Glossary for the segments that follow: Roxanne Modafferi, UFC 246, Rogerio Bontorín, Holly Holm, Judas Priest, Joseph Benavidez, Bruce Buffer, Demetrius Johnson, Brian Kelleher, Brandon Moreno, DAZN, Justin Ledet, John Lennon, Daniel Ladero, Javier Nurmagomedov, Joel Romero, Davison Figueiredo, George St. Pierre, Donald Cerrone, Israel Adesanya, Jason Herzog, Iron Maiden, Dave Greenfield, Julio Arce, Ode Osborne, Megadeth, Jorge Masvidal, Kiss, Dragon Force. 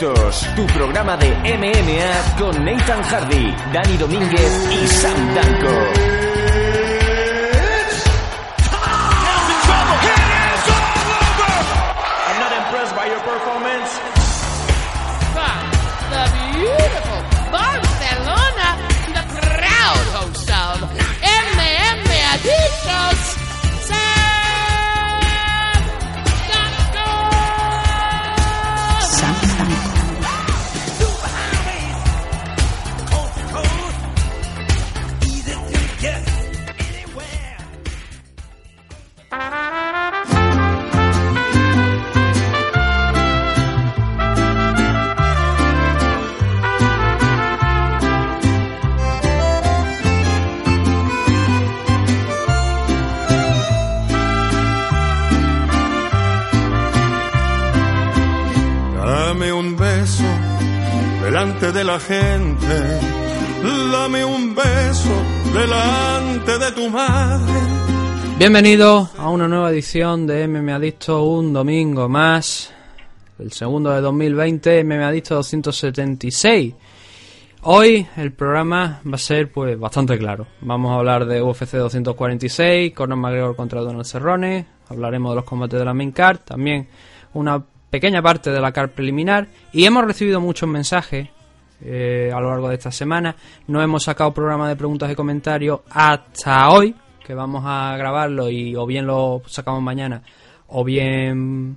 Invictos, tu programa de MMA con Nathan Hardy, Dani Domínguez y Sam Danko. De la gente, dame un beso delante de tu madre. Bienvenidos a una nueva edición de MMA Adicto, un domingo más, el segundo de 2020, MMA Adicto 276. Hoy el programa va a ser pues bastante claro. Vamos a hablar de UFC 246, Conor McGregor contra Donald Cerrone, hablaremos de los combates de la main card, también una pequeña parte de la card preliminar, y hemos recibido muchos mensajes a lo largo de esta semana. No hemos sacado programa de preguntas y comentarios hasta hoy, que vamos a grabarlo y o bien lo sacamos mañana o bien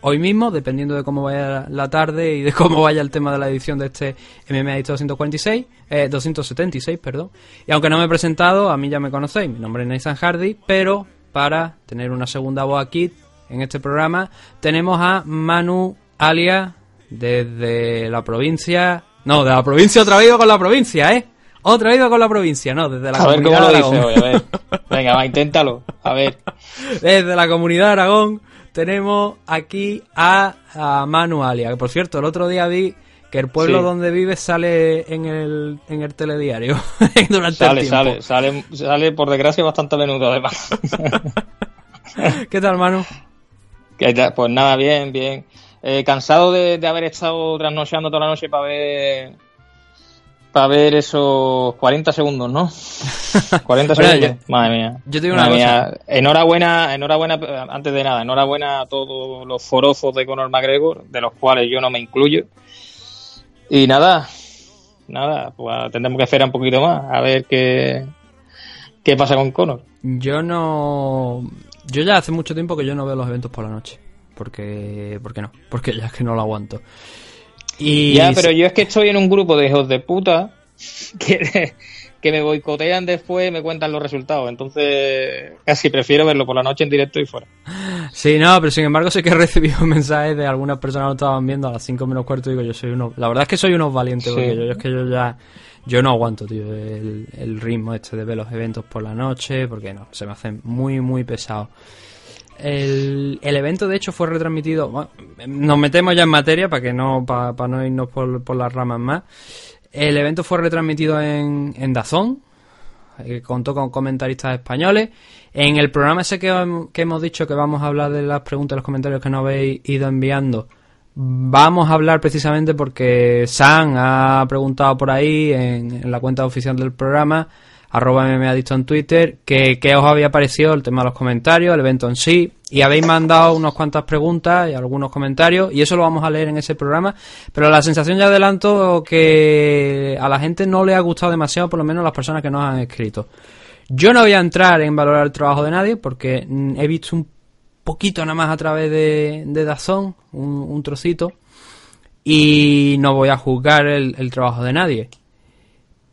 hoy mismo, dependiendo de cómo vaya la tarde y de cómo vaya el tema de la edición de este MMA 276, perdón. Y aunque no me he presentado, a mí ya me conocéis, mi nombre es Nathan Hardy, pero para tener una segunda voz aquí en este programa tenemos a Manu Alia desde la provincia... No, de la provincia, otra vez con la provincia, ¿eh? Otra vez con la provincia, no, desde la comunidad de Aragón. A ver cómo lo dice hoy, a ver. Venga, va, inténtalo, a ver. Desde la comunidad de Aragón tenemos aquí a Manu Alia, que por cierto, el otro día vi que el pueblo donde vive sale en el telediario durante el tiempo. Sale, por desgracia, bastante menudo, además. ¿Qué tal, Manu? ¿Qué tal? Pues nada, bien. Cansado de haber estado trasnocheando toda la noche para ver esos 40 segundos, ¿no? 40 segundos. Madre mía. Yo te digo una cosa. Enhorabuena, antes de nada, enhorabuena a todos los forofos de Conor McGregor, de los cuales yo no me incluyo. Y nada, pues tendremos que esperar un poquito más a ver qué pasa con Conor. Yo ya hace mucho tiempo que yo no veo los eventos por la noche. Porque ya es que no lo aguanto. Y ya, pero yo es que estoy en un grupo de hijos de puta que me boicotean después y me cuentan los resultados. Entonces, casi prefiero verlo por la noche en directo y fuera. Sí, no, pero sin embargo sí que he recibido mensajes de algunas personas que lo estaban viendo a las 5:15. Digo, la verdad es que soy unos valientes, porque yo no aguanto, tío, el ritmo este de ver los eventos por la noche, porque no, se me hacen muy, muy pesados. El evento de hecho fue retransmitido. Bueno, nos metemos ya en materia para no irnos por las ramas más. El evento fue retransmitido en DAZN, contó con comentaristas españoles. En el programa ese que hemos dicho que vamos a hablar de las preguntas y los comentarios que nos habéis ido enviando, vamos a hablar precisamente porque Sam ha preguntado por ahí en la cuenta oficial del programa, @MMAdicto en Twitter, que os había parecido el tema de los comentarios, el evento en sí, y habéis mandado unas cuantas preguntas y algunos comentarios, y eso lo vamos a leer en ese programa, pero la sensación ya adelanto que a la gente no le ha gustado demasiado, por lo menos las personas que nos han escrito. Yo no voy a entrar en valorar el trabajo de nadie, porque he visto un poquito nada más a través de DAZN, un trocito, y no voy a juzgar el trabajo de nadie.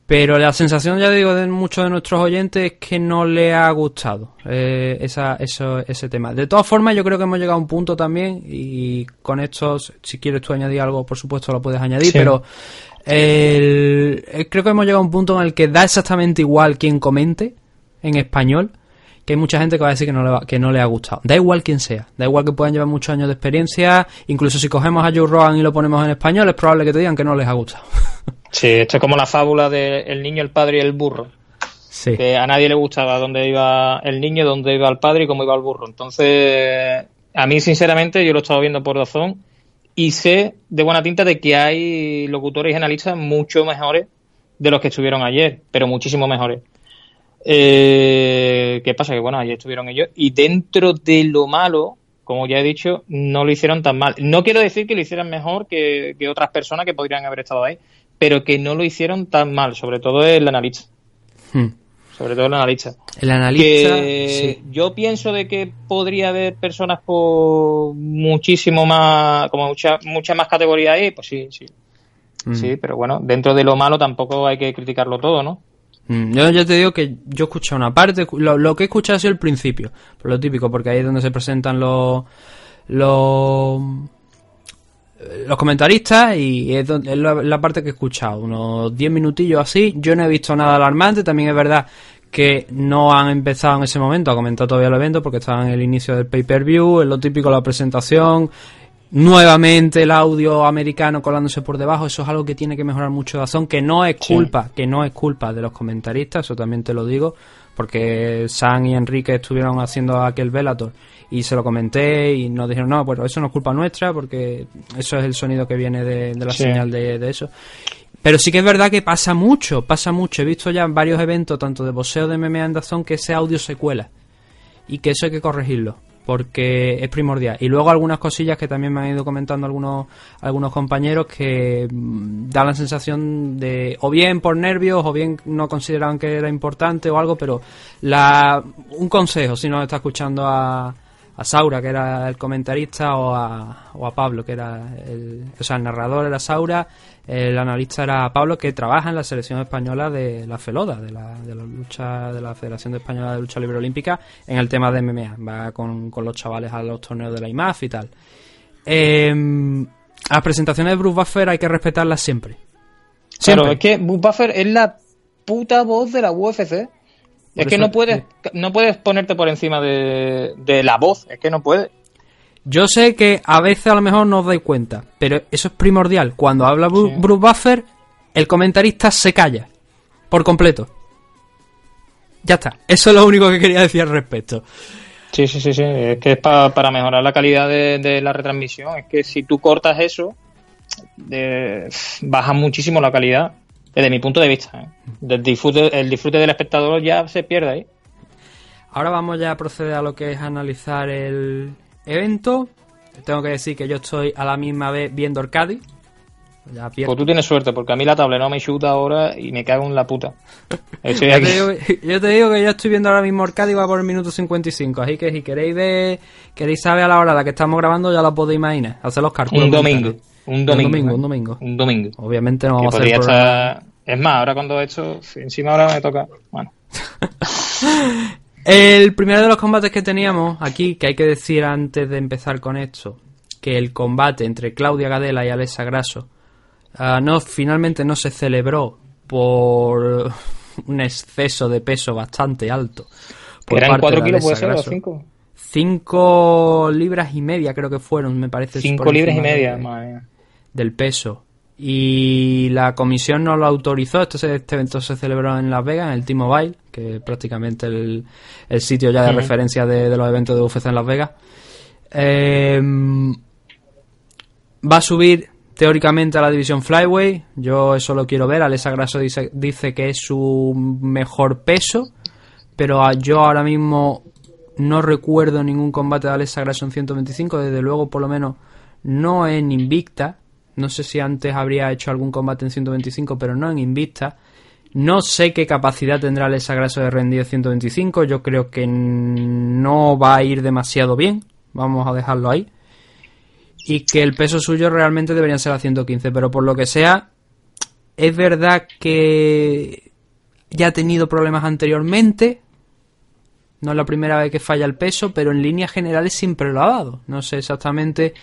Pero la sensación, ya digo, de muchos de nuestros oyentes es que no le ha gustado ese tema. De todas formas, yo creo que hemos llegado a un punto también, y con esto, si quieres tú añadir algo, por supuesto lo puedes añadir, pero creo que hemos llegado a un punto en el que da exactamente igual quien comente en español, que hay mucha gente que va a decir que no le ha gustado. Da igual quien sea, da igual que puedan llevar muchos años de experiencia, incluso si cogemos a Joe Rogan y lo ponemos en español, es probable que te digan que no les ha gustado. Sí, esto es como la fábula de el niño, el padre y el burro. Sí. Que a nadie le gustaba dónde iba el niño, dónde iba el padre y cómo iba el burro. Entonces, a mí sinceramente, yo lo he estado viendo por DAZN y sé de buena tinta de que hay locutores y analistas mucho mejores de los que estuvieron ayer, pero muchísimo mejores. ¿Qué pasa? Que bueno, ayer estuvieron ellos y dentro de lo malo, como ya he dicho, no lo hicieron tan mal. No quiero decir que lo hicieran mejor que otras personas que podrían haber estado ahí, pero que no lo hicieron tan mal, sobre todo el analista. Sobre todo el analista. El analista, que sí. Yo pienso de que podría haber personas con muchísimo más, como mucha más categoría ahí, pues sí. Sí, pero bueno, dentro de lo malo tampoco hay que criticarlo todo, ¿no? Yo ya te digo que yo escuché una parte, lo que he escuchado ha sido el principio, por lo típico, porque ahí es donde se presentan los comentaristas y es la parte que he escuchado, unos 10 minutillos así. Yo no he visto nada alarmante, también es verdad que no han empezado en ese momento a comentar todavía el evento porque estaban en el inicio del pay-per-view, es lo típico, la presentación, nuevamente el audio americano colándose por debajo. Eso es algo que tiene que mejorar mucho Dazón, que no es culpa, sí, que no es culpa de los comentaristas, eso también te lo digo, porque San y Enrique estuvieron haciendo aquel Bellator y se lo comenté y nos dijeron, no, pues eso no es culpa nuestra porque eso es el sonido que viene de la señal de eso. Pero sí que es verdad que pasa mucho, he visto ya en varios eventos tanto de boxeo, de MMA en Dazón, que ese audio se cuela y que eso hay que corregirlo porque es primordial. Y luego algunas cosillas que también me han ido comentando algunos compañeros, que dan la sensación de, o bien por nervios, o bien no consideraban que era importante o algo, pero un consejo, si no está escuchando a Saura, que era el comentarista, o a Pablo, que era el narrador era Saura, el analista era Pablo, que trabaja en la selección española de la FELODA, de la Federación Española de Lucha Libre Olímpica, en el tema de MMA. Va con los chavales a los torneos de la IMAF y tal. Las presentaciones de Bruce Buffer hay que respetarlas siempre. Pero es que Bruce Buffer es la puta voz de la UFC. Es que no puedes ponerte por encima de la voz, es que no puedes. Yo sé que a veces a lo mejor no os dais cuenta, pero eso es primordial. Cuando habla Bruce Buffer, el comentarista se calla por completo. Ya está, eso es lo único que quería decir al respecto. Sí, es que es para mejorar la calidad de la retransmisión. Es que si tú cortas eso, baja muchísimo la calidad. Desde mi punto de vista, el disfrute del espectador ya se pierde ahí. Ahora vamos ya a proceder a lo que es analizar el evento. Tengo que decir que yo estoy a la misma vez viendo Arcadi. Pues tú tienes suerte, porque a mí la tableta no me chuta ahora y me cago en la puta. Yo te digo que yo estoy viendo ahora mismo Arcadi y va por el minuto 55. Así que si queréis saber a la hora a la que estamos grabando, ya lo podéis imaginar. Haced los cálculos. Un domingo. Obviamente no vamos a hacer estar... Es más, ahora cuando he hecho... Encima ahora me toca... Bueno. El primero de los combates que teníamos aquí, que hay que decir antes de empezar con esto, que el combate entre Claudia Gadelha y Alexa Grasso finalmente no se celebró por un exceso de peso bastante alto. ¿Eran 4 kilos, puede ser, o 5? 5,5 libras creo que fueron, me parece. 5,5 libras, madre mía. Del peso, y la comisión no lo autorizó. Este evento se celebró en Las Vegas, en el T-Mobile, que es prácticamente el sitio ya de referencia de los eventos de UFC en Las Vegas. Va a subir teóricamente a la división flyweight. Yo eso lo quiero ver. Alexa Grasso dice que es su mejor peso, pero yo ahora mismo no recuerdo ningún combate de Alexa Grasso en 125, desde luego, por lo menos no en invicta. No sé si antes habría hecho algún combate en 125, pero no en invicta. No sé qué capacidad tendrá Alexa Grasso de rendir 125. Yo creo que no va a ir demasiado bien. Vamos a dejarlo ahí. Y que el peso suyo realmente deberían ser a 115. Pero por lo que sea, es verdad que ya ha tenido problemas anteriormente. No es la primera vez que falla el peso, pero en líneas generales siempre lo ha dado. No sé exactamente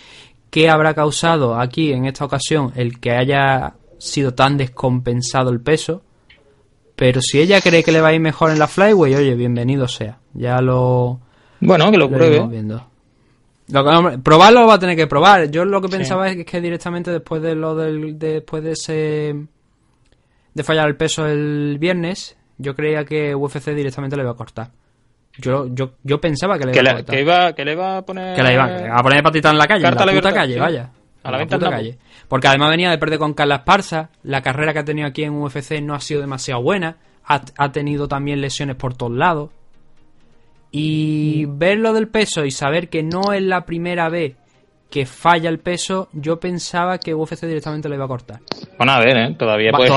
qué habrá causado aquí en esta ocasión el que haya sido tan descompensado el peso, pero si ella cree que le va a ir mejor en la flyweight, oye, bienvenido sea. Ya lo... Bueno, que lo pruebe. Probarlo va a tener que probar. Yo lo que pensaba es que directamente después de fallar el peso el viernes, yo creía que UFC directamente le iba a cortar. Yo pensaba que le iba a poner patita en la calle, en la puta calle, vaya. A la venta en la calle. Porque además venía de perder con Carla Esparza. La carrera que ha tenido aquí en UFC no ha sido demasiado buena. Ha tenido también lesiones por todos lados. Y ver lo del peso y saber que no es la primera vez que falla el peso, yo pensaba que UFC directamente lo iba a cortar. Bueno, a ver, todavía puede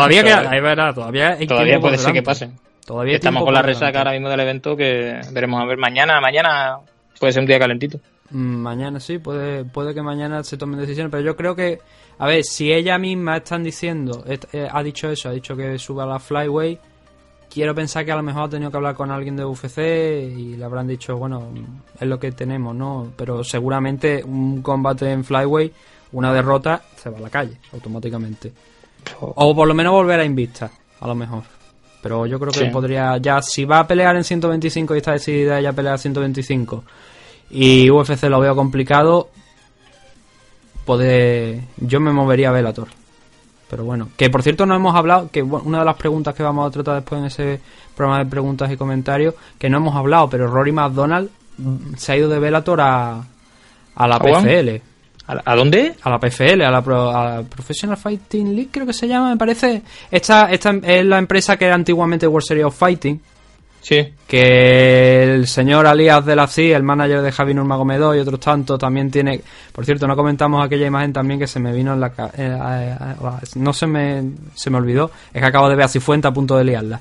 ser que pase. Todavía estamos con la resaca ahora mismo del evento, que veremos a ver mañana puede ser un día calentito. Mañana sí, puede que mañana se tomen decisiones, pero yo creo que, a ver, si ella misma están diciendo, ha dicho eso, ha dicho que suba a la flyweight, quiero pensar que a lo mejor ha tenido que hablar con alguien de UFC y le habrán dicho, bueno, es lo que tenemos, ¿no? Pero seguramente un combate en flyweight, una derrota, se va a la calle automáticamente. O por lo menos volver a invicta, a lo mejor. Pero yo creo que podría, ya si va a pelear en 125 y está decidida ya a pelear en 125 y UFC lo veo complicado, yo me movería a Bellator. Pero bueno, que por cierto no hemos hablado, que una de las preguntas que vamos a tratar después en ese programa de preguntas y comentarios, que no hemos hablado, pero Rory McDonald se ha ido de Bellator a la PFL. ¿A dónde? A la PFL, a la Professional Fighting League, creo que se llama, me parece. Esta es la empresa que era antiguamente World Series of Fighting. Sí. Que el señor Alias de la CI, el manager de Javier Nurmagomedov y otros tantos, también tiene. Por cierto, no comentamos aquella imagen también que se me vino en la no se me olvidó. Es que acabo de ver a Cifuentes a punto de liarla.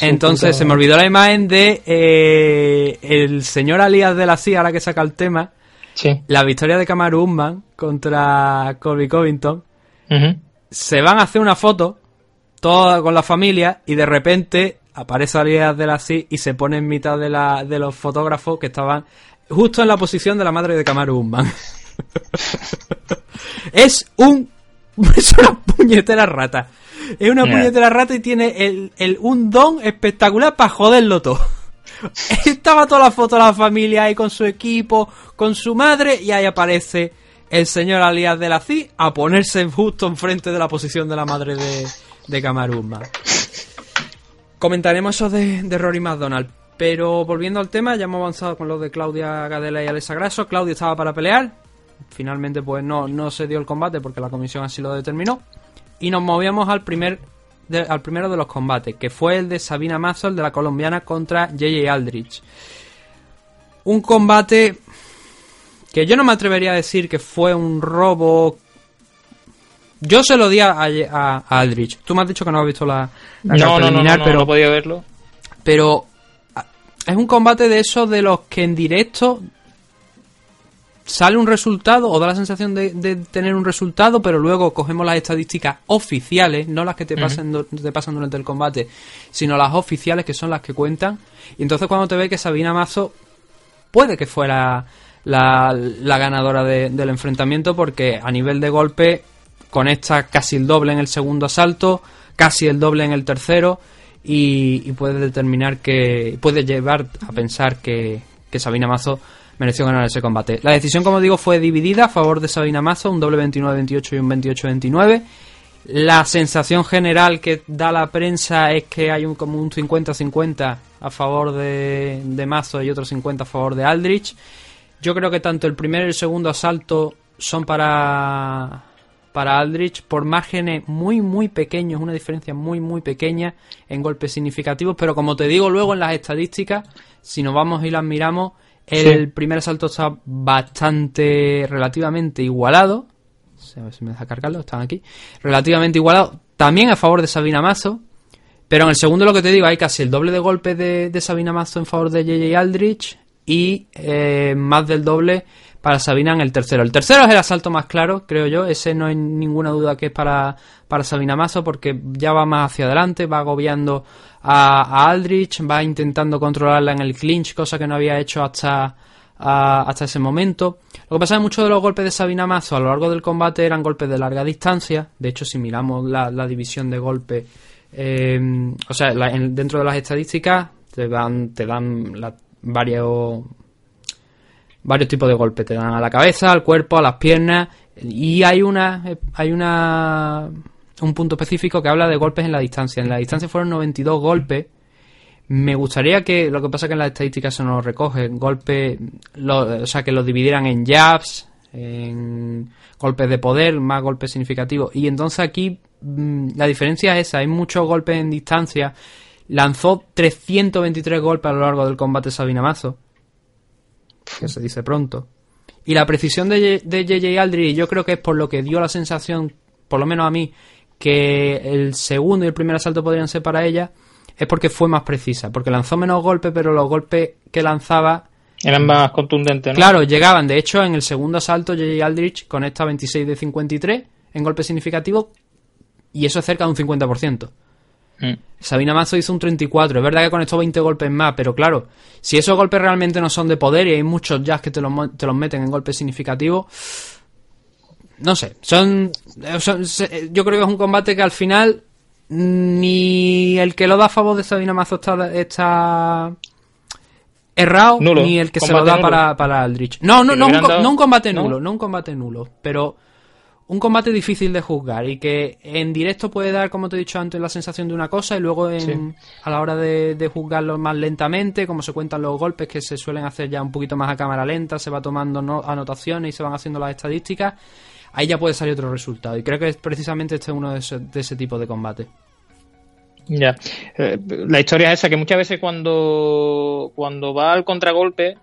Entonces se me olvidó la imagen de el señor Alias de la CI, ahora que saca el tema. Sí. La victoria de Kamaru Usman contra Colby Covington. Uh-huh. Se van a hacer una foto toda con la familia, y de repente aparece Arias de la CI y se pone en mitad de los fotógrafos que estaban justo en la posición de la madre de Kamaru Usman. Es una puñetera rata. Es una puñetera rata y tiene un don espectacular para joderlo todo. Estaba toda la foto de la familia ahí con su equipo, con su madre, y ahí aparece el señor Alias de la CI a ponerse justo enfrente de la posición de la madre de Kamaru Usman. Comentaremos eso de Rory McDonald, pero volviendo al tema, ya hemos avanzado con los de Claudia Gadelha y Alexa Grasso. Claudia estaba para pelear, finalmente pues no se dio el combate porque la comisión así lo determinó, y nos movíamos al primero de los combates, que fue el de Sabina Mazo, el de la colombiana, contra J.J. Aldrich. Un combate que yo no me atrevería a decir que fue un robo. Yo se lo di a Aldrich. Tú me has dicho que no has visto la preliminar, pero no podía verlo. Pero es un combate de esos de los que en directo sale un resultado o da la sensación de tener un resultado, pero luego cogemos las estadísticas oficiales, no las que te pasan durante el combate, sino las oficiales, que son las que cuentan. Y entonces cuando te ve que Sabina Mazo puede que fuera la ganadora del enfrentamiento, porque a nivel de golpe conecta casi el doble en el segundo asalto, casi el doble en el tercero, y puede llevar a pensar que Sabina Mazo mereció ganar ese combate. La decisión, como digo, fue dividida a favor de Sabina Mazo, un doble 29-28 y un 28-29. La sensación general que da la prensa es que hay como un 50-50 a favor de Mazo y otro 50 a favor de Aldrich. Yo creo que tanto el primer y el segundo asalto son para Aldrich, por márgenes muy muy pequeños, una diferencia muy muy pequeña en golpes significativos, pero como te digo, luego en las estadísticas, si nos vamos y las miramos, el primer asalto está relativamente igualado, si me deja cargarlo, están aquí, relativamente igualado, también a favor de Sabina Mazo, pero en el segundo, lo que te digo, hay casi el doble de golpes de Sabina Mazo en favor de J.J. Aldrich, y más del doble para Sabina en el tercero. El tercero es el asalto más claro, creo yo. Ese no hay ninguna duda que es para Sabina Mazo, porque ya va más hacia adelante, va agobiando a Aldrich, va intentando controlarla en el clinch, cosa que no había hecho hasta ese momento. Lo que pasa es que muchos de los golpes de Sabina Mazo a lo largo del combate eran golpes de larga distancia. De hecho, si miramos la división de golpes, dentro de las estadísticas, te dan varios tipos de golpes, te dan a la cabeza, al cuerpo, a las piernas, y hay un punto específico que habla de golpes en la distancia. En la distancia fueron 92 golpes, Me gustaría que, lo que pasa que en las estadísticas se nos recogen golpes, o sea, que los dividieran en jabs, en golpes de poder, más golpes significativos. Y entonces aquí la diferencia es esa, hay muchos golpes en distancia. Lanzó 323 golpes a lo largo del combate Sabina Mazo, que se dice pronto. Y la precisión de J.J. Aldrich, yo creo que es por lo que dio la sensación, por lo menos a mí, que el segundo y el primer asalto podrían ser para ella, es porque fue más precisa, porque lanzó menos golpes, pero los golpes que lanzaba eran más contundentes, ¿no? Claro, llegaban. De hecho, en el segundo asalto J.J. Aldrich conecta 26 de 53 en golpes significativos, y eso es cerca de un 50%. Sabina Mazo hizo un 34. Es verdad que conectó 20 golpes más, pero claro, si esos golpes realmente no son de poder y hay muchos jazz que te los meten en golpes significativos, no sé, yo creo que es un combate que al final ni el que lo da a favor de Sabina Mazo está errado, nulo, ni el que se lo da para Aldrich. No un combate nulo, pero un combate difícil de juzgar y que en directo puede dar, como te he dicho antes, la sensación de una cosa, y luego a la hora de juzgarlo más lentamente, como se cuentan los golpes que se suelen hacer ya un poquito más a cámara lenta, se va tomando anotaciones y se van haciendo las estadísticas, ahí ya puede salir otro resultado, y creo que es precisamente este uno de ese tipo de combate. Ya, la historia es esa, que muchas veces cuando va al contragolpe,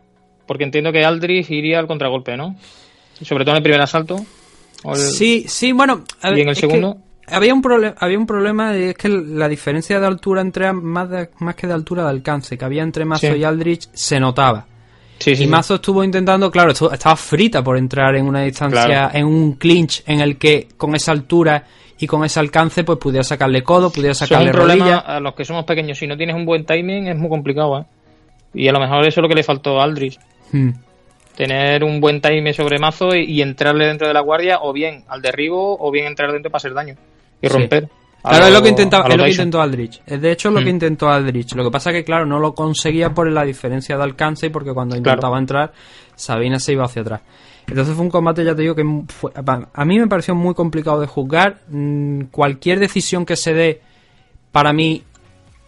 porque entiendo que Aldrich iría al contragolpe, ¿no? Sobre todo en el primer asalto. Sí, bueno, a ver, ¿y en el segundo? Había un problema, y es que la diferencia de altura entre más que de altura de alcance que había entre Mazo y Aldrich se notaba. Sí, y Mazo estuvo intentando, claro, estaba frita por entrar en una distancia, claro, en un clinch en el que con esa altura y con ese alcance pues pudiera sacarle codo, pudiera sacarle rodilla. A los que somos pequeños, si no tienes un buen timing es muy complicado, ¿eh? Y a lo mejor eso es lo que le faltó a Aldrich. Tener un buen time sobre Mazo y entrarle dentro de la guardia, o bien al derribo, o bien entrar dentro para hacer daño y romper. Claro, es lo que intentó Aldrich. De hecho, es lo que intentó Aldrich. Lo que pasa que, claro, no lo conseguía por la diferencia de alcance y porque cuando intentaba entrar, Sabina se iba hacia atrás. Entonces fue un combate, ya te digo, que a mí me pareció muy complicado de juzgar. Cualquier decisión que se dé, para mí,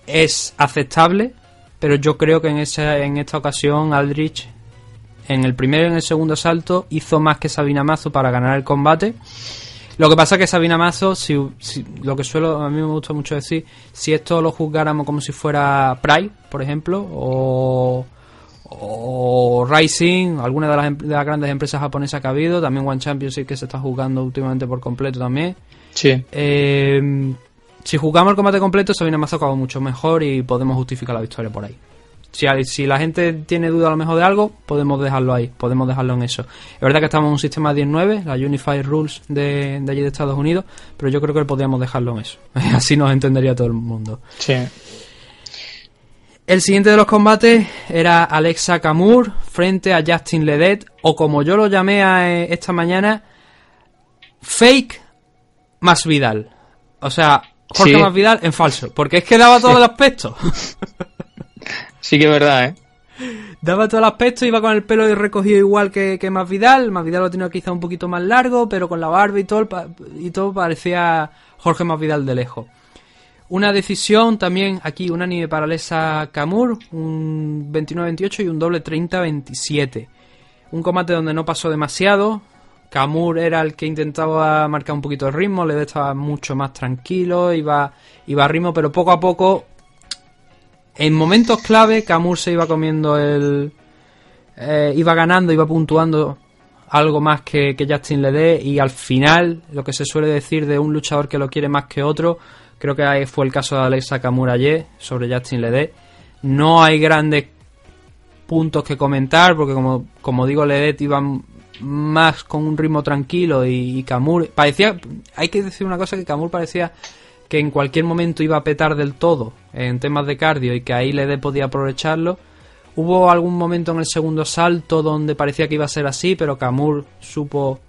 es aceptable, pero yo creo que en esta ocasión Aldrich, en el primero y en el segundo asalto, hizo más que Sabina Mazo para ganar el combate. Lo que pasa es que Sabina Mazo, si lo que suelo, a mí me gusta mucho decir, si esto lo juzgáramos como si fuera Pride, por ejemplo, o Rising, alguna de las grandes empresas japonesas que ha habido, también One Championship, que se está juzgando últimamente por completo también. Sí. Si jugamos el combate completo, Sabina Mazo acabó mucho mejor y podemos justificar la victoria por ahí. Si la gente tiene duda a lo mejor de algo, podemos dejarlo ahí, podemos dejarlo en eso. Es verdad que estamos en un sistema 10-9, la Unified Rules de allí de Estados Unidos, pero yo creo que podríamos dejarlo en eso. Así nos entendería todo el mundo. Sí. El siguiente de los combates era Alexa Camur frente a Justin Ledet, o como yo lo llamé esta mañana, Fake Masvidal. O sea, Jorge Masvidal en falso, porque es que daba todo el aspecto. Sí que es verdad, ¿eh? Daba todo el aspecto, iba con el pelo recogido igual que Masvidal. Masvidal lo tenía quizá un poquito más largo, pero con la barba y todo parecía Jorge Masvidal de lejos. Una decisión también aquí unánime para Alexa Camur, un 29-28 y un doble 30-27. Un combate donde no pasó demasiado. Camur era el que intentaba marcar un poquito el ritmo, le estaba mucho más tranquilo, iba a ritmo, pero poco a poco, en momentos clave, Camur se iba comiendo iba ganando, iba puntuando algo más que Justin Ledet, y al final, lo que se suele decir de un luchador que lo quiere más que otro, creo que ahí fue el caso de Alexa Camur ayer sobre Justin Ledet. No hay grandes puntos que comentar, porque como digo, Ledet iba más con un ritmo tranquilo y Camur parecía, hay que decir una cosa, que Camur parecía que en cualquier momento iba a petar del todo en temas de cardio y que ahí Ledet podía aprovecharlo. Hubo algún momento en el segundo salto donde parecía que iba a ser así, pero Camur supo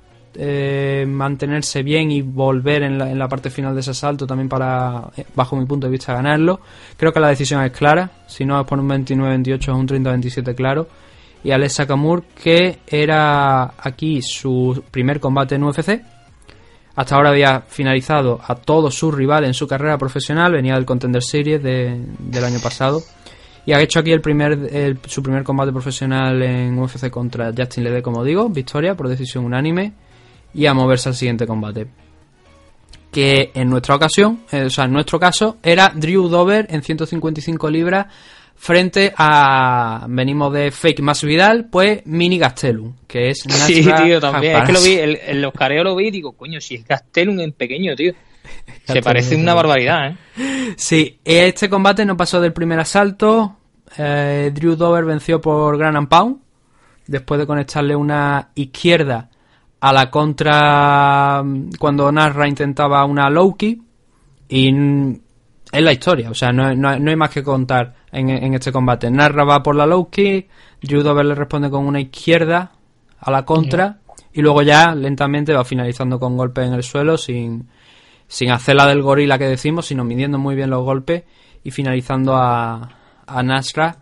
mantenerse bien y volver en la parte final de ese salto también para, bajo mi punto de vista, ganarlo. Creo que la decisión es clara, si no es por un 29-28 es un 30-27 claro, y Alexa Camur, que era aquí su primer combate en UFC. Hasta ahora había finalizado a todos sus rivales en su carrera profesional, venía del Contender Series del año pasado. Y ha hecho aquí su primer combate profesional en UFC contra Justin Lede, como digo, victoria por decisión unánime, y a moverse al siguiente combate, que en nuestra ocasión, en nuestro caso, era Drew Dober en 155 libras frente a, venimos de Fake Masvidal, pues Mini Gastelum, que es Nasra. Sí, tío, también. Japaras. Es que lo vi, en los careos lo vi y digo, coño, si es Gastelum en pequeño, tío. Se parece una barbaridad, ¿eh? Sí, este combate no pasó del primer asalto. Drew Dober venció por ground and pound después de conectarle una izquierda a la contra cuando Nasra intentaba una low kick, y es la historia, o sea, no hay más que contar en este combate. Nasra va por la low kick, Drew Dober le responde con una izquierda a la contra, y luego ya lentamente va finalizando con golpes en el suelo sin hacer la del gorila que decimos, sino midiendo muy bien los golpes y finalizando a Nasra,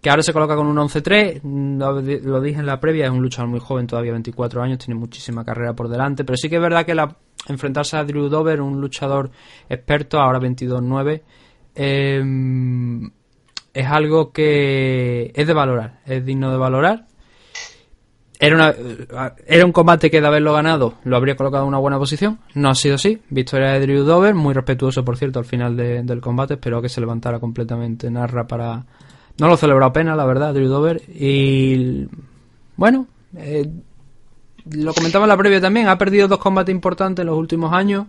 que ahora se coloca con un 11-3, lo dije en la previa, es un luchador muy joven, todavía 24 años, tiene muchísima carrera por delante, pero sí que es verdad que enfrentarse a Drew Dober, un luchador experto, ahora 22-9, es algo que es de valorar, es digno de valorar. Era un combate que, de haberlo ganado, lo habría colocado en una buena posición. No ha sido así. Victoria de Drew Dober, muy respetuoso, por cierto, al final del combate. Esperó que se levantara completamente Nasra para... No lo celebró apenas, la verdad, Drew Dober. Y bueno, lo comentaba en la previa también. Ha perdido 2 combates importantes en los últimos años,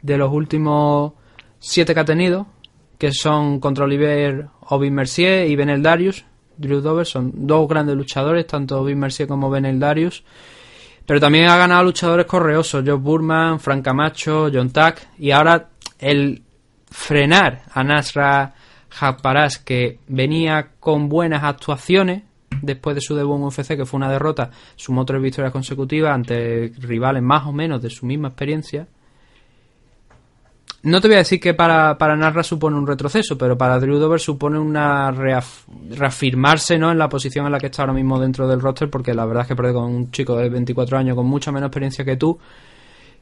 de los últimos 7 que ha tenido, que son contra Olivier Ovin Mercier y Benel Darius. Drew Dober son 2 grandes luchadores, tanto Big Mercier como Benel Darius, pero también ha ganado luchadores correosos, Josh Burman, Frank Camacho, John Tack, y ahora el frenar a Nasra Japaras, que venía con buenas actuaciones después de su debut en UFC, que fue una derrota, sumó 3 victorias consecutivas ante rivales más o menos de su misma experiencia. No te voy a decir que para Nasra supone un retroceso, pero para Drew Dober supone una reafirmarse, ¿no?, en la posición en la que está ahora mismo dentro del roster, porque la verdad es que perder con un chico de 24 años con mucha menos experiencia que tú,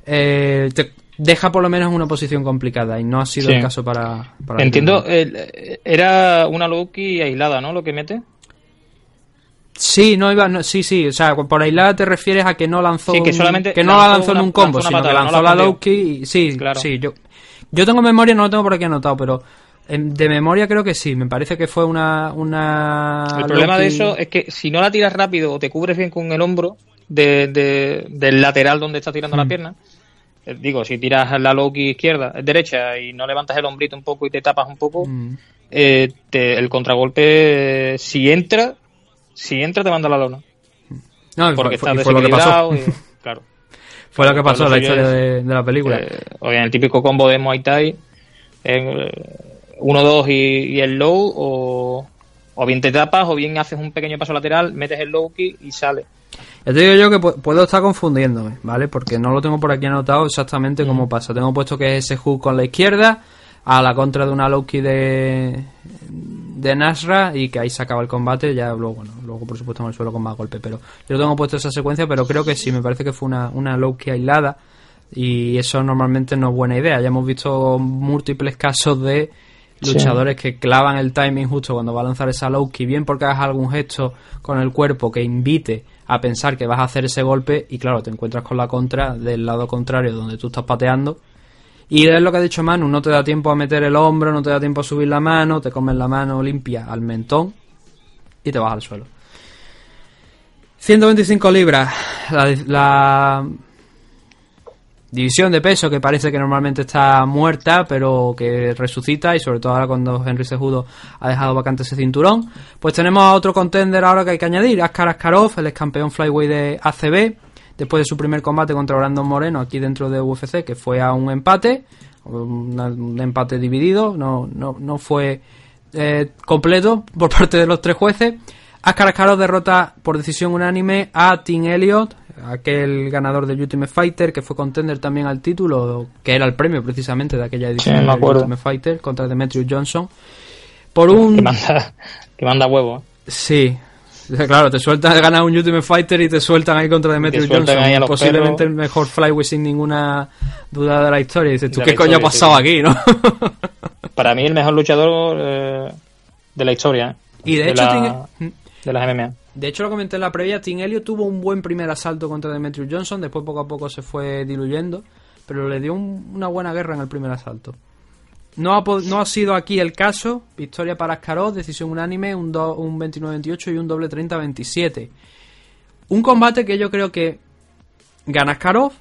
te deja por lo menos en una posición complicada, y no ha sido el caso para entiendo, era una Loki aislada, ¿no?, lo que mete. Sí, o sea, por aislada te refieres a que no lanzó, que no la lanzó en un combo, sino que lanzó la Low Key y sí, claro. Sí, yo tengo memoria, no lo tengo por aquí anotado, pero de memoria creo que sí, me parece que fue una El problema de eso es que si no la tiras rápido o te cubres bien con el hombro del lateral donde estás tirando la pierna, digo, si tiras la low kick derecha y no levantas el hombrito un poco y te tapas un poco, el contragolpe, si entra te manda la lona. No, porque está desequilibrado. Claro. Fue lo que pasó en la historia de la película. O bien el típico combo de Muay Thai, 1-2 y el low, o bien te tapas, o bien haces un pequeño paso lateral, metes el low kick y sale. Ya te digo yo que puedo estar confundiéndome, ¿vale? Porque no lo tengo por aquí anotado exactamente cómo pasa. Tengo puesto que es ese hook con la izquierda a la contra de una low kick de Nasra, y que ahí se acaba el combate. Ya luego por supuesto en el suelo con más golpes, pero yo tengo puesto esa secuencia, pero creo que sí, me parece que fue una low key aislada, y eso normalmente no es buena idea. Ya hemos visto múltiples casos de luchadores que clavan el timing justo cuando va a lanzar esa low key, bien porque hagas algún gesto con el cuerpo que invite a pensar que vas a hacer ese golpe, y claro, te encuentras con la contra del lado contrario donde tú estás pateando. Y es lo que ha dicho Manu, no te da tiempo a meter el hombro, no te da tiempo a subir la mano, te comes la mano limpia al mentón y te vas al suelo. 125 libras, la división de peso que parece que normalmente está muerta, pero que resucita, y sobre todo ahora cuando Henry Cejudo ha dejado vacante ese cinturón. Pues tenemos a otro contender ahora que hay que añadir, Askar Askarov, el ex campeón flyweight de ACB, después de su primer combate contra Brandon Moreno aquí dentro de UFC, que fue a un empate, un empate dividido, no fue completo por parte de los 3 jueces. Askar Askarov derrota por decisión unánime a Tim Elliott, aquel ganador del Ultimate Fighter, que fue contender también al título, que era el premio precisamente de aquella edición del Ultimate Fighter, contra Demetrius Johnson, por un... Que manda huevo. Sí. Claro, te sueltan, ganas un Ultimate Fighter y te sueltan ahí contra Demetrius Johnson, posiblemente el mejor flyweight sin ninguna duda de la historia. Y dices, ¿tú qué coño ha pasado aquí, no? Para mí el mejor luchador de la historia, ¿eh? Y de hecho de las MMA. De hecho, lo comenté en la previa, Tim Elliott tuvo un buen primer asalto contra Demetrius Johnson, después poco a poco se fue diluyendo, pero le dio una buena guerra en el primer asalto. No ha sido aquí el caso. Victoria para Askarov, decisión unánime, un 29-28 y un doble 30-27. Un combate que yo creo que gana Askarov,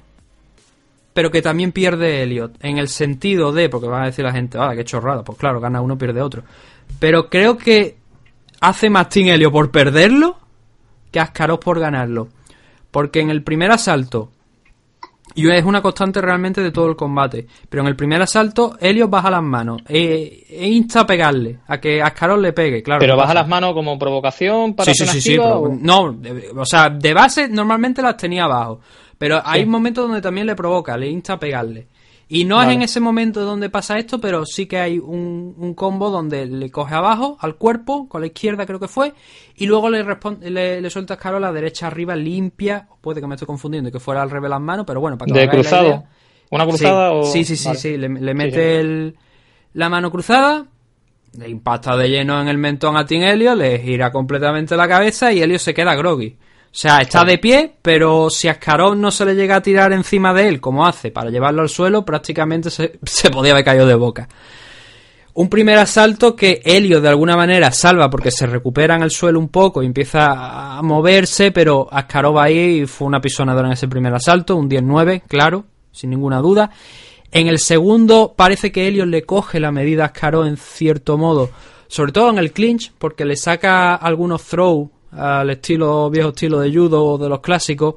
pero que también pierde Elliott, en el sentido de, porque van a decir la gente, ah, qué chorrada, pues claro, gana uno, pierde otro, pero creo que hace más Tim Elliott por perderlo que Askarov por ganarlo, porque en el primer asalto, y es una constante realmente de todo el combate, pero en el primer asalto Elliott baja las manos e insta a pegarle, a que Askarov le pegue, claro. ¿Pero baja las manos como provocación para hacer activa, o...? No, o sea, de base normalmente las tenía abajo, pero hay momentos donde también le provoca, le insta a pegarle. Y no es en ese momento donde pasa esto, pero sí que hay un combo donde le coge abajo al cuerpo, con la izquierda creo que fue, y luego le suelta Askarov la derecha arriba limpia, puede que me estoy confundiendo, que fuera al revés las manos, pero bueno, para que de cruzado, la idea. ¿Una cruzada? Sí, o... sí, le mete la mano cruzada, le impacta de lleno en el mentón a Tim Elliott, le gira completamente la cabeza y Elliott se queda groggy. O sea, está de pie, pero si Askarov no se le llega a tirar encima de él, como hace, para llevarlo al suelo, prácticamente se podía haber caído de boca. Un primer asalto que Elliott de alguna manera salva porque se recupera en el suelo un poco y empieza a moverse, pero Askarov ahí fue una apisonadora en ese primer asalto, un 10-9, claro, sin ninguna duda. En el segundo parece que Elliott le coge la medida a Askarov en cierto modo, sobre todo en el clinch, porque le saca algunos throws, al estilo viejo estilo de judo o de los clásicos,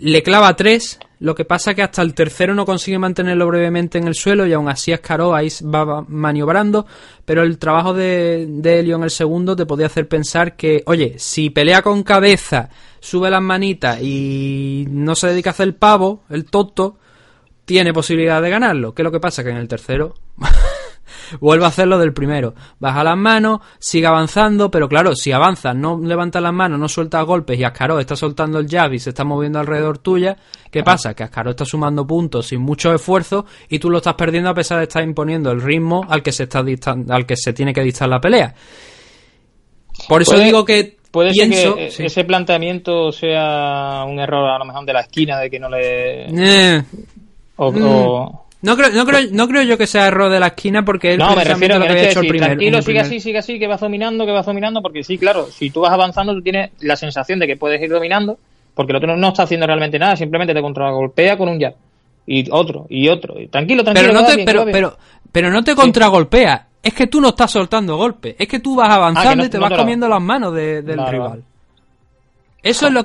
le clava 3, lo que pasa que hasta el tercero no consigue mantenerlo brevemente en el suelo y aún así Askarov ahí va maniobrando, pero el trabajo de Elliott en el segundo te podía hacer pensar que, oye, si pelea con cabeza, sube las manitas y no se dedica a hacer el pavo, el toto, tiene posibilidad de ganarlo. ¿Qué es lo que pasa? Que en el tercero... vuelve a hacer lo del primero, baja las manos, sigue avanzando, pero claro, si avanzas, no levanta las manos, no suelta golpes y Askarov está soltando el jab y se está moviendo alrededor tuya, ¿qué pasa? Que Askarov está sumando puntos sin mucho esfuerzo y tú lo estás perdiendo a pesar de estar imponiendo el ritmo al que se tiene que dictar la pelea. Por eso digo que puede pienso, ser que ese planteamiento sea un error a lo mejor de la esquina, de que no le... No creo yo que sea error de la esquina porque él precisamente lo que había hecho el primero. Tranquilo, sigue así, que vas dominando, porque sí, claro, si tú vas avanzando tú tienes la sensación de que puedes ir dominando porque el otro no está haciendo realmente nada, simplemente te contragolpea con un jab y otro, y otro. Tranquilo. Pero no te contragolpea, es que tú no estás soltando golpes, es que tú vas avanzando y te vas comiendo las manos del rival. Por eso es lo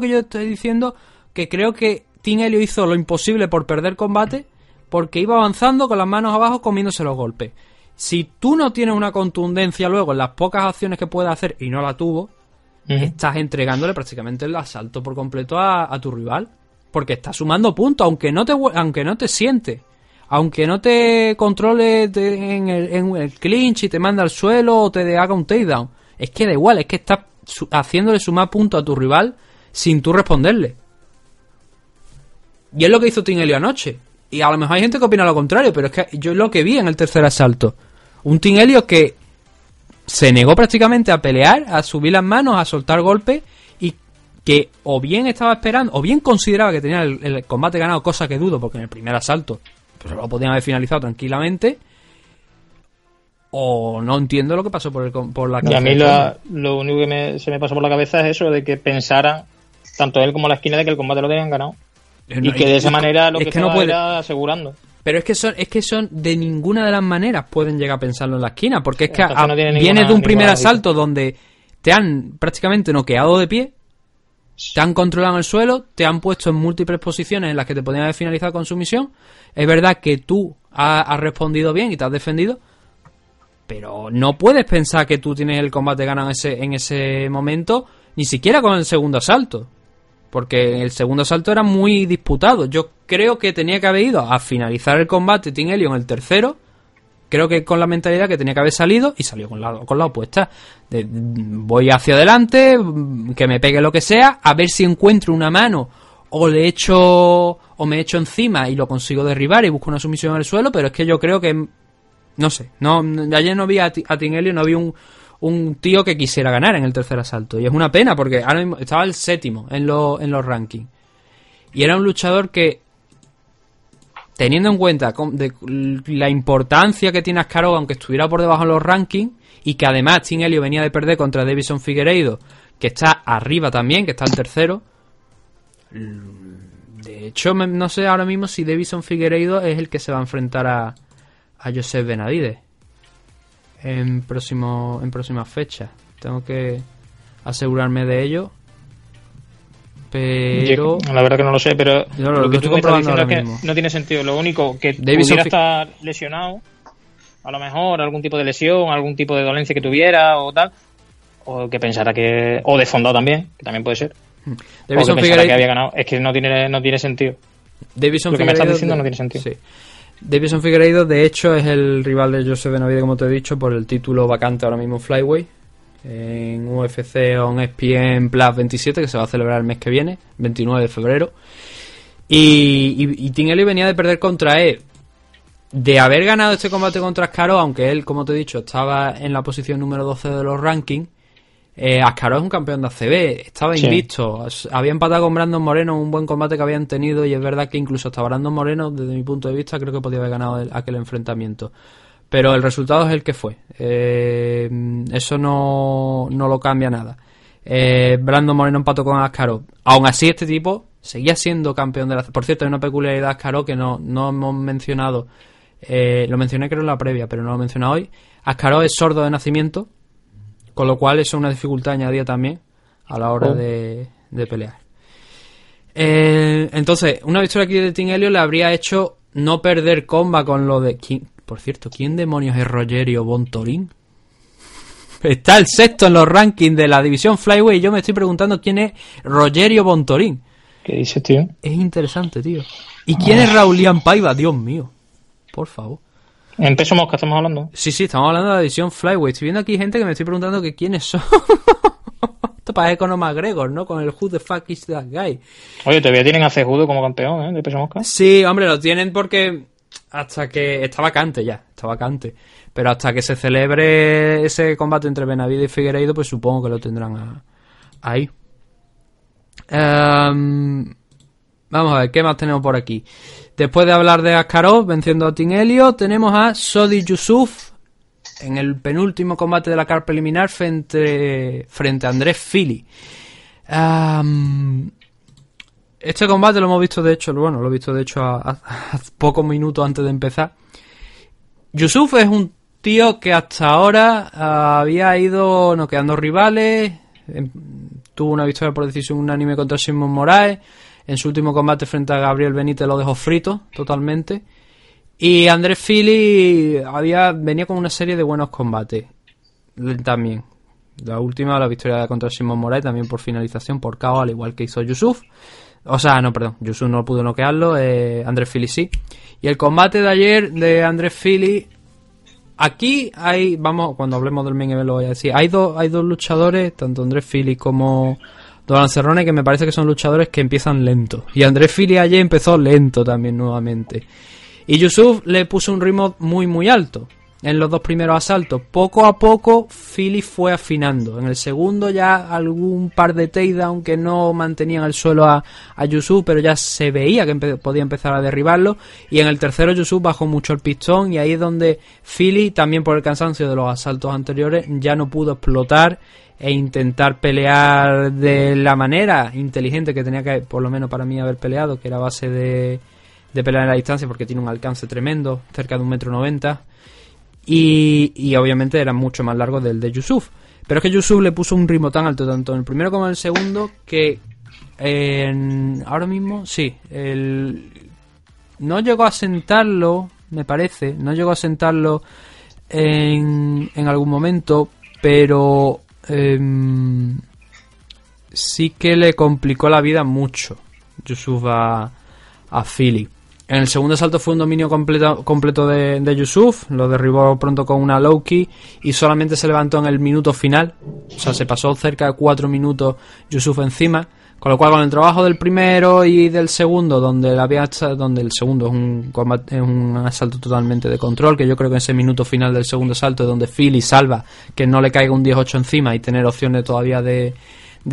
que yo estoy diciendo, que creo que Tim Elliott hizo lo imposible por perder combate porque iba avanzando con las manos abajo comiéndose los golpes. Si tú no tienes una contundencia luego en las pocas acciones que puedes hacer, y no la tuvo, estás entregándole prácticamente el asalto por completo a tu rival, porque estás sumando puntos, aunque no te siente, aunque no te controle en el clinch y te manda al suelo o te haga un takedown. Es que da igual, es que estás haciéndole sumar puntos a tu rival sin tú responderle. Y es lo que hizo Tim Elliott anoche. Y a lo mejor hay gente que opina lo contrario, pero es que yo lo que vi en el tercer asalto, un Tim Elliott que se negó prácticamente a pelear, a subir las manos, a soltar golpes, y que o bien estaba esperando, o bien consideraba que tenía el combate ganado, cosa que dudo, porque en el primer asalto pues lo podían haber finalizado tranquilamente, o no entiendo lo que pasó por la cabeza. Y a mí lo único que se me pasó por la cabeza es eso, de que pensara tanto él como la esquina de que el combate lo tenían ganado. Y que de esa manera lo que se va a asegurando. Pero es que son de ninguna de las maneras pueden llegar a pensarlo en la esquina, porque es que vienes de un primer asalto donde te han prácticamente noqueado de pie, te han controlado en el suelo, te han puesto en múltiples posiciones en las que te podían haber finalizado con sumisión. Es verdad que tú has respondido bien y te has defendido, pero no puedes pensar que tú tienes el combate ganado en ese momento, ni siquiera con el segundo asalto. Porque el segundo asalto era muy disputado. Yo creo que tenía que haber ido a finalizar el combate Tim Elliott en el tercero. Creo que con la mentalidad que tenía que haber salido. Y salió con la opuesta. Voy hacia adelante, que me pegue lo que sea. A ver si encuentro una mano. O me echo encima y lo consigo derribar y busco una sumisión al suelo. Pero es que yo creo que No sé, ayer no vi a Tim Elliott, no vi un tío que quisiera ganar en el tercer asalto. Y es una pena porque ahora mismo estaba el séptimo en los rankings. Y era un luchador que, teniendo en cuenta de la importancia que tiene Askarov, aunque estuviera por debajo en los rankings, y que además Tim Elliott venía de perder contra Davison Figueiredo, que está arriba también, que está en tercero. De hecho, no sé ahora mismo si Davison Figueiredo es el que se va a enfrentar a Joseph Benavidez en próximas fechas. Tengo que asegurarme de ello. Pero... yo, la verdad que no lo sé, pero lo que tú me estás diciendo es que no tiene sentido. Lo único que Davison pudiera estar lesionado, a lo mejor algún tipo de lesión, algún tipo de dolencia que tuviera o tal, o que pensara que... o desfondado también, que también puede ser. Davison o que pensara que había ganado. Es que no tiene sentido. Davison lo que Figueiredo me estás diciendo no tiene sentido. Sí. Davison Figueiredo, de hecho, es el rival de Joseph Benavidez, como te he dicho, por el título vacante ahora mismo flyweight en UFC on ESPN Plus 27, que se va a celebrar el mes que viene, 29 de febrero. Y Tim Elliott venía de perder contra él. De haber ganado este combate contra Askarov, aunque él, como te he dicho, estaba en la posición número 12 de los rankings, Askarov es un campeón de ACB, estaba invicto, sí. Había empatado con Brandon Moreno, un buen combate que habían tenido, y es verdad que incluso hasta Brandon Moreno, desde mi punto de vista, creo que podía haber ganado aquel enfrentamiento. Pero el resultado es el que fue. Eso no lo cambia nada. Brandon Moreno empató con Askarov. Aún así, este tipo seguía siendo campeón de la... Por cierto, hay una peculiaridad de Askarov que no hemos mencionado. Lo mencioné creo en la previa, pero no lo mencioné hoy. Askarov es sordo de nacimiento, con lo cual eso es una dificultad añadida también a la hora de pelear. Entonces, una victoria aquí de Tim Elliott le habría hecho no perder comba con lo de... Por cierto, ¿quién demonios es Rogerio Bontorín? Está el sexto en los rankings de la división flyweight y yo me estoy preguntando quién es Rogerio Bontorín. ¿Qué dices, tío? Es interesante, tío. ¿Y quién es Raulian Paiva? Dios mío. Por favor. ¿En peso mosca estamos hablando? Sí, estamos hablando de la división flyweight. Estoy viendo aquí gente que me estoy preguntando que quiénes son. Esto parece Conor McGregor, ¿no? Con el Who the fuck is that guy. Oye, todavía tienen a Cejudo como campeón, ¿eh? De peso mosca. Sí, hombre, lo tienen porque... hasta que está vacante, pero hasta que se celebre ese combate entre Benavidez y Figueiredo, pues supongo que lo tendrán ahí. Vamos a ver qué más tenemos por aquí. Después de hablar de Askarov venciendo a Tim Elliott, tenemos a Sodi Yusuf en el penúltimo combate de la carta preliminar frente a André Fili. Este combate lo hemos visto de hecho a pocos minutos antes de empezar. Yusuf es un tío que hasta ahora había ido noqueando rivales, tuvo una victoria por decisión unánime contra Simón Moraes, en su último combate frente a Gabriel Benítez lo dejó frito totalmente, y André Fili venía con una serie de buenos combates también. La última, la victoria contra Simón Moraes, también por finalización, por KO, al igual que hizo Yusuf. O sea, no, perdón, Yusuf no pudo noquearlo, André Fili sí. Y el combate de ayer de André Fili, aquí cuando hablemos del main event lo voy a decir, hay dos luchadores, tanto André Fili como Donald Cerrone, que me parece que son luchadores que empiezan lento. Y André Fili ayer empezó lento también nuevamente. Y Yusuf le puso un ritmo muy muy alto en los dos primeros asaltos. Poco a poco Fili fue afinando. En el segundo ya algún par de takedown que no mantenían el suelo a Yusuf, pero ya se veía que podía empezar a derribarlo. Y en el tercero Yusuf bajó mucho el pistón, y ahí es donde Fili, también por el cansancio de los asaltos anteriores, ya no pudo explotar e intentar pelear de la manera inteligente que tenía que, por lo menos para mí, haber peleado, que era base de pelear en la distancia, porque tiene un alcance tremendo, cerca de 1,90 m. Y obviamente era mucho más largo del de Yusuf. Pero es que Yusuf le puso un ritmo tan alto, tanto en el primero como en el segundo, que ahora mismo, sí, no llegó a sentarlo, me parece, en algún momento, pero sí que le complicó la vida mucho Yusuf a Fili. En el segundo asalto fue un dominio completo de Yusuf, lo derribó pronto con una low key y solamente se levantó en el minuto final, o sea, se pasó cerca de 4 minutos Yusuf encima, Con lo cual, con el trabajo del primero y del segundo, donde el segundo es un asalto totalmente de control, que yo creo que en ese minuto final del segundo asalto es donde Fili salva que no le caiga un 10-8 encima y tener opciones todavía de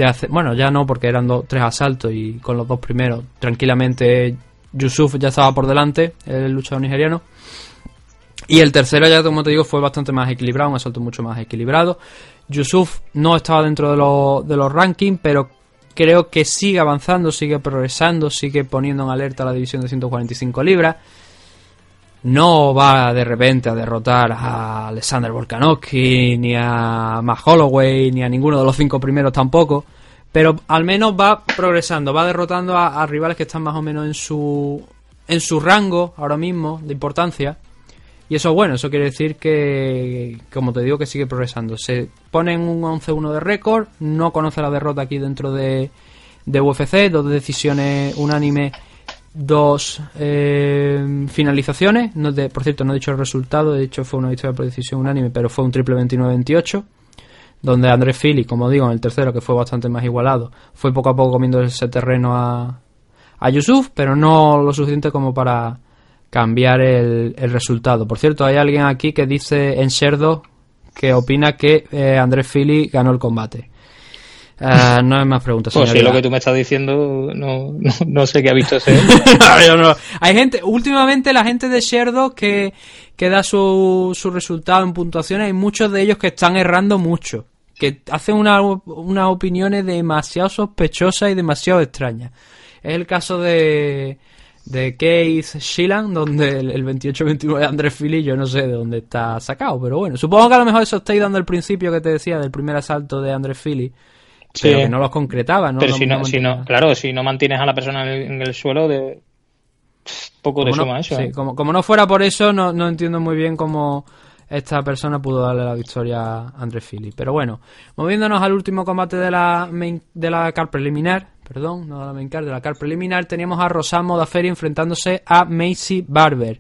hacer, bueno, ya no, porque eran 3 asaltos y con los dos primeros tranquilamente Yusuf ya estaba por delante, el luchador nigeriano. Y el tercero, ya como te digo, fue bastante más equilibrado, un asalto mucho más equilibrado. Yusuf no estaba dentro de los rankings, pero creo que sigue avanzando, sigue progresando, sigue poniendo en alerta la división de 145 libras. No va de repente a derrotar a Alexander Volkanovski, ni a Max Holloway, ni a ninguno de los 5 primeros tampoco. Pero al menos va progresando, va derrotando a rivales que están más o menos en su rango ahora mismo de importancia. Y eso es bueno, eso quiere decir que, como te digo, que sigue progresando. Se pone en un 11-1 de récord, no conoce la derrota aquí dentro de UFC, 2 decisiones unánime, 2 finalizaciones. No, por cierto, no he dicho el resultado, de hecho fue una victoria por decisión unánime, pero fue un triple 29-28, donde André Fili, como digo, en el tercero, que fue bastante más igualado, fue poco a poco comiendo ese terreno a Yusuf, pero no lo suficiente como para cambiar el resultado. Por cierto, hay alguien aquí que dice en Sherdo que opina que André Fili ganó el combate. No hay más preguntas. Pues si lo que tú me estás diciendo, no sé qué ha visto ese. No. Hay gente, últimamente la gente de Sherdo que da su resultado en puntuaciones, hay muchos de ellos que están errando mucho, que hacen unas opiniones demasiado sospechosas y demasiado extrañas. Es el caso de Keith Sheehan, donde el 28-29 de André Fili, yo no sé de dónde está sacado, pero bueno, supongo que a lo mejor esos takedowns del principio que te decía del primer asalto de André Fili, sí, pero que no los concretaba, ¿no? Pero si no mantienes a la persona en el suelo, de poco de suma eso. Sí, como no fuera por eso, no entiendo muy bien cómo esta persona pudo darle la victoria a André Fili. Pero bueno, moviéndonos al último combate de la card preliminar, teníamos a Roxanne Modafferi enfrentándose a Maycee Barber.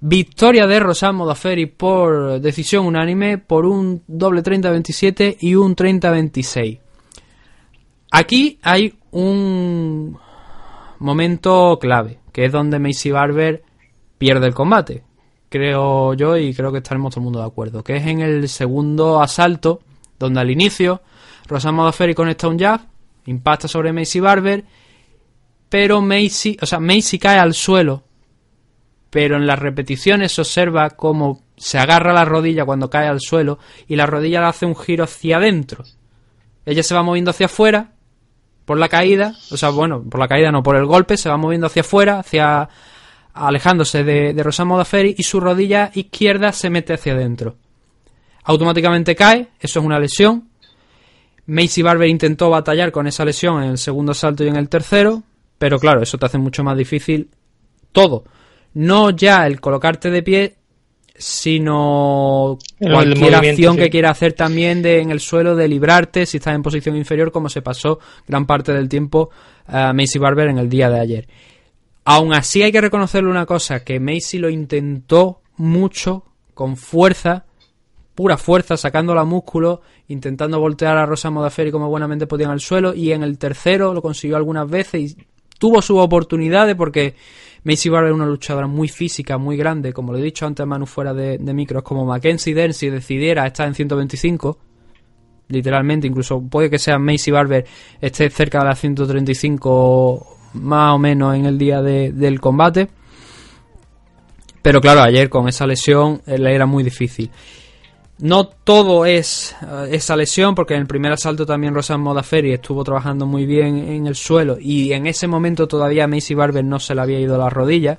Victoria de Roxanne Modafferi por decisión unánime, por un doble 30-27 y un 30-26. Aquí hay un momento clave, que es donde Maycee Barber pierde el combate, creo yo, y creo que estaremos todo el mundo de acuerdo, que es en el segundo asalto, donde al inicio Roxanne Modafferi conecta un jab, impacta sobre Maycee Barber, pero Maycee cae al suelo, pero en las repeticiones se observa cómo se agarra la rodilla cuando cae al suelo y la rodilla le hace un giro hacia adentro. Ella se va moviendo hacia afuera por la caída, por el golpe, se va moviendo hacia afuera, alejándose de Roxanne Modafferi, y su rodilla izquierda se mete hacia adentro. Automáticamente cae, eso es una lesión. Maycee Barber intentó batallar con esa lesión en el segundo asalto y en el tercero, pero claro, eso te hace mucho más difícil todo. No ya el colocarte de pie, sino cualquier acción que quiera hacer también en el suelo, de librarte si estás en posición inferior, como se pasó gran parte del tiempo a Maycee Barber en el día de ayer. Aún así hay que reconocerle una cosa, que Maycee lo intentó mucho, con fuerza, pura fuerza, sacándola a músculo, intentando voltear a Roxanne Modafferi como buenamente podían al suelo, y en el tercero lo consiguió algunas veces y tuvo sus oportunidades, porque Maycee Barber es una luchadora muy física, muy grande, como lo he dicho antes a Manu fuera de micros, como Mackenzie Dern, si decidiera estar en 125, literalmente, incluso puede que sea Maycee Barber esté cerca de las 135 más o menos en el día del combate, pero claro, ayer con esa lesión le era muy difícil. No todo es esa lesión, porque en el primer asalto también Roxanne Modafferi estuvo trabajando muy bien en el suelo, y en ese momento todavía a Maycee Barber no se le había ido a la rodilla,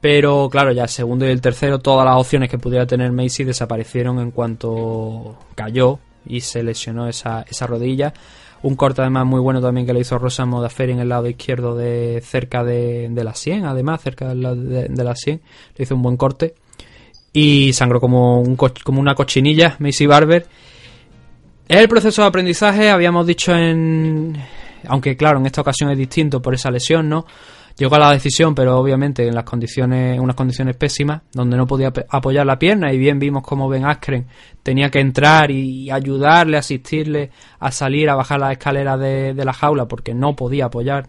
pero claro, ya el segundo y el tercero todas las opciones que pudiera tener Maycee desaparecieron en cuanto cayó y se lesionó esa rodilla. Un corte además muy bueno también que le hizo Roxanne Modafferi en el lado izquierdo, de cerca de la sien, además cerca de la sien, le hizo un buen corte. Y sangró como una cochinilla Maycee Barber. El proceso de aprendizaje, habíamos dicho, aunque claro, en esta ocasión es distinto por esa lesión, ¿no? Llegó a la decisión, pero obviamente en las condiciones, unas condiciones pésimas, donde no podía apoyar la pierna, y bien vimos cómo Ben Askren tenía que entrar y ayudarle, asistirle a salir, a bajar las escaleras de la jaula, porque no podía apoyar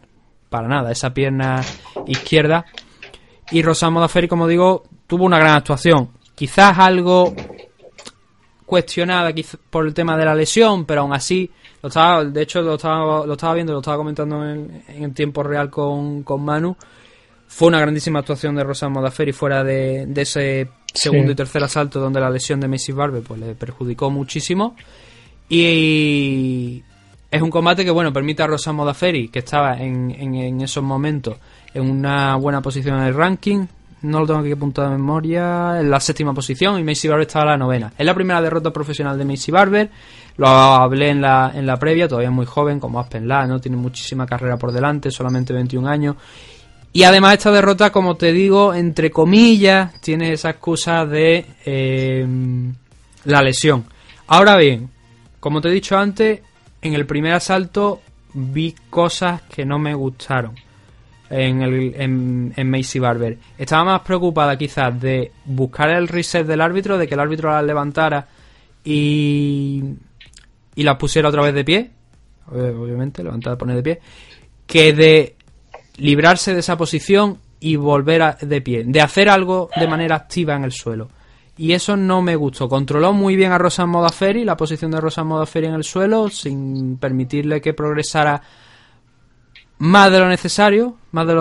para nada esa pierna izquierda. Y Roxanne Modafferi, como digo, tuvo una gran actuación, quizás algo cuestionada por el tema de la lesión, pero aún así lo estaba comentando en tiempo real con Manu. Fue una grandísima actuación de Roxanne Modafferi fuera de ese segundo y tercer asalto, donde la lesión de Maycee Barber pues le perjudicó muchísimo. Y es un combate que, bueno, permite a Roxanne Modafferi, que estaba en esos momentos en una buena posición en el ranking, no lo tengo aquí apuntado de memoria, en la séptima posición, y Maycee Barber estaba en la novena. Es la primera derrota profesional de Maycee Barber, lo hablé en la previa, todavía es muy joven, como Aspen Ladd, ¿no? Tiene muchísima carrera por delante, solamente 21 años. Y además esta derrota, como te digo, entre comillas, tiene esa excusa de la lesión. Ahora bien, como te he dicho antes, en el primer asalto vi cosas que no me gustaron en Maycee Barber. Estaba más preocupada quizás de buscar el reset del árbitro, de que el árbitro las levantara y las pusiera otra vez de pie, obviamente levantar, poner de pie, que de librarse de esa posición y volver de pie, de hacer algo de manera activa en el suelo. Y eso no me gustó. Controló muy bien a Roxanne Modafferi, la posición de Roxanne Modafferi en el suelo, sin permitirle que progresara más de lo necesario, más de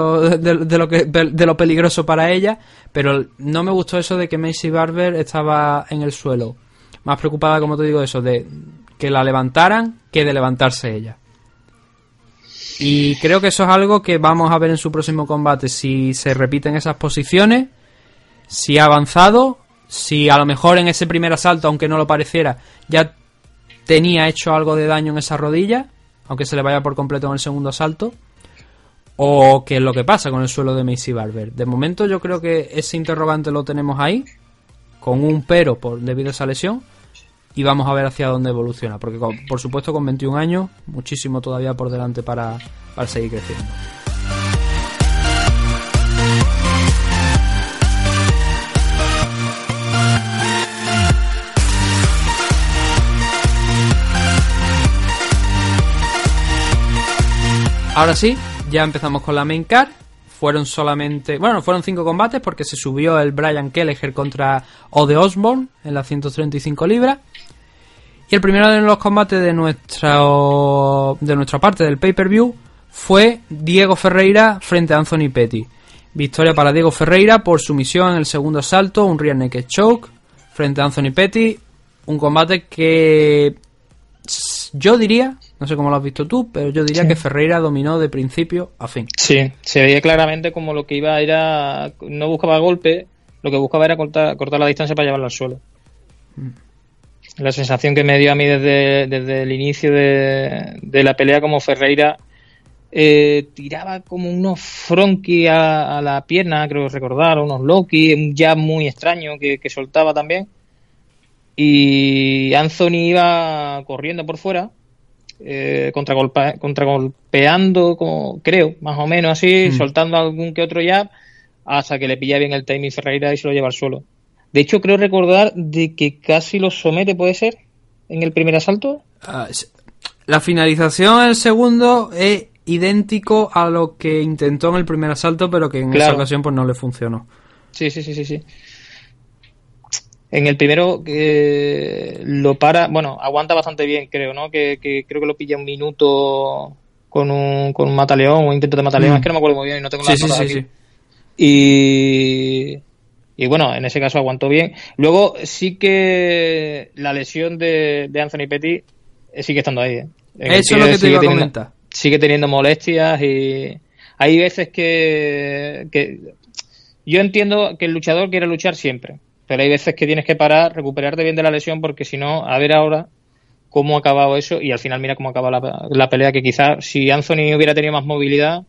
lo peligroso para ella, pero no me gustó eso de que Maycee Barber estaba en el suelo. Más preocupada, como te digo, eso de que la levantaran que de levantarse ella. Y creo que eso es algo que vamos a ver en su próximo combate, si se repiten esas posiciones, si ha avanzado, si a lo mejor en ese primer asalto, aunque no lo pareciera, ya tenía hecho algo de daño en esa rodilla, aunque se le vaya por completo en el segundo asalto, o qué es lo que pasa con el suelo de Maycee Barber. De momento yo creo que ese interrogante lo tenemos ahí, con un pero debido a esa lesión, y vamos a ver hacia dónde evoluciona, porque por supuesto con 21 años, muchísimo todavía por delante para seguir creciendo. Ahora sí, ya empezamos con la main card. Fueron 5 combates, porque se subió el Brian Kelleher contra Ode Osborne en las 135 libras. Y el primero de los combates de nuestra parte del pay-per-view fue Diego Ferreira frente a Anthony Pettis. Victoria para Diego Ferreira por sumisión en el segundo asalto, un rear naked choke frente a Anthony Pettis. Un combate que yo diría, no sé cómo lo has visto tú, pero yo diría que Ferreira dominó de principio a fin. Sí, se veía claramente como lo que iba era, no buscaba golpe, lo que buscaba era cortar la distancia para llevarlo al suelo. La sensación que me dio a mí desde el inicio de la pelea, como Ferreira tiraba como unos fronki a la pierna, creo recordar, unos loki, un jab muy extraño que soltaba también. Y Anthony iba corriendo por fuera, contragolpeando, como creo, más o menos así, soltando algún que otro jab, hasta que le pilla bien el timing Ferreira y se lo lleva al suelo. De hecho, creo recordar de que casi lo somete, ¿puede ser? En el primer asalto. La finalización del segundo es idéntico a lo que intentó en el primer asalto, pero que en esa ocasión pues no le funcionó. Sí. En el primero lo para, bueno, aguanta bastante bien, creo, ¿no? Que creo que lo pilla un minuto con un mataleón, un intento de mataleón, es que no me acuerdo muy bien y no tengo las notas aquí. Y bueno, en ese caso aguantó bien. Luego sí que la lesión de Anthony Pettis sigue estando ahí, ¿eh? Eso es lo que te iba a comentar. Sigue teniendo molestias y hay veces que yo entiendo que el luchador quiere luchar siempre, pero hay veces que tienes que parar, recuperarte bien de la lesión, porque si no, a ver ahora cómo ha acabado eso, y al final mira cómo ha acabado la pelea, que quizás si Anthony hubiera tenido más movilidad,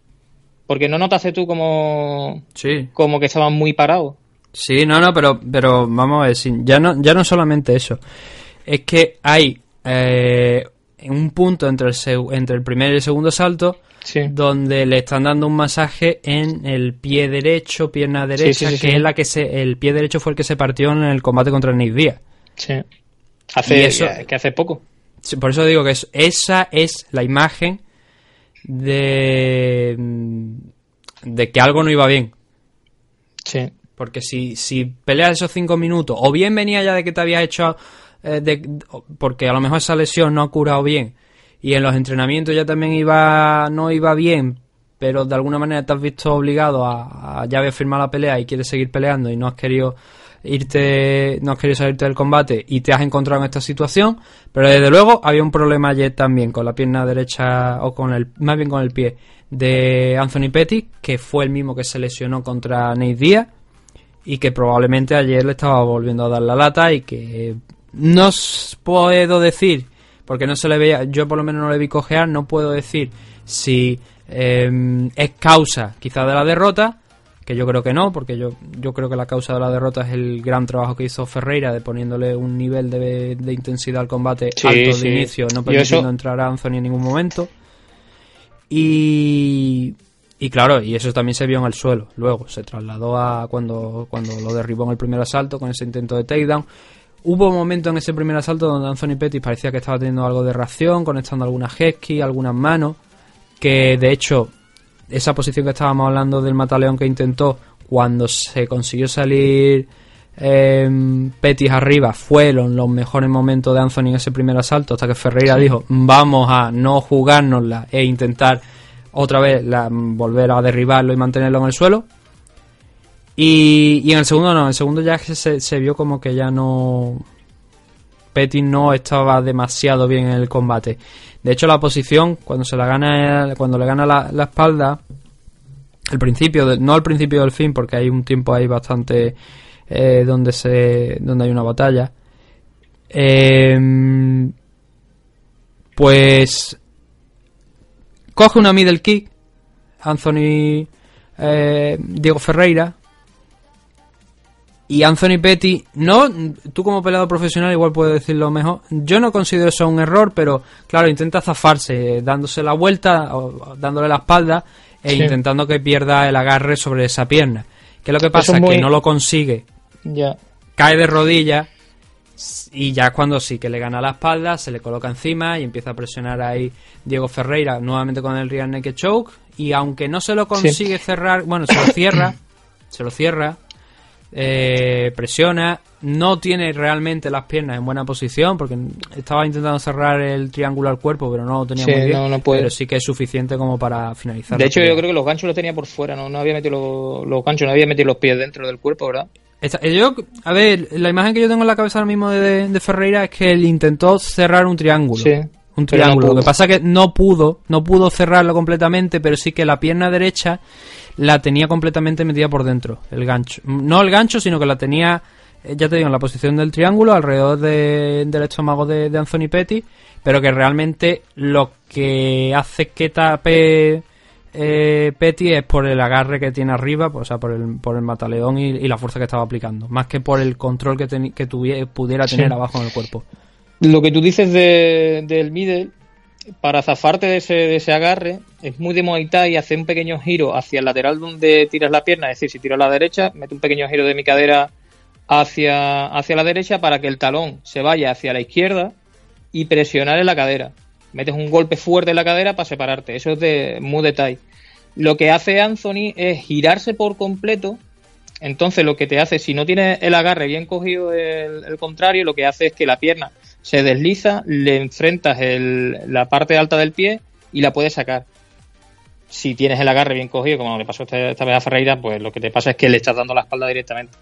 porque no notaste tú como que estaban muy parados. Sí, no, pero vamos a ver, ya no solamente eso, es que hay un punto entre el primer y el segundo asalto sí, donde le están dando un masaje en el pie derecho, pierna derecha, que es la que el pie derecho fue el que se partió en el combate contra Nick Diaz. Sí. Hace poco. Por eso digo que esa es la imagen de que algo no iba bien. Sí. Porque si peleas esos 5 minutos, o bien venía ya de que te habías hecho, porque a lo mejor esa lesión no ha curado bien, y en los entrenamientos ya también no iba bien, pero de alguna manera te has visto obligado a ya haber firmado la pelea y quieres seguir peleando y no has querido salirte del combate y te has encontrado en esta situación. Pero desde luego había un problema ayer también con la pierna derecha, o más bien con el pie de Anthony Pettis, que fue el mismo que se lesionó contra Nate Diaz, y que probablemente ayer le estaba volviendo a dar la lata, y que no os puedo decir, porque no se le veía, yo por lo menos no le vi cojear, no puedo decir si es causa quizá de la derrota, que yo creo que no, porque yo creo que la causa de la derrota es el gran trabajo que hizo Ferreira de poniéndole un nivel de intensidad al combate alto de inicio, no permitiendo entrar a Anthony en ningún momento, y claro, y eso también se vio en el suelo. Luego se trasladó a cuando lo derribó en el primer asalto con ese intento de takedown. Hubo un momento en ese primer asalto donde Anthony Pettis parecía que estaba teniendo algo de reacción, conectando algunas headkicks, algunas manos, que de hecho esa posición que estábamos hablando del mataleón que intentó, cuando se consiguió salir Pettis arriba, fueron los mejores momentos de Anthony en ese primer asalto, hasta que Ferreira dijo, vamos a no jugárnosla e intentar otra vez volver a derribarlo y mantenerlo en el suelo. Y en el segundo no, en el segundo ya se vio como que ya no, Pettis no estaba demasiado bien en el combate. De hecho, la posición, cuando le gana la espalda, al principio, no al principio del fin, porque hay un tiempo ahí bastante donde hay una batalla, pues coge una middle kick Anthony Diego Ferreira, y Anthony Pettis, no, tú como peleador profesional igual puedes decirlo mejor, yo no considero eso un error, pero claro, intenta zafarse, dándose la vuelta, o dándole la espalda, e intentando que pierda el agarre sobre esa pierna. ¿Qué es lo que pasa? Que no lo consigue. Ya. Cae de rodillas, y ya cuando sí que le gana la espalda, se le coloca encima y empieza a presionar ahí Diego Ferreira, nuevamente con el rear naked choke, y aunque no se lo consigue cerrar, bueno, se lo cierra, presiona, no tiene realmente las piernas en buena posición, porque estaba intentando cerrar el triángulo al cuerpo, pero no lo tenía muy bien, no puede. Pero sí que es suficiente como para finalizar. De hecho, yo creo que los ganchos los tenía por fuera, no había metido los ganchos, no había metido los pies dentro del cuerpo, ¿verdad? La imagen que yo tengo en la cabeza ahora mismo de Ferreira es que él intentó cerrar un triángulo. Sí. Un triángulo. Lo que pasa es que no pudo cerrarlo completamente, pero sí que la pierna derecha la tenía completamente metida por dentro, el gancho. No el gancho, sino que la tenía, ya te digo, en la posición del triángulo, alrededor del estómago de Anthony Pettis, pero que realmente lo que hace que tape Pettis es por el agarre que tiene arriba, o sea, por el mataleón y la fuerza que estaba aplicando, más que por el control que pudiera tener abajo en el cuerpo. Lo que tú dices del middle, para zafarte de ese agarre, es muy de Muay Thai y hacer un pequeño giro hacia el lateral donde tiras la pierna. Es decir, si tiro a la derecha, meto un pequeño giro de mi cadera hacia la derecha para que el talón se vaya hacia la izquierda y presionar en la cadera. Metes un golpe fuerte en la cadera para separarte. Eso es de Muay Thai. Lo que hace Anthony es girarse por completo. Entonces, lo que te hace, si no tienes el agarre bien cogido el contrario, lo que hace es que la pierna se desliza, le enfrentas la parte alta del pie y la puedes sacar. Si tienes el agarre bien cogido, como le pasó esta vez a Ferreira, pues lo que te pasa es que le estás dando la espalda directamente.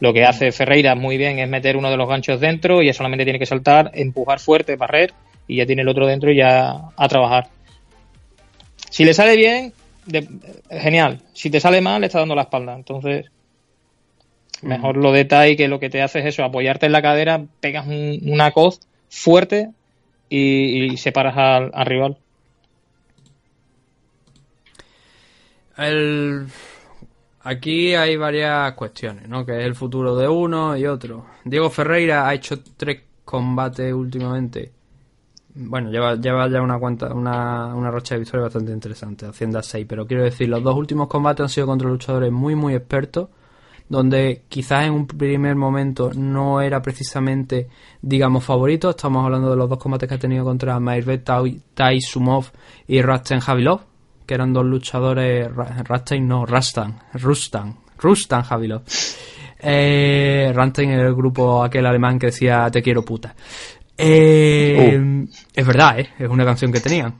Lo que hace Ferreira muy bien es meter uno de los ganchos dentro y ya solamente tiene que saltar, empujar fuerte, barrer, y ya tiene el otro dentro y ya a trabajar. Si le sale bien, genial. Si te sale mal, le estás dando la espalda. Entonces, mejor lo de Tai, que lo que te hace es eso, apoyarte en la cadera, pegas una coz fuerte y separas al rival. Aquí hay varias cuestiones, ¿no? Que es el futuro de uno y otro. Diego Ferreira ha hecho 3 combates últimamente. Bueno, lleva ya una racha de victorias bastante interesante, asciende a 6, pero quiero decir, los dos últimos combates han sido contra luchadores muy, muy expertos, donde quizás en un primer momento no era precisamente, digamos, favorito. Estamos hablando de los dos combates que ha tenido contra Mairvet Taysumov y Rastan Javilov, que eran dos luchadores, Rustam Javilov. Rastan era el grupo aquel alemán que decía "te quiero puta". Es verdad, es una canción que tenían.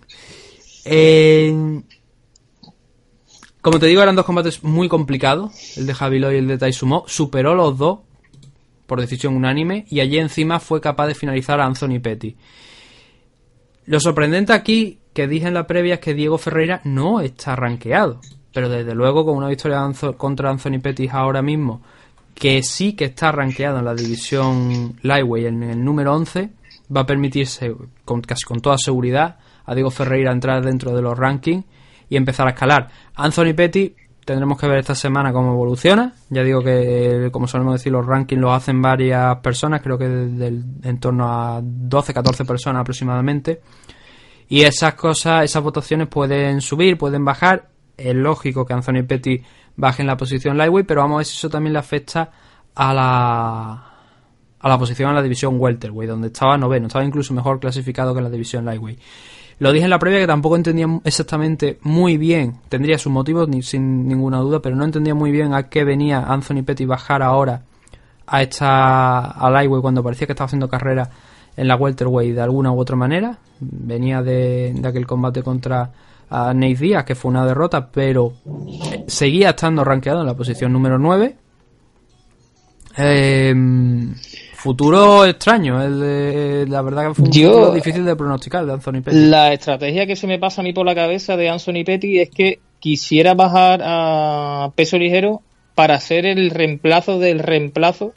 Como te digo, eran dos combates muy complicados, el de Javilov y el de Taysumov. Superó los dos por decisión unánime y allí encima fue capaz de finalizar a Anthony Pettis. Lo sorprendente aquí, que dije en la previa, es que Diego Ferreira no está rankeado, pero desde luego con una victoria contra Anthony Pettis ahora mismo, que sí que está rankeado en la división lightweight en el número 11, va a permitirse casi con toda seguridad a Diego Ferreira entrar dentro de los rankings y empezar a escalar. Anthony Pettis tendremos que ver esta semana cómo evoluciona. Ya digo que, como solemos decir, los rankings los hacen varias personas, creo que en torno a 12-14 personas aproximadamente, y esas cosas, esas votaciones pueden subir, pueden bajar. Es lógico que Anthony Pettis baje en la posición lightweight, pero vamos a ver si eso también le afecta a la posición en la división welterweight, donde estaba noveno, estaba incluso mejor clasificado que en la división lightweight. Lo dije en la previa, que tampoco entendía exactamente muy bien, tendría sus motivos sin ninguna duda, pero no entendía muy bien a qué venía Anthony Pettis bajar ahora a lightweight, cuando parecía que estaba haciendo carrera en la welterweight de alguna u otra manera. Venía de aquel combate contra Nate Diaz, que fue una derrota, pero seguía estando rankeado en la posición número 9. Futuro extraño, la verdad que fue un difícil de pronosticar de Anthony Pettis. La estrategia que se me pasa a mí por la cabeza de Anthony Pettis es que quisiera bajar a peso ligero para hacer el reemplazo del reemplazo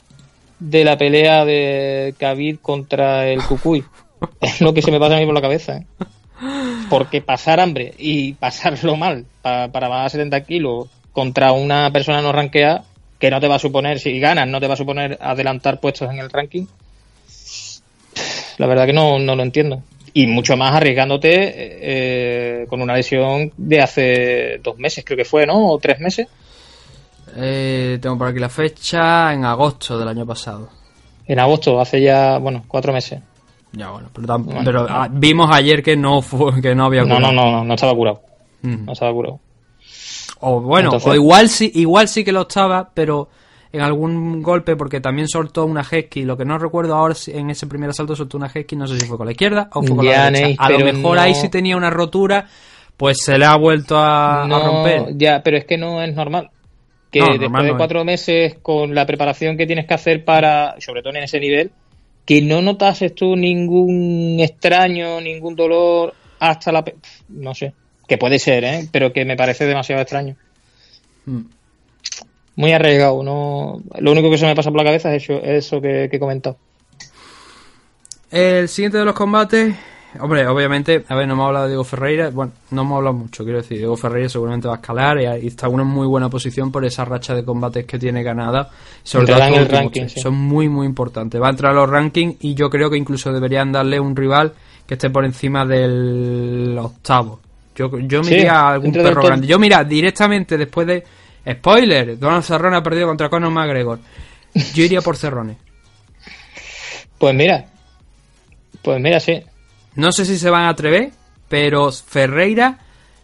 de la pelea de Khabib contra el Cucuy. Es lo que se me pasa a mí por la cabeza, ¿eh? Porque pasar hambre y pasarlo mal para bajar 70 kilos contra una persona no rankeada, que no te va a suponer, si ganas, no te va a suponer adelantar puestos en el ranking, la verdad que no lo entiendo. Y mucho más arriesgándote con una lesión de hace 2 meses, creo que fue, ¿no? O 3 meses. Tengo por aquí la fecha, en agosto del año pasado. En agosto, hace ya, 4 meses. Ya, pero vimos ayer que no había curado. No estaba curado. Uh-huh. No estaba curado. O bueno, entonces, o igual sí que lo estaba, pero en algún golpe, porque también soltó una Hesky, lo que no recuerdo ahora, en ese primer asalto soltó una Hesky, no sé si fue con la izquierda o fue con la derecha. A lo mejor ahí sí tenía una rotura, pues se le ha vuelto a romper. Ya, pero es que no es normal. Que después de 4 meses, con la preparación que tienes que hacer para, sobre todo en ese nivel, que no notases tú ningún extraño, ningún dolor, hasta la... no sé. Que puede ser, ¿eh? Pero que me parece demasiado extraño. Muy arriesgado, ¿no? Lo único que se me pasa por la cabeza es eso que he comentado. El siguiente de los combates... Hombre, obviamente, no hemos hablado de Diego Ferreira. Bueno, no hemos hablado mucho, quiero decir. Diego Ferreira seguramente va a escalar y está en una muy buena posición por esa racha de combates que tiene ganada. Sobre todo en el ranking, sí. Son muy, muy importantes. Va a entrar a los rankings y yo creo que incluso deberían darle un rival que esté por encima del octavo. Yo sí, miraría a algún perro grande. Yo, mira, directamente después de... Spoiler, Donald Cerrone ha perdido contra Conor McGregor. Yo iría por Cerrone. Pues mira, sí. No sé si se van a atrever, pero Ferreira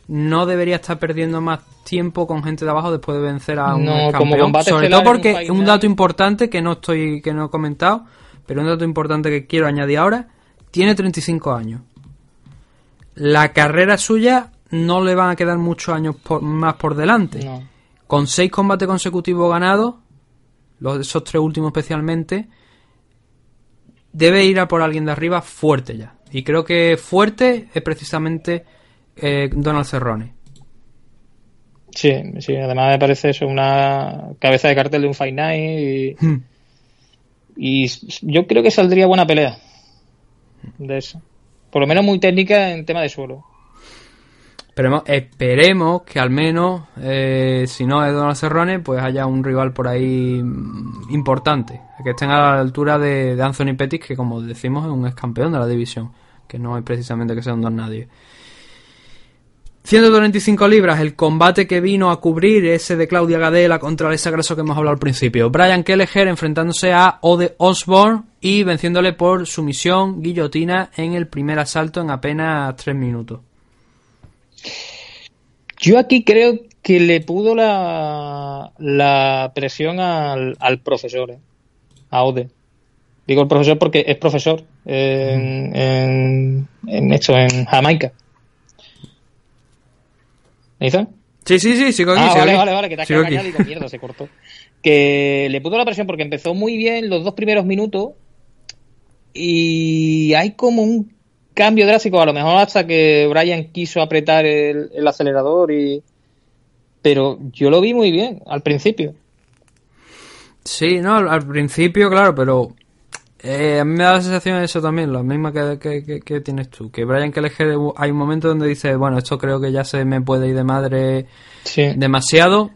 no debería estar perdiendo más tiempo con gente de abajo después de vencer a un campeón. Sobre todo porque un dato importante que no he comentado, pero un dato importante que quiero añadir ahora: tiene 35 años. La carrera suya no le van a quedar muchos años más por delante. No. Con 6 combates consecutivos ganados, esos 3 últimos especialmente, debe ir a por alguien de arriba fuerte ya. Y creo que fuerte es precisamente Donald Cerrone. Sí, además me parece eso una cabeza de cartel de un Fight Night. Y yo creo que saldría buena pelea de eso. Por lo menos muy técnica en tema de suelo. Esperemos que al menos, si no es Donald Cerrone, pues haya un rival por ahí importante, que estén a la altura de Anthony Pettis, que como decimos es un ex campeón de la división. que no es precisamente que sea un don nadie. 145 libras, el combate que vino a cubrir, ese de Claudia Gadelha contra Alexa Grasso que hemos hablado al principio. Brian Kelleher enfrentándose a Ode Osborne y venciéndole por sumisión, guillotina, en el primer asalto en apenas 3 minutos. Yo aquí creo que le pudo la presión al profesor, a Ode. Digo el profesor porque es profesor en Jamaica. ¿Nathan? Sí, sigo aquí. Vale, que te has cagado y digo, mierda, se cortó. Que le puso la presión porque empezó muy bien los 2 primeros minutos y hay como un cambio drástico, a lo mejor hasta que Brian quiso apretar el acelerador pero yo lo vi muy bien al principio. Sí, no, al principio, claro, pero a mí me da la sensación de eso también, la misma que tienes tú, que Brian Kelleher hay un momento donde dice, bueno, esto creo que ya se me puede ir de madre demasiado,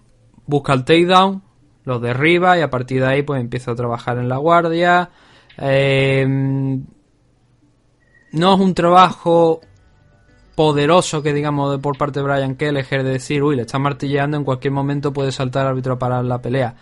busca el takedown, lo derriba y a partir de ahí pues empieza a trabajar en la guardia. No es un trabajo poderoso que digamos por parte de Brian Kelleher de decir, uy, le está martilleando, en cualquier momento puede saltar al árbitro a parar la pelea.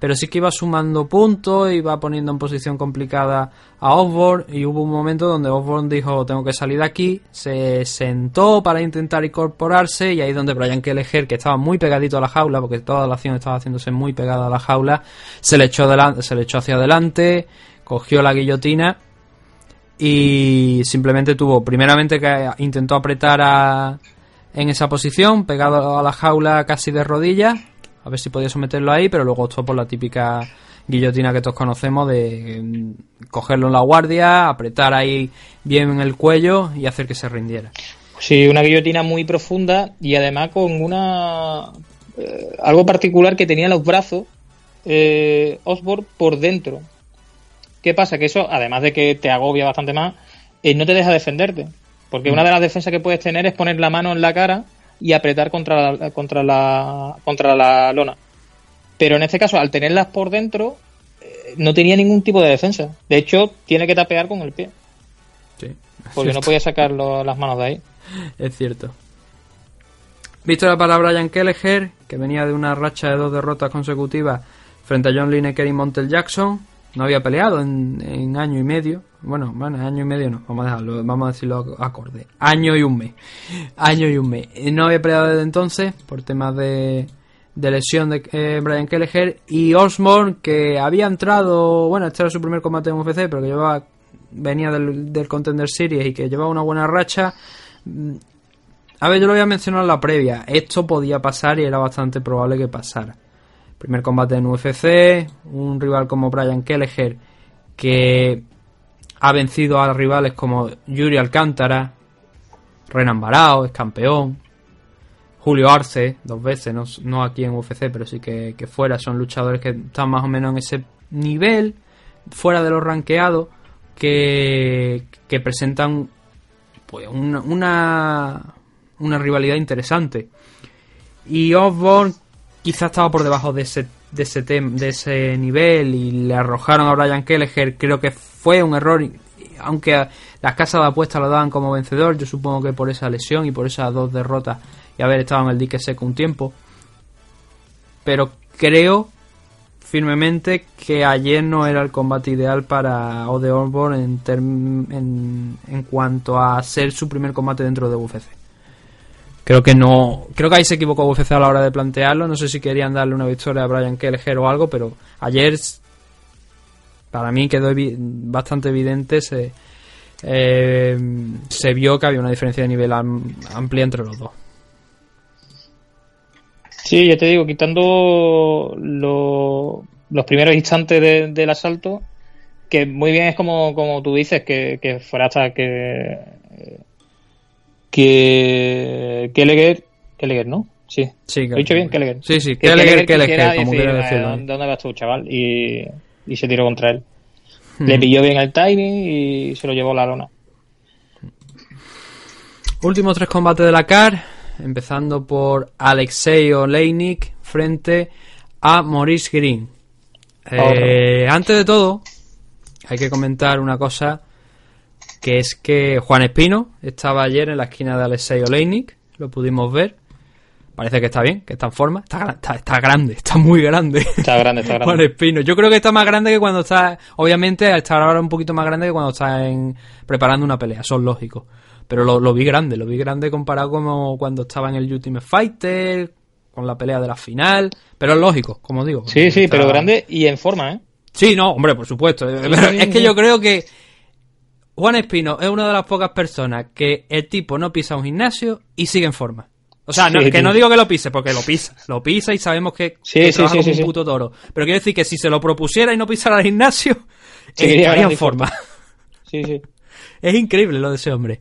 Pero sí que iba sumando puntos, iba poniendo en posición complicada a Osborne, y hubo un momento donde Osborne dijo, tengo que salir de aquí, se sentó para intentar incorporarse, y ahí es donde Brian Kelleher, que estaba muy pegadito a la jaula, porque toda la acción estaba haciéndose muy pegada a la jaula, se le echó hacia adelante, cogió la guillotina, y simplemente tuvo, primeramente que intentó apretar en esa posición, pegado a la jaula casi de rodillas, a ver si podía someterlo ahí, pero luego optó por la típica guillotina que todos conocemos de cogerlo en la guardia, apretar ahí bien en el cuello y hacer que se rindiera. Sí, una guillotina muy profunda y además con algo particular que tenía los brazos Osborne por dentro. ¿Qué pasa? Que eso, además de que te agobia bastante más, no te deja defenderte, porque una de las defensas que puedes tener es poner la mano en la cara y apretar contra la lona. Pero en este caso, al tenerlas por dentro, no tenía ningún tipo de defensa. De hecho, tiene que tapear con el pie. Sí. Porque no podía sacar las manos de ahí. Es cierto. Visto la palabra Brian Kelleher, que venía de una racha de 2 derrotas consecutivas frente a John Lineker y Montel Jackson. No había peleado en año y medio. Bueno, año y medio no, vamos a decirlo acorde. Año y un mes. No había peleado desde entonces por temas de lesión de Brian Kelleher. Y Osborne, que había entrado, bueno, este era su primer combate en UFC, pero que venía del Contender Series y que llevaba una buena racha. A ver, yo lo había mencionado en la previa. Esto podía pasar y era bastante probable que pasara. Primer combate en UFC, un rival como Brian Kelleher que ha vencido a rivales como Yuri Alcántara, Renan Barao, es campeón, Julio Arce, 2 veces, no aquí en UFC, pero sí que fuera, son luchadores que están más o menos en ese nivel, fuera de los rankeados, que presentan pues una rivalidad interesante. Y Osborne quizá estaba por debajo de ese nivel y le arrojaron a Brian Kelleher. Creo que fue un error, aunque las casas de apuestas lo daban como vencedor. Yo supongo que por esa lesión y por esas 2 derrotas y haber estado en el dique seco un tiempo. Pero creo firmemente que ayer no era el combate ideal para Ode Osborne en cuanto a ser su primer combate dentro de UFC. Creo que ahí se equivocó UFC a la hora de plantearlo. No sé si querían darle una victoria a Brian Kelleher o algo, pero ayer para mí quedó bastante evidente. Se vio que había una diferencia de nivel amplia entre los dos. Sí, ya te digo, quitando los primeros instantes del asalto, que muy bien es como tú dices, que fuera hasta que Kelleher, ¿no? Sí. Sí, lo he dicho bien, Kelleher. Sí, Kelleher, como quieras decirlo. ¿Dónde vas tú, chaval? Y se tiró contra él. Le pilló bien el timing y se lo llevó la lona. Últimos 3 combates de la CAR, empezando por Alexei Oleinik frente a Maurice Green. Antes de todo, hay que comentar una cosa que es que Juan Espino estaba ayer en la esquina de Alexei Oleinik, lo pudimos ver. Parece que está bien, que está en forma. Está grande, está muy grande. Está grande. Juan Espino. Yo creo que está más grande que cuando está... Obviamente, estar ahora un poquito más grande que cuando está preparando una pelea. Son lógicos. Pero lo vi grande comparado como cuando estaba en el Ultimate Fighter, con la pelea de la final. Pero es lógico, como digo. Sí, pero grande y en forma, ¿eh? Sí, no, hombre, por supuesto. Pero es que yo creo que Juan Espino es una de las pocas personas que el tipo no pisa un gimnasio y sigue en forma. O sea, no, que no digo que lo pise, porque lo pisa y sabemos que trabaja como un puto toro. Pero quiero decir que si se lo propusiera y no pisara al gimnasio, estaría en forma. Sí. Es increíble lo de ese hombre.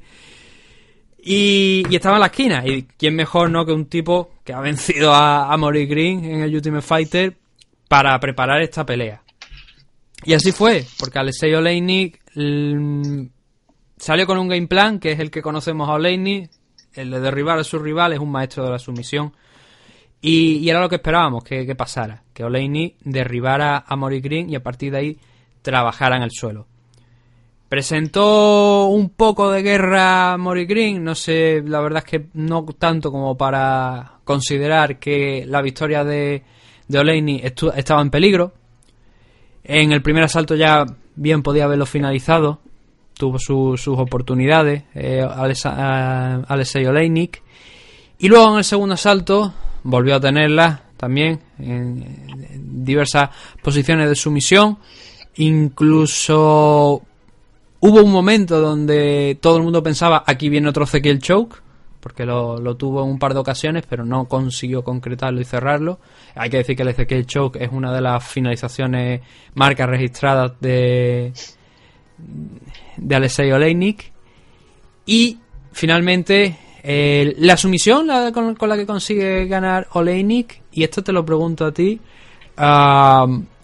Y estaba en la esquina. Y quién mejor, ¿no?, que un tipo que ha vencido a Maurice Green en el Ultimate Fighter para preparar esta pelea. Y así fue, porque Alexei Oleinik salió con un game plan, que es el que conocemos a Oleinik. El de derribar a su rival, es un maestro de la sumisión. Y era lo que esperábamos que pasara. Que Oleinik derribara a Maurice Green y a partir de ahí trabajara en el suelo. Presentó un poco de guerra Maurice Green. No sé, la verdad es que no tanto como para considerar que la victoria de Oleinik estaba en peligro. En el primer asalto ya bien podía haberlo finalizado. Tuvo sus oportunidades Alexei Oleinik, y luego en el segundo asalto volvió a tenerlas también en diversas posiciones de sumisión. Incluso hubo un momento donde todo el mundo pensaba: aquí viene otro Ezekiel Choke, porque lo tuvo en un par de ocasiones, pero no consiguió concretarlo y cerrarlo. Hay que decir que el Ezekiel Choke es una de las finalizaciones marcas registradas de Alexei Oleinik. Y finalmente la sumisión con la que consigue ganar Oleinik. Y esto te lo pregunto a ti,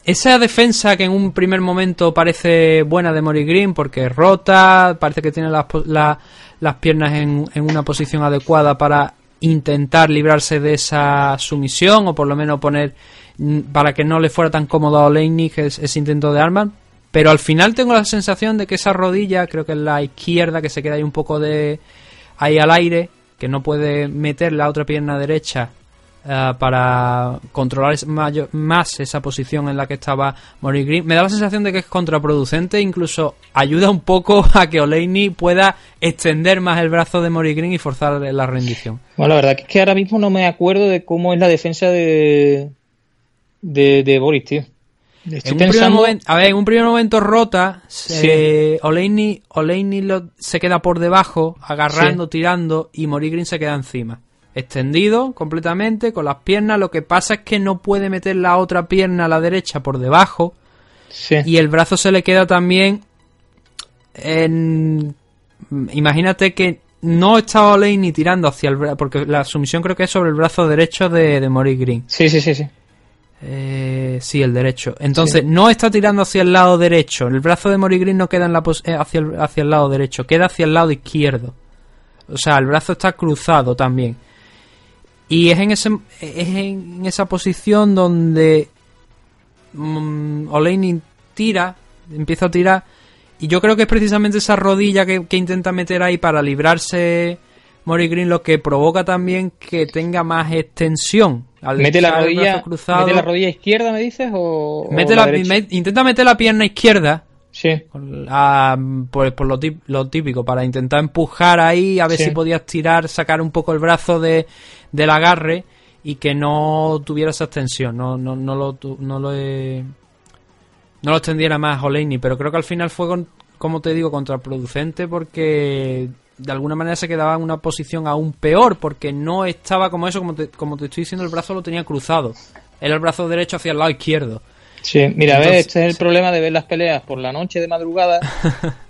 esa defensa que en un primer momento parece buena de Maurice Green, porque rota, parece que tiene las piernas en una posición adecuada para intentar librarse de esa sumisión, o por lo menos poner para que no le fuera tan cómodo a Oleinik ese intento de armar. Pero al final tengo la sensación de que esa rodilla, creo que es la izquierda, que se queda ahí un poco de ahí al aire, que no puede meter la otra pierna derecha para controlar más esa posición en la que estaba Maurice Green. Me da la sensación de que es contraproducente, incluso ayuda un poco a que Oleinik pueda extender más el brazo de Maurice Green y forzar la rendición. Bueno, la verdad es que ahora mismo no me acuerdo de cómo es la defensa de Boris, tío. En un primer momento rota, Oleinik se queda por debajo, agarrando, tirando, y Maurice Green se queda encima, extendido completamente, con las piernas. Lo que pasa es que no puede meter la otra pierna, a la derecha, por debajo, y el brazo se le queda también. Imagínate que no está Oleinik tirando hacia el brazo, porque la sumisión creo que es sobre el brazo derecho de Maurice Green. Sí. El derecho. Entonces no está tirando hacia el lado derecho. El brazo de Maurice Green no queda en hacia el lado derecho, queda hacia el lado izquierdo. O sea, el brazo está cruzado también. Y es en esa posición donde Oleinik empieza a tirar. Y yo creo que es precisamente esa rodilla que intenta meter ahí para librarse Maurice Green, lo que provoca también que tenga más extensión. ¿Mete la rodilla izquierda, me dices? Intenta meter la pierna izquierda. Sí. Por lo típico, para intentar empujar ahí, a ver si podías tirar, sacar un poco el brazo del agarre y que no tuviera esa extensión. No lo extendiera más Oleinik, pero creo que al final fue, como te digo, contraproducente, porque de alguna manera se quedaba en una posición aún peor, porque no estaba como te estoy diciendo, el brazo lo tenía cruzado, era el brazo derecho hacia el lado izquierdo. Mira, entonces, este es el problema de ver las peleas por la noche de madrugada,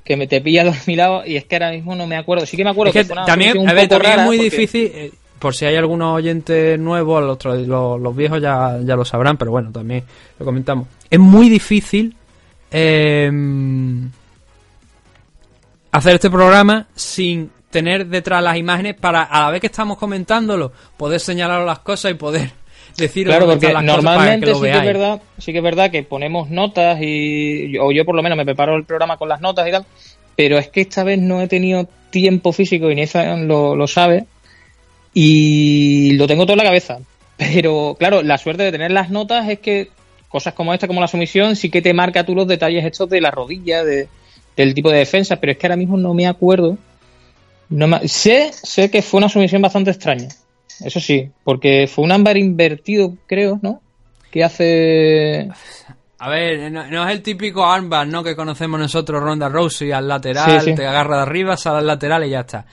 que me te pillas dormilado, y es que ahora mismo no me acuerdo. Sí que me acuerdo es que también, también es muy difícil, por si hay algunos oyentes nuevos, los viejos ya lo sabrán, pero bueno, también lo comentamos. Es muy difícil hacer este programa sin tener detrás las imágenes para, a la vez que estamos comentándolo, poder señalar las cosas y poder deciros porque las normalmente cosas para que lo veáis. Sí que es verdad que ponemos notas, o yo por lo menos me preparo el programa con las notas y tal, pero es que esta vez no he tenido tiempo físico, y Neza lo sabe, y lo tengo todo en la cabeza. Pero claro, la suerte de tener las notas es que cosas como esta, como la sumisión, sí que te marca tú los detalles estos de la rodilla, del tipo de defensa, pero es que ahora mismo no me acuerdo. Sé que fue una sumisión bastante extraña, eso sí, porque fue un ámbar invertido, creo, ¿no? Que hace... A ver, no es el típico ámbar, ¿no?, que conocemos nosotros, Ronda Rousey, al lateral, sí. Te agarra de arriba, sale al lateral y ya está.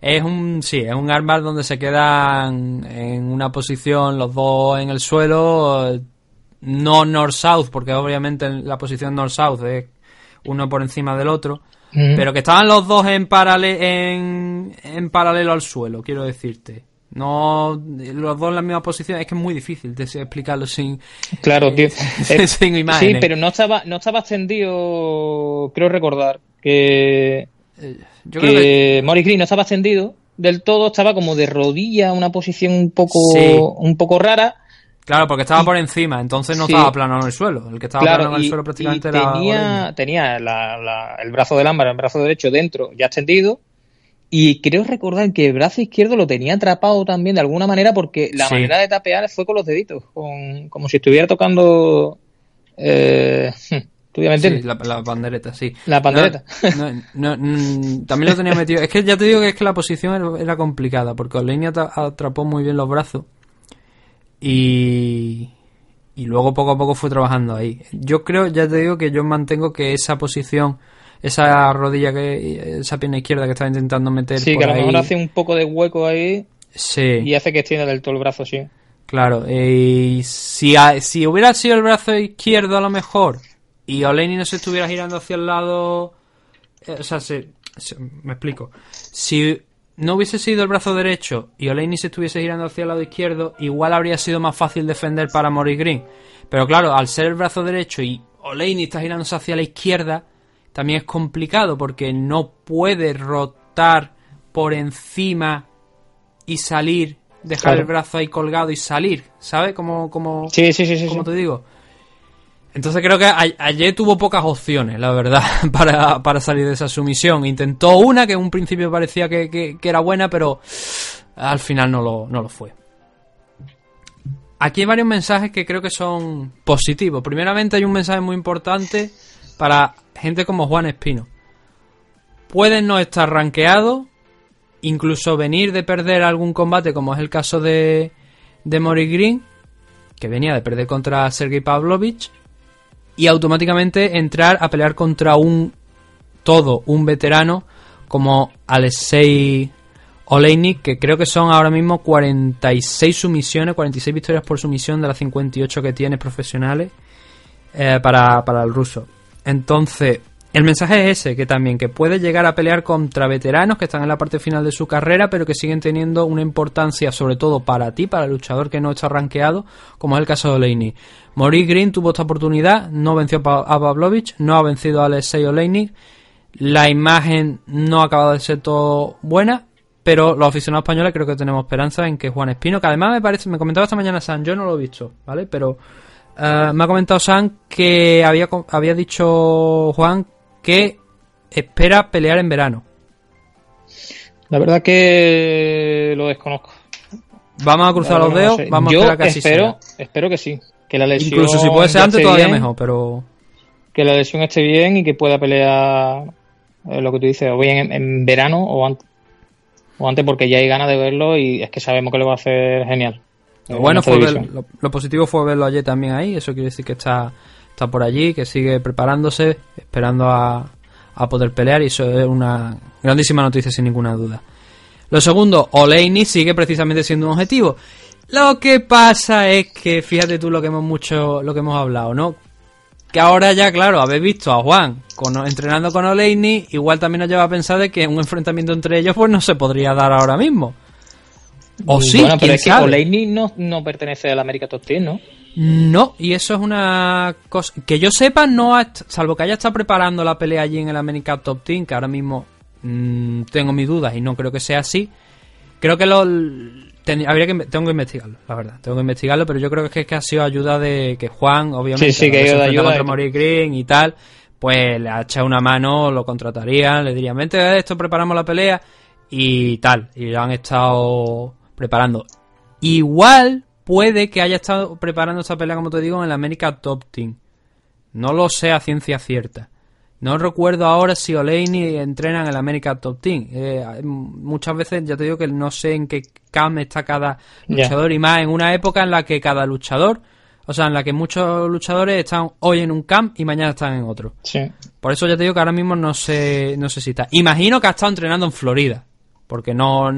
Es un ámbar donde se quedan en una posición los dos en el suelo, no north-south, porque obviamente la posición north-south es uno por encima del otro, pero que estaban los dos en paralelo al suelo, quiero decirte. No, los dos en la misma posición. Es que es muy difícil de explicarlo sin... Claro, tío. Sin imágenes. Sí, pero no estaba extendido, creo recordar, Yo creo que Maurice Green no estaba extendido del todo, estaba como de rodilla, una posición un poco rara. Claro, porque estaba por encima, entonces no estaba plano en el suelo. El que estaba plano en el suelo prácticamente era... Tenía el brazo del ámbar, el brazo derecho dentro, ya extendido. Y creo recordar que el brazo izquierdo lo tenía atrapado también de alguna manera, porque la manera de tapear fue con los deditos, como si estuviera tocando... Sí, la pandereta, sí. La pandereta. No, también lo tenía metido. Es que ya te digo que es que la posición era complicada, porque Oleinik atrapó muy bien los brazos y luego poco a poco fue trabajando ahí. Yo creo, ya te digo que yo mantengo que esa posición, esa rodilla, esa pierna izquierda que estaba intentando meter... Sí, por que a lo mejor ahí hace un poco de hueco ahí, sí, y hace que extienda del todo el brazo, sí. Claro, y si hubiera sido el brazo izquierdo a lo mejor... y Oleinik no se estuviera girando hacia el lado... o sea, me explico. Si no hubiese sido el brazo derecho y Oleinik se estuviese girando hacia el lado izquierdo, igual habría sido más fácil defender para Maurice Green. Pero claro, al ser el brazo derecho y Oleinik está girándose hacia la izquierda, también es complicado porque no puede rotar por encima y salir, dejar el brazo ahí colgado y salir, ¿sabes? Como te digo... Entonces creo que ayer tuvo pocas opciones, la verdad, para salir de esa sumisión. Intentó una que en un principio parecía que era buena, pero al final no lo fue. Aquí hay varios mensajes que creo que son positivos. Primeramente hay un mensaje muy importante para gente como Juan Espino. Pueden no estar rankeados, incluso venir de perder algún combate, como es el caso de Maurice Green, que venía de perder contra Sergey Pavlovich, y automáticamente entrar a pelear contra un veterano como Alexei Oleinik, que creo que son ahora mismo 46 sumisiones, 46 victorias por sumisión de las 58 que tiene profesionales para el ruso. Entonces, el mensaje es ese, que puede llegar a pelear contra veteranos que están en la parte final de su carrera, pero que siguen teniendo una importancia, sobre todo para ti, para el luchador que no está rankeado, como es el caso de Oleinik. Maurice Green tuvo esta oportunidad, no venció a Pavlovich, no ha vencido a Alexei Oleinik, la imagen no ha acabado de ser todo buena, pero los aficionados españoles creo que tenemos esperanza en que Juan Espino, que además me comentaba esta mañana San, yo no lo he visto, ¿vale? Pero me ha comentado San que había dicho Juan que espera pelear en verano. La verdad que lo desconozco. Vamos a cruzar los dedos, vamos a esperar que así sea. Espero que sí, que la lesión... Incluso si puede ser antes todavía mejor, pero... Que la lesión esté bien y que pueda pelear, lo que tú dices, o bien en verano o antes, porque ya hay ganas de verlo y es que sabemos que lo va a hacer genial. Lo bueno fue lo positivo fue verlo ayer también ahí, eso quiere decir que está por allí, que sigue preparándose, esperando a poder pelear, y eso es una grandísima noticia sin ninguna duda. Lo segundo, Oleinik sigue precisamente siendo un objetivo. Lo que pasa es que, fíjate tú lo que hemos hablado, ¿no? Que ahora ya, claro, habéis visto a Juan entrenando con Oleinik, igual también nos lleva a pensar de que un enfrentamiento entre ellos pues no se podría dar ahora mismo. O sí, bueno, pero es que Oleinik no pertenece al América Top Team, ¿no? No, y eso es una cosa... Que yo sepa, salvo que haya estado preparando la pelea allí en el América Top Team, que ahora mismo tengo mis dudas y no creo que sea así. Creo que tengo que investigarlo, la verdad. Tengo que investigarlo, pero yo creo que ha sido ayuda de que Juan, obviamente, se enfrenta contra Maurice Green y tal... pues le ha echado una mano, lo contratarían, le dirían, vente a esto, preparamos la pelea y tal, y lo han estado preparando. Igual puede que haya estado preparando esta pelea, como te digo, en la América Top Team. No lo sé a ciencia cierta. No recuerdo ahora si Oleinik entrena en el América Top Team. Muchas veces, ya te digo que no sé en qué camp está cada luchador, y más en una época en la que cada luchador, o sea, en la que muchos luchadores están hoy en un camp y mañana están en otro. Sí. Por eso ya te digo que ahora mismo no sé si está. Imagino que ha estado entrenando en Florida, porque no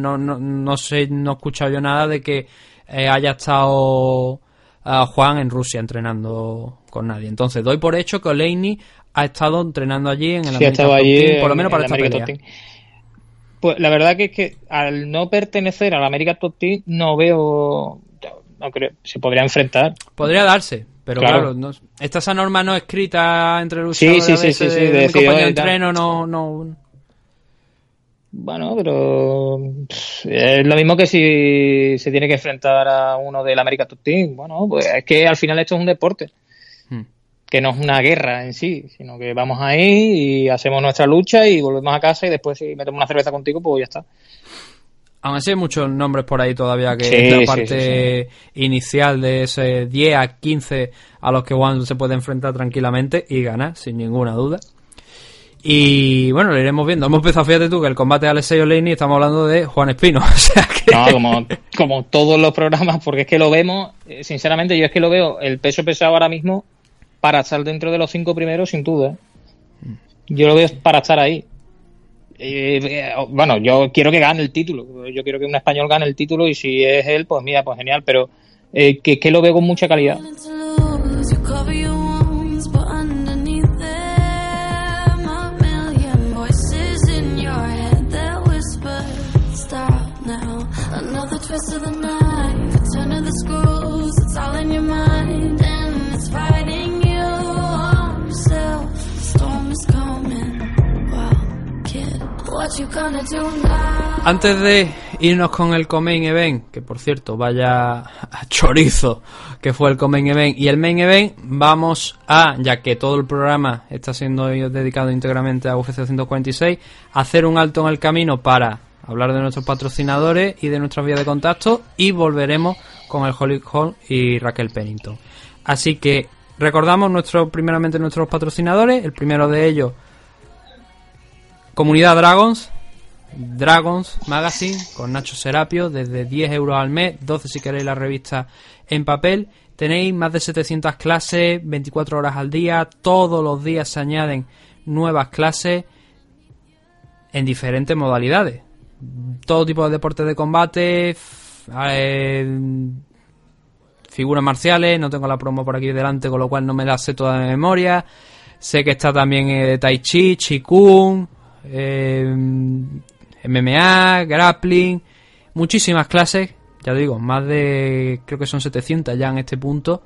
sé, no he escuchado yo nada de que haya estado Juan en Rusia entrenando con nadie. Entonces doy por hecho que Oleinik ha estado entrenando allí en el América Top Team, por lo menos para esta pelea. Pues la verdad que es que al no pertenecer al América Top Team no veo, no creo, se podría enfrentar. Podría darse, pero claro, no, está esa norma no escrita entre luchadores. Sí, de mi compañero de entreno no. Bueno, pero es lo mismo que si se tiene que enfrentar a uno del América Top Team. Bueno, pues es que al final esto es un deporte. Que no es una guerra en sí, sino que vamos ahí y hacemos nuestra lucha y volvemos a casa, y después si me tomo una cerveza contigo, pues ya está. Aún así hay muchos nombres por ahí todavía que en la parte inicial de ese 10 a 15 a los que Juan se puede enfrentar tranquilamente y ganar, sin ninguna duda. Y bueno, lo iremos viendo. Hemos empezado, fíjate tú, que el combate de Alexei Oleinik estamos hablando de Juan Espino. O sea que... No, como todos los programas, porque es que lo vemos, sinceramente yo es que lo veo, el peso pesado ahora mismo, para estar dentro de los 5 primeros, sin duda. Yo lo veo para estar ahí. Bueno, yo quiero que gane el título. Yo quiero que un español gane el título, y si es él, pues mira, pues genial. Pero que lo veo con mucha calidad. Antes de irnos con el co-main event, que por cierto, vaya a chorizo que fue el co-main event y el main event, vamos a, ya que todo el programa está siendo dedicado íntegramente a UFC 246, hacer un alto en el camino para hablar de nuestros patrocinadores y de nuestras vías de contacto, y volveremos con el Holly Holm y Raquel Pennington. Así que recordamos primeramente nuestros patrocinadores. El primero de ellos, Comunidad Dragons Magazine, con Nacho Serapio, desde 10 euros al mes, 12 si queréis la revista en papel. Tenéis más de 700 clases, 24 horas al día, todos los días se añaden nuevas clases en diferentes modalidades. Todo tipo de deportes de combate, figuras marciales, no tengo la promo por aquí delante, con lo cual no me la sé toda de memoria. Sé que está también Tai Chi, Chi Kung, MMA, grappling, muchísimas clases, ya te digo, más de, creo que son 700 ya en este punto,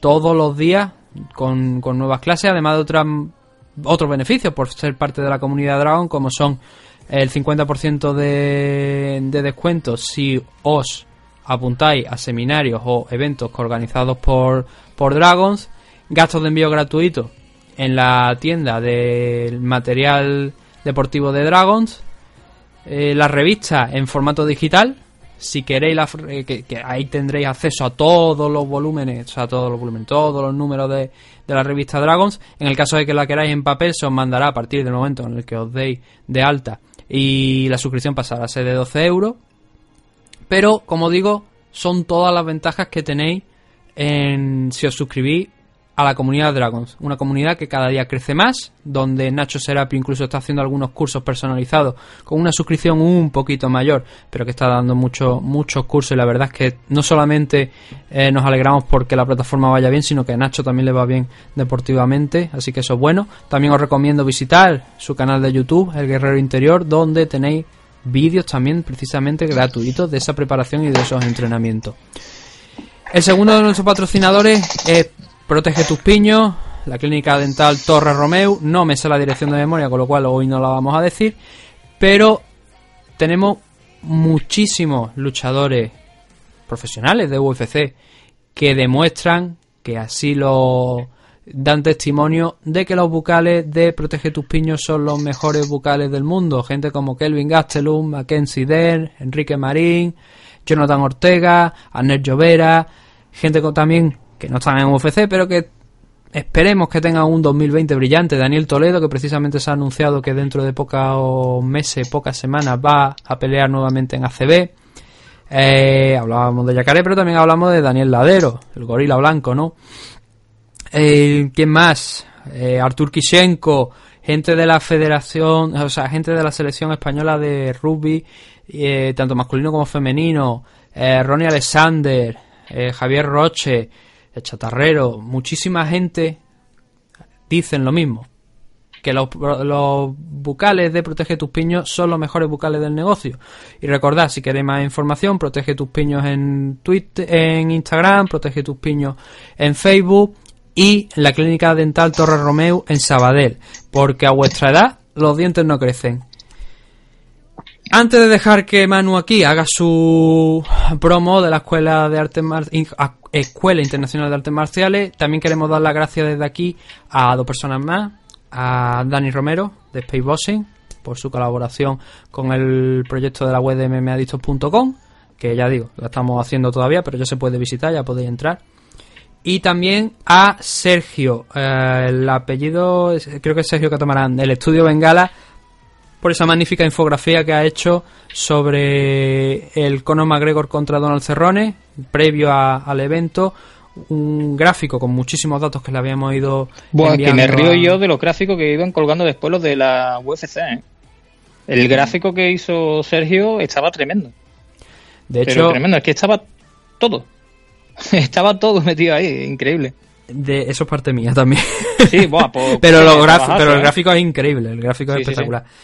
todos los días con nuevas clases, además de otros beneficios por ser parte de la Comunidad Dragon, como son el 50% de descuento si os apuntáis a seminarios o eventos organizados por Dragons, gastos de envío gratuitos en la tienda del material deportivo de Dragons, la revista en formato digital, si queréis que ahí tendréis acceso a todos los volúmenes, o sea, todos los números de la revista Dragons. En el caso de que la queráis en papel, se os mandará a partir del momento en el que os deis de alta, y la suscripción pasará a ser de 12 euros. Pero como digo, son todas las ventajas que tenéis si os suscribís a la Comunidad Dragons, una comunidad que cada día crece más, donde Nacho Serapio incluso está haciendo algunos cursos personalizados con una suscripción un poquito mayor, pero que está dando muchos cursos, y la verdad es que no solamente nos alegramos porque la plataforma vaya bien, sino que a Nacho también le va bien deportivamente, así que eso es bueno. También os recomiendo visitar su canal de YouTube, El Guerrero Interior, donde tenéis vídeos también precisamente gratuitos de esa preparación y de esos entrenamientos. El segundo de nuestros patrocinadores es Protege tus piños, la clínica dental Torre Romeu. No me sé la dirección de memoria, con lo cual hoy no la vamos a decir, pero tenemos muchísimos luchadores profesionales de UFC que demuestran que así lo dan testimonio de que los bucales de Protege Tus Piños son los mejores bucales del mundo. Gente como Kelvin Gastelum, Mackenzie Dern, Enrique Marín, Jonathan Ortega, Arnel Llovera, gente con, también que no están en UFC, pero que esperemos que tengan un 2020 brillante. Daniel Toledo, que precisamente se ha anunciado que dentro de pocos meses, pocas semanas, va a pelear nuevamente en ACB. Hablábamos de Yacaré, pero también hablamos de Daniel Ladero, el gorila blanco, ¿no? ¿Quién más? Artur Kishenko, gente de la federación, o sea, gente de la selección española de rugby, tanto masculino como femenino, Ronnie Alexander, Javier Roche, el Chatarrero, muchísima gente dicen lo mismo, que los bucales de Protege Tus Piños son los mejores bucales del negocio. Y recordad, si queréis más información, Protege Tus Piños en Twitter, en Instagram, Protege Tus Piños en Facebook y en la Clínica Dental Torre Romeu en Sabadell, porque a vuestra edad los dientes no crecen. Antes de dejar que Manu aquí haga su promo de la Escuela de Artes Escuela Internacional de Artes Marciales, también queremos dar las gracias desde aquí a dos personas más, a Dani Romero de Spaceboxing por su colaboración con el proyecto de la web de mmadictos.com, que ya digo, la estamos haciendo todavía, pero ya se puede visitar, ya podéis entrar. Y también a Sergio, el apellido creo que es Sergio Catamarán, del Estudio Bengala, por esa magnífica infografía que ha hecho sobre el Conor McGregor contra Donald Cerrone previo al evento. Un gráfico con muchísimos datos que le habíamos ido enviando. Que me río yo de los gráficos que iban colgando después los de la UFC, ¿eh? El gráfico que hizo Sergio estaba tremendo. De hecho, pero tremendo, es que estaba todo. Estaba todo metido ahí, increíble. De eso es parte mía también. Sí, buah, pues, pero el gráfico es increíble, el gráfico es espectacular. Sí.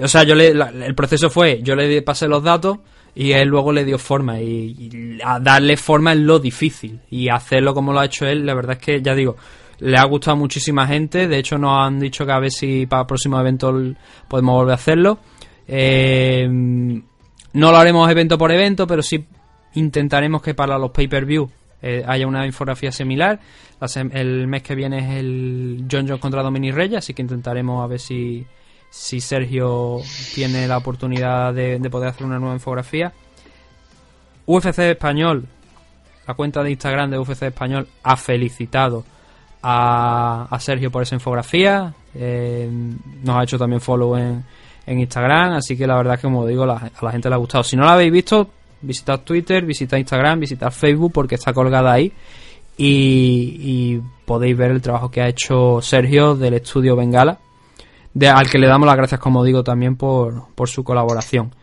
O sea, el proceso fue, yo le pasé los datos y él luego le dio forma, y a darle forma es lo difícil, y hacerlo como lo ha hecho él, la verdad es que ya digo, le ha gustado a muchísima gente. De hecho nos han dicho que a ver si para el próximo evento podemos volver a hacerlo. No lo haremos evento por evento, pero sí intentaremos que para los pay-per-view haya una infografía similar. El mes que viene es el John Jones contra Dominic Reyes, así que intentaremos a ver si Sergio tiene la oportunidad de poder hacer una nueva infografía. UFC Español, la cuenta de Instagram de UFC Español, ha felicitado a Sergio por esa infografía. Nos ha hecho también follow en Instagram, así que la verdad es que, como digo, a la gente le ha gustado. Si no la habéis visto, visitad Twitter, visitad Instagram, visitad Facebook, porque está colgada ahí y podéis ver el trabajo que ha hecho Sergio del Estudio Bengala, al que le damos las gracias, como digo, también por su colaboración.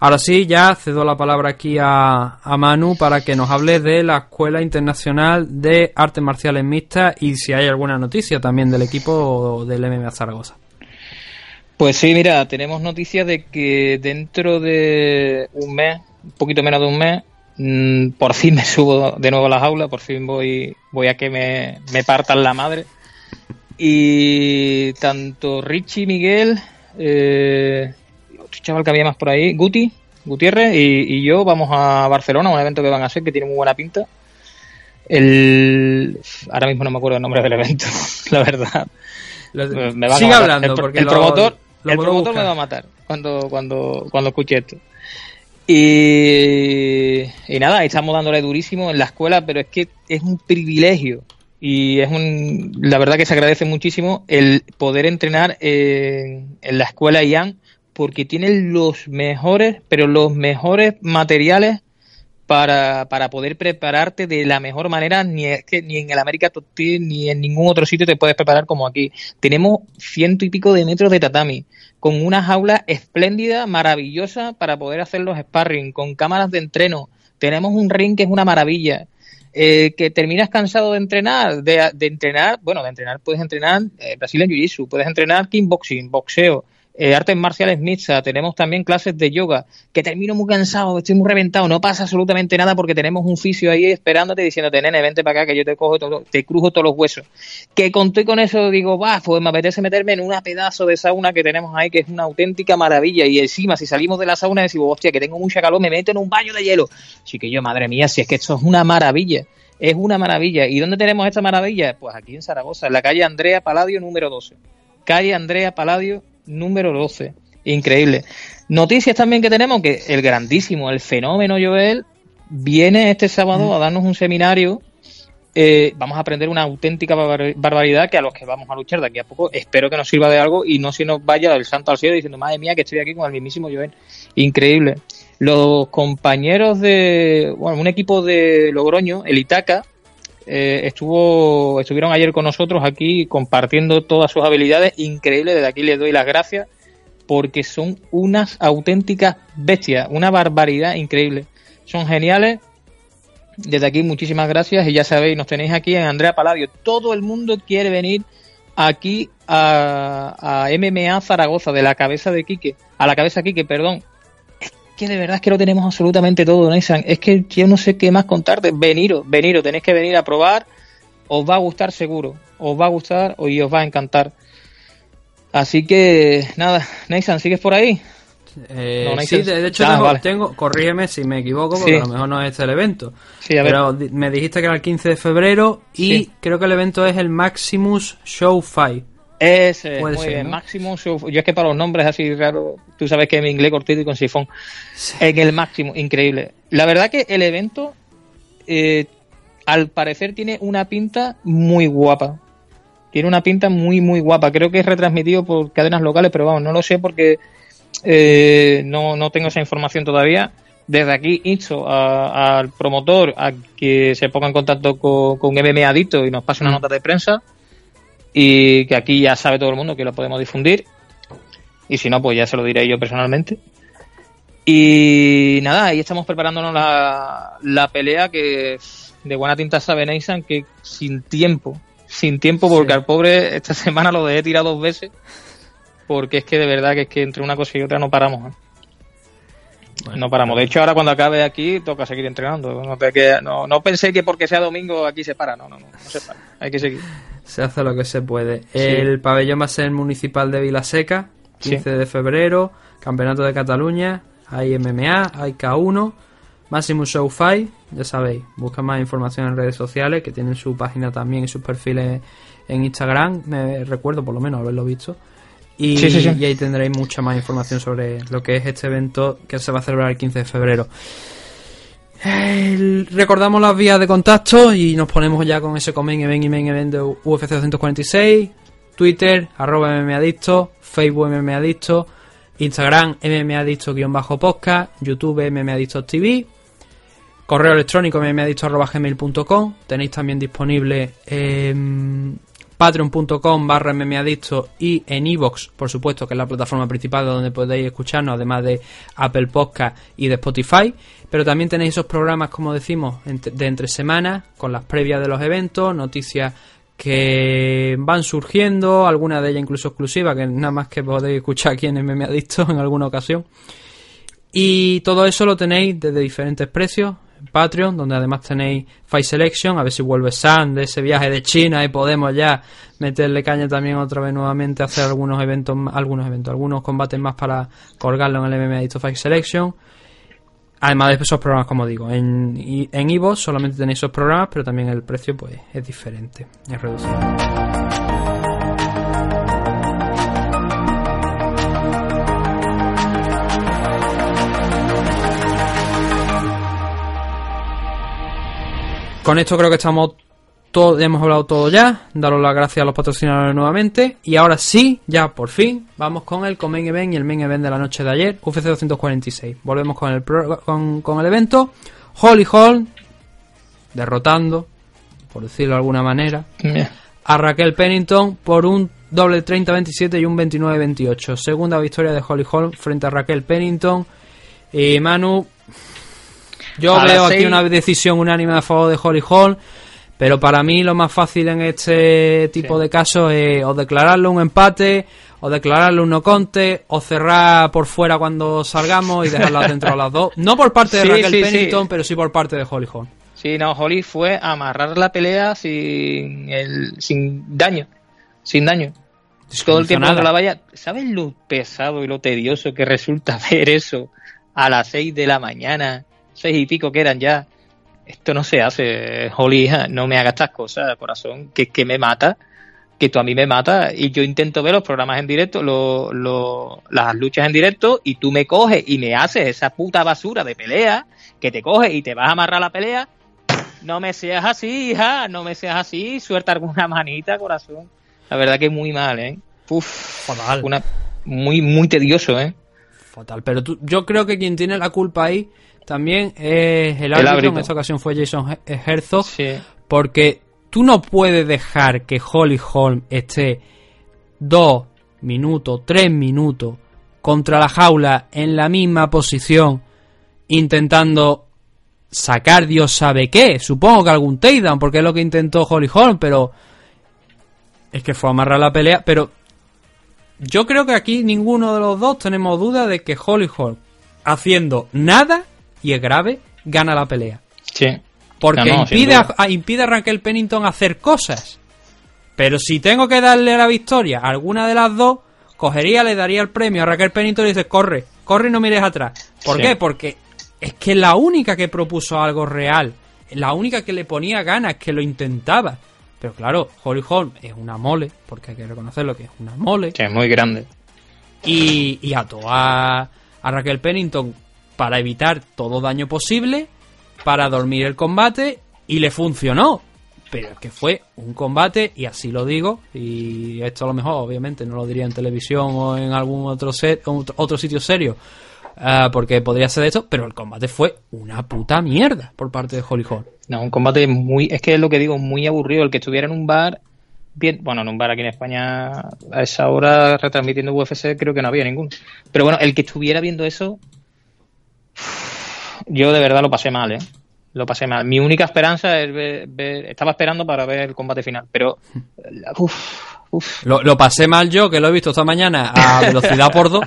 Ahora sí, ya cedo la palabra aquí a Manu para que nos hable de la Escuela Internacional de Artes Marciales Mixtas y si hay alguna noticia también del equipo del MMA Zaragoza. Pues sí, mira, tenemos noticias de que dentro de un mes, un poquito menos de un mes, por fin me subo de nuevo a la jaula, por fin voy a que me partan la madre. Y tanto Richie, Miguel, otro chaval que había más por ahí, Gutiérrez y yo vamos a Barcelona, un evento que van a hacer que tiene muy buena pinta. Ahora mismo no me acuerdo el nombre del evento, la verdad. Sigue hablando, porque el promotor me va a matar cuando escuche esto. Y nada, estamos dándole durísimo en la escuela, pero es que es un privilegio. Y la verdad que se agradece muchísimo el poder entrenar en la escuela IAM, porque tienen los mejores materiales para poder prepararte de la mejor manera. Ni en el América Totil ni en ningún otro sitio te puedes preparar como aquí. Tenemos 100 y pico de metros de tatami, con una jaula espléndida, maravillosa, para poder hacer los sparring, con cámaras de entreno. Tenemos un ring que es una maravilla. Que terminas cansado de entrenar, puedes entrenar Brazilian Jiu-Jitsu, puedes entrenar kickboxing, boxeo, artes marciales mixtas. Tenemos también clases de yoga, que termino muy cansado, estoy muy reventado, no pasa absolutamente nada porque tenemos un fisio ahí esperándote, diciéndote, nene, vente para acá que yo te cojo te crujo todos los huesos. Que con eso digo, pues me apetece meterme en una pedazo de sauna que tenemos ahí, que es una auténtica maravilla, y encima si salimos de la sauna decimos, hostia, que tengo mucha calor, me meto en un baño de hielo. Así que yo, madre mía, si es que esto es una maravilla. es una maravilla. ¿Y dónde tenemos esta maravilla? Pues aquí en Zaragoza, en la calle Andrea Palladio número 12. Calle Andrea Palladio número 12. Increíble. Noticias también que tenemos, que el grandísimo, el fenómeno Joel, viene este sábado a darnos un seminario. Vamos a aprender una auténtica barbaridad que a los que vamos a luchar de aquí a poco espero que nos sirva de algo y no se nos vaya del santo al cielo diciendo, madre mía, que estoy aquí con el mismísimo Joel. Increíble. Los compañeros de, bueno, un equipo de Logroño, el Itaca, estuvieron ayer con nosotros aquí compartiendo todas sus habilidades. Increíble, desde aquí les doy las gracias porque son unas auténticas bestias, una barbaridad increíble. Son geniales. Desde aquí muchísimas gracias y ya sabéis, nos tenéis aquí en Andrea Palladio. Todo el mundo quiere venir aquí a MMA Zaragoza, de la cabeza de Quique, a la cabeza de Quique, perdón. Es que de verdad es que lo tenemos absolutamente todo, Nathan. Es que yo no sé qué más contarte. Veniros, tenéis que venir a probar. Os va a gustar seguro, os va a gustar y os va a encantar. Así que nada, Nathan, ¿sigues por ahí? Sí, de hecho tengo, corrígeme si me equivoco porque sí, a lo mejor no es el evento, sí, pero me dijiste que era el 15 de febrero y sí, creo que el evento es el Maximus Show Fight. Ese, puede muy ser, bien, ¿no? Maximus Show Fight. Yo es que para los nombres así raros, tú sabes que en inglés cortito y con sifón, sí, en el Maximus, increíble. La verdad que el evento al parecer tiene una pinta muy guapa. Tiene una pinta muy muy guapa. Creo que es retransmitido por cadenas locales, pero vamos, no lo sé porque no tengo esa información todavía. Desde aquí insto al promotor a que se ponga en contacto con MMA Adicto y nos pase una nota de prensa y que aquí ya sabe todo el mundo que lo podemos difundir y si no pues ya se lo diré yo personalmente. Y nada, ahí estamos preparándonos la pelea que de buena tinta sabe Nathan que sin tiempo porque sí, al pobre esta semana lo dejé tirar dos veces porque es que de verdad que es que entre una cosa y otra no paramos, ¿eh? Bueno, no paramos. De hecho ahora cuando acabe aquí toca seguir entrenando. No pensé que porque sea domingo aquí se para. No se para, hay que seguir. Se hace lo que se puede, sí. El pabellón va a ser municipal de Vilaseca, 15 sí, de febrero. Campeonato de Cataluña, hay MMA, hay K1, Maximus Show Fight, ya sabéis. Busca más información en redes sociales, que tienen su página también y sus perfiles en Instagram, me recuerdo por lo menos haberlo visto. Y, sí. Y ahí tendréis mucha más información sobre lo que es este evento que se va a celebrar el 15 de febrero. Recordamos las vías de contacto y nos ponemos ya con ese Comen Event y Main Event de UFC 246. Twitter, @MMAdicto, Facebook MMAdicto, Instagram MMAdicto_podcast, YouTube MMAdictoTV, correo electrónico mmadicto@gmail.com. Tenéis también disponible patreon.com/mmadicto y en iVoox, por supuesto, que es la plataforma principal donde podéis escucharnos, además de Apple Podcast y de Spotify. Pero también tenéis esos programas, como decimos, de entre semanas, con las previas de los eventos, noticias que van surgiendo, algunas de ellas incluso exclusivas, que nada más que podéis escuchar aquí en mmadicto en alguna ocasión. Y todo eso lo tenéis desde diferentes precios. Patreon, donde además tenéis Fight Selection, a ver si vuelve Sam de ese viaje de China y podemos ya meterle caña también otra vez nuevamente, hacer algunos combates más para colgarlo en el MMA Fight Selection. Además de esos programas, como digo, en Evo solamente tenéis esos programas, pero también el precio pues es diferente, es reducido. Con esto creo que estamos todos, ya hemos hablado todo ya. Daros las gracias a los patrocinadores nuevamente. Y ahora sí, ya por fin, vamos con el Comen Event y el Main Event de la noche de ayer, UFC 246. Volvemos con el evento. Holly Holm derrotando, por decirlo de alguna manera, a Raquel Pennington por un doble 30-27 y un 29-28. Segunda victoria de Holly Holm frente a Raquel Pennington. Y Manu, yo veo aquí una decisión unánime a favor de Holly Holm, pero para mí lo más fácil en este tipo de casos es o declararlo un empate, o declararlo un no conte, o cerrar por fuera cuando salgamos y dejarlas dentro a las dos. No por parte de Raquel Pennington, pero sí por parte de Holly Holm. Sí, no, Holly fue a amarrar la pelea sin daño. Todo el tiempo de la valla. ¿Sabes lo pesado y lo tedioso que resulta ver eso a las 6 de la mañana? 6 y pico que eran ya, esto no se hace, Holly, hija, no me hagas estas cosas, corazón, que me mata, que tú a mí me matas, y yo intento ver los programas en directo, las luchas en directo, y tú me coges y me haces esa puta basura de pelea, que te coges y te vas a amarrar la pelea. No me seas así, hija, no me seas así, suelta alguna manita, corazón. La verdad que muy mal, ¿eh? Uf, fatal. Muy, muy tedioso, ¿eh? Fatal, pero yo creo que quien tiene la culpa ahí también es el árbitro. En esta ocasión fue Jason Herzog, sí. Porque tú no puedes dejar que Holly Holm esté 2 minutos, 3 minutos contra la jaula en la misma posición intentando sacar Dios sabe qué, supongo que algún takedown, porque es lo que intentó Holly Holm, pero es que fue a amarrar la pelea. Pero yo creo que aquí ninguno de los dos tenemos duda de que Holly Holm haciendo nada, y es grave, gana la pelea. Sí. Porque no, impide a Raquel Pennington hacer cosas. Pero si tengo que darle la victoria a alguna de las dos, cogería, le daría el premio a Raquel Pennington y dice, corre, corre y no mires atrás. ¿Por qué? Porque es que la única que propuso algo real, la única que le ponía ganas, que lo intentaba. Pero claro, Holly Holm es una mole, porque hay que reconocerlo que es una mole. Que es muy grande. Y ató a Raquel Pennington para evitar todo daño posible, para dormir el combate, y le funcionó. Pero es que fue un combate, y así lo digo, y esto a lo mejor obviamente no lo diría en televisión o en algún otro sitio serio, porque podría ser de esto, pero el combate fue una puta mierda por parte de Holly Holm. No, un combate muy, es que es lo que digo, muy aburrido. El que estuviera en un bar, bien, bueno, en un bar aquí en España a esa hora retransmitiendo UFC creo que no había ninguno, pero bueno, el que estuviera viendo eso, yo de verdad lo pasé mal, ¿eh? Lo pasé mal. Mi única esperanza es estaba esperando para ver el combate final, pero Lo pasé mal yo, que lo he visto esta mañana a velocidad por 2.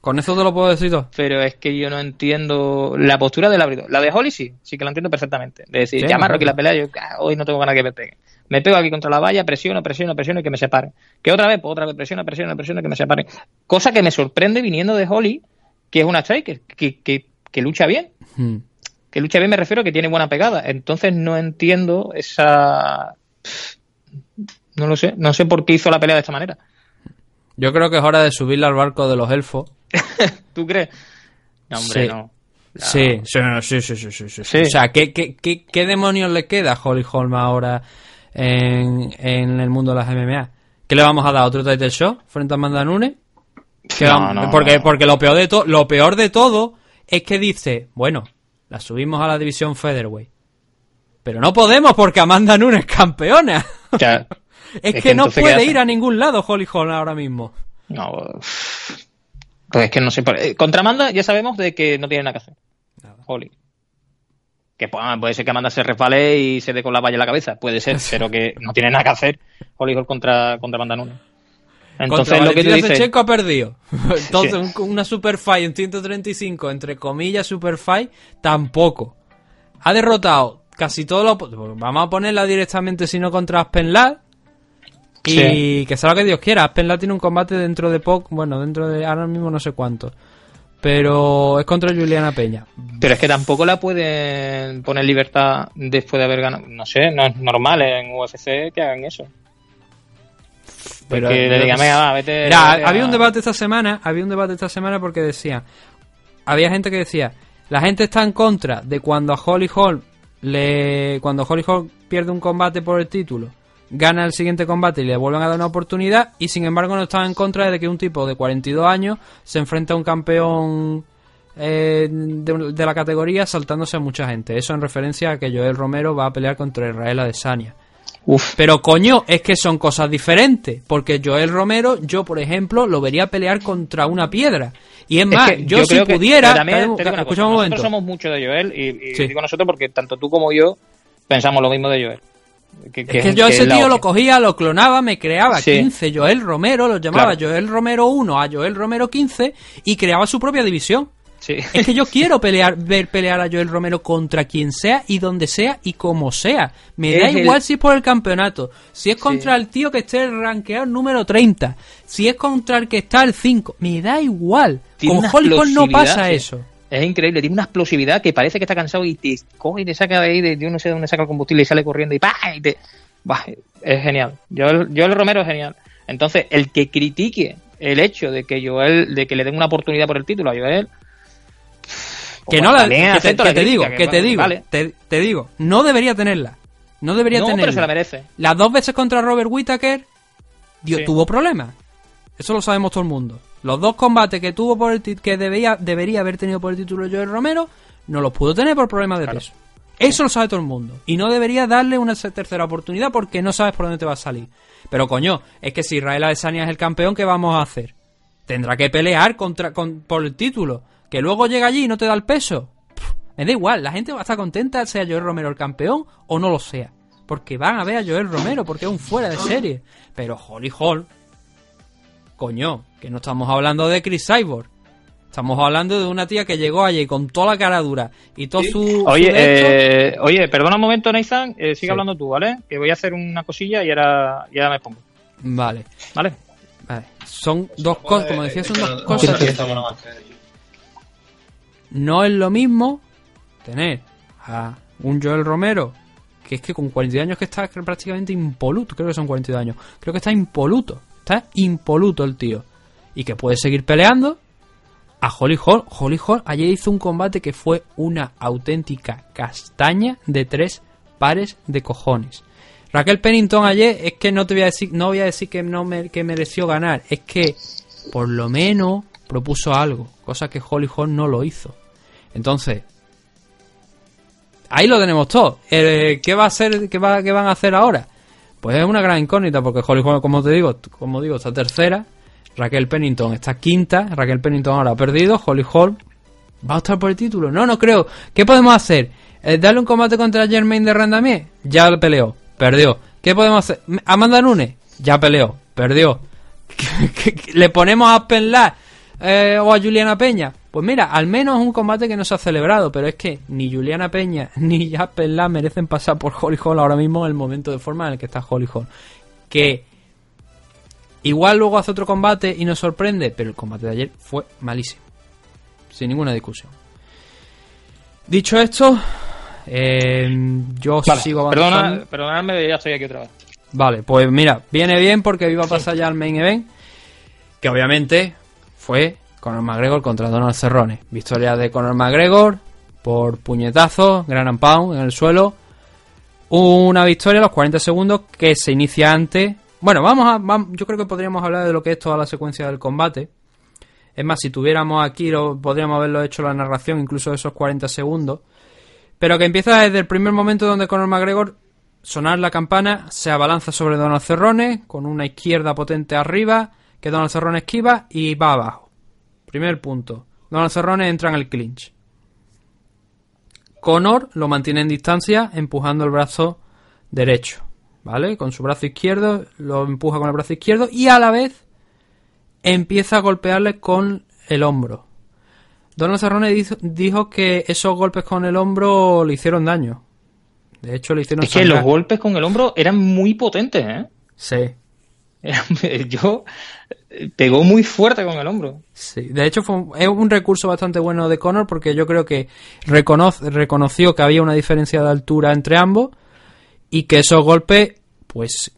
Con eso te lo puedo decir todo. Pero es que yo no entiendo la postura del árbitro. La de Holly sí que la entiendo perfectamente. De decir, sí, ya marro aquí la pelea, yo hoy no tengo ganas que me peguen. Me pego aquí contra la valla, presiono y que me separen. Que otra vez presiona, que me separen. Cosa que me sorprende viniendo de Holly, que es una striker, que lucha bien. Hmm. Que lucha bien me refiero a que tiene buena pegada. Entonces no entiendo esa... No lo sé. No sé por qué hizo la pelea de esta manera. Yo creo que es hora de subirla al barco de los elfos. ¿Tú crees? No, hombre, sí. No. Claro. Sí. O sea, ¿qué demonios le queda a Holly Holm ahora en el mundo de las MMA? ¿Qué le vamos a dar? ¿Otro title shot frente a Amanda Nunes? No. Porque lo peor de todo es que dice, bueno, la subimos a la división featherweight, pero no podemos porque Amanda Nunes es campeona. Claro. es que no puede ir a ningún lado Holly Holm ahora mismo. No, pues es que no sé. Contra Amanda ya sabemos de que no tiene nada que hacer. Nada. Holly. Que puede ser que Amanda se resbale y se dé con la valla en la cabeza. Puede ser, pero que no tiene nada que hacer Holly Holm contra Amanda Nunes. Entonces lo que tú dices... Shevchenko ha perdido. Entonces sí. Una superfight en 135, entre comillas superfight, tampoco. Ha derrotado casi todo lo... Vamos a ponerla directamente, si no, contra Aspen Ladd. Y sí, que sea lo que Dios quiera. Aspen Ladd tiene un combate dentro de poco. Bueno, dentro de ahora mismo no sé cuánto. Pero es contra Juliana Peña. Pero es que tampoco la pueden poner libertad después de haber ganado. No sé, no es normal en UFC que hagan eso. Pero le digan, venga, va, vete. Mira, había un debate esta semana porque decía, había gente que decía, la gente está en contra de cuando Holly Holm pierde un combate por el título, gana el siguiente combate y le vuelven a dar una oportunidad, y sin embargo no estaba en contra de que un tipo de 42 años se enfrenta a un campeón de la categoría saltándose a mucha gente. Eso en referencia a que Joel Romero va a pelear contra Israel Adesanya. Uf. Pero coño, es que son cosas diferentes, porque Joel Romero, yo por ejemplo lo vería pelear contra una piedra, y es más, yo si pudiera también, escucha un momento. Nosotros somos mucho de Joel y sí, digo nosotros porque tanto tú como yo pensamos lo mismo de Joel. Es que yo ese tío lo cogía, lo clonaba, me creaba 15 Joel Romero, lo llamaba, claro, Joel Romero 1 a Joel Romero 15, y creaba su propia división. Sí. Es que yo quiero ver pelear a Joel Romero contra quien sea y donde sea y como sea. Me da igual si es por el campeonato, si es contra el tío que esté rankeado número 30, si es contra el que está el 5, me da igual. Con Holly Holm no pasa eso. Es increíble, tiene una explosividad que parece que está cansado y te coge y te saca de ahí, yo no sé de dónde saca el combustible y sale corriendo y ¡pah! Y te... ¡Bah! Es genial. Joel Romero es genial. Entonces, el que critique el hecho de que Joel, de que le den una oportunidad por el título a Joel, que no la, te digo, no debería tenerla. No debería tenerla. Pero se la merece. Las dos veces contra Robert Whittaker, Dios, sí, tuvo problemas. Eso lo sabemos todo el mundo. Los dos combates que tuvo por el que debería haber tenido por el título Joel Romero, no los pudo tener por problemas de peso. Eso lo sabe todo el mundo. Y no debería darle una tercera oportunidad porque no sabes por dónde te va a salir. Pero coño, es que si Israel Adesanya es el campeón, ¿qué vamos a hacer? Tendrá que pelear por el título. Que luego llega allí y no te da el peso. Me da igual, la gente va a estar contenta, sea Joel Romero el campeón o no lo sea. Porque van a ver a Joel Romero, porque es un fuera de serie. Pero Holly Holm, coño, que no estamos hablando de Chris Cyborg. Estamos hablando de una tía que llegó allí con toda la cara dura y todo su... Oye, perdona un momento, Nathan, sigue hablando tú, ¿vale? Que voy a hacer una cosilla y ahora me pongo. Vale. Son dos cosas, como decía, son dos cosas que... No es lo mismo tener a un Joel Romero, que es que con 42 años que está prácticamente impoluto, creo que son 42 años, creo que está impoluto el tío, y que puede seguir peleando, a Holly Holm. Holly Holm ayer hizo un combate que fue una auténtica castaña de tres pares de cojones. Raquel Pennington ayer, es que no voy a decir que mereció ganar, es que por lo menos propuso algo, cosa que Holly Holm no lo hizo. Entonces, ahí lo tenemos todo. ¿Qué van a hacer ahora? Pues es una gran incógnita, porque Holly Holm, como digo, está tercera. Raquel Pennington está quinta. Raquel Pennington ahora ha perdido. Holly Holm va a estar por el título. No creo. ¿Qué podemos hacer? ¿Darle un combate contra Germain de Randamier? Ya peleó. Perdió. ¿Qué podemos hacer? Amanda Nunes. Ya peleó. Perdió. ¿Qué le ponemos a Penlar o a Juliana Peña? Pues mira, al menos es un combate que no se ha celebrado. Pero es que ni Juliana Peña ni ya Penlar merecen pasar por Holly Holm ahora mismo en el momento de forma en el que está Holly Holm. Que... igual luego hace otro combate y nos sorprende, pero el combate de ayer fue malísimo. Sin ninguna discusión. Dicho esto, yo sigo avanzando. Perdonadme, ya estoy aquí otra vez. Vale, pues mira, viene bien porque iba a pasar ya al main event, que obviamente fue Conor McGregor contra Donald Cerrone. Victoria de Conor McGregor por puñetazo, ground and pound en el suelo. Una victoria a los 40 segundos que se inicia antes. Bueno, yo creo que podríamos hablar de lo que es toda la secuencia del combate. Es más, si tuviéramos aquí, podríamos haberlo hecho la narración, incluso de esos 40 segundos. Pero que empieza desde el primer momento donde Conor McGregor, sonar la campana, se abalanza sobre Donald Cerrone, con una izquierda potente arriba, que Donald Cerrone esquiva y va abajo. Primer punto. Donald Cerrone entra en el clinch. Conor lo mantiene en distancia, empujando el brazo derecho. ¿Vale? Con su brazo izquierdo, lo empuja con el brazo izquierdo y a la vez empieza a golpearle con el hombro. Donald Cerrone dijo que esos golpes con el hombro le hicieron daño. De hecho, le hicieron daño. Es sangrar. Que los golpes con el hombro eran muy potentes, ¿eh? Sí. Pegó muy fuerte con el hombro. Sí, de hecho es un recurso bastante bueno de Conor, porque yo creo que reconoció que había una diferencia de altura entre ambos. Y que esos golpes, pues,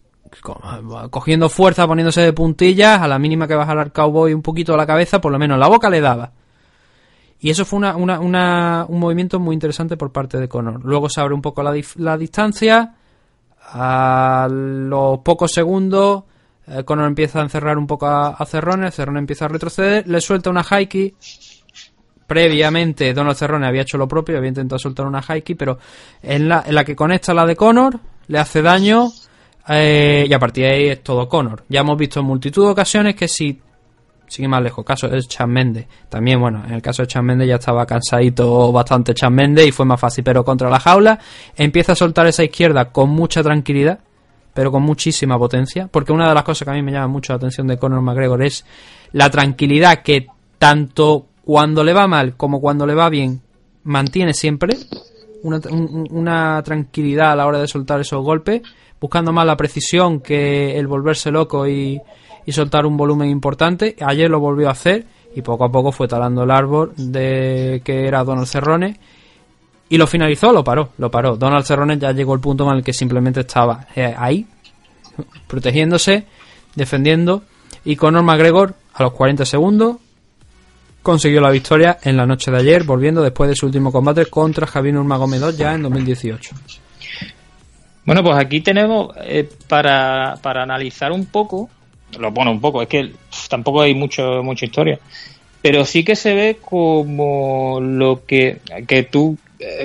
cogiendo fuerza, poniéndose de puntillas, a la mínima que bajara el cowboy un poquito a la cabeza, por lo menos la boca le daba. Y eso fue un movimiento muy interesante por parte de Conor. Luego se abre un poco la distancia. A los pocos segundos, Conor empieza a encerrar un poco a Cerrone. Cerrone empieza a retroceder. Le suelta una high kick. Previamente Donald Cerrone había hecho lo propio, había intentado soltar una high kick, pero en la que conecta la de Conor, le hace daño, y a partir de ahí es todo Conor. Ya hemos visto en multitud de ocasiones que si sigue más lejos, caso de Chad Mendes. También, bueno, en el caso de Chad Mendes ya estaba cansadito bastante Chad Mendes y fue más fácil, pero contra la jaula empieza a soltar esa izquierda con mucha tranquilidad, pero con muchísima potencia, porque una de las cosas que a mí me llama mucho la atención de Conor McGregor es la tranquilidad que tanto... cuando le va mal como cuando le va bien, mantiene siempre una tranquilidad a la hora de soltar esos golpes, buscando más la precisión que el volverse loco y soltar un volumen importante. Ayer lo volvió a hacer y poco a poco fue talando el árbol de que era Donald Cerrone y lo finalizó, lo paró. Donald Cerrone ya llegó al punto en el que simplemente estaba ahí, protegiéndose, defendiendo, y Conor McGregor a los 40 segundos consiguió la victoria en la noche de ayer, volviendo después de su último combate contra Javier Nurmagomedov ya en 2018. Bueno, pues aquí tenemos para analizar un poco, es que tampoco hay mucha historia, pero sí que se ve como lo que tú,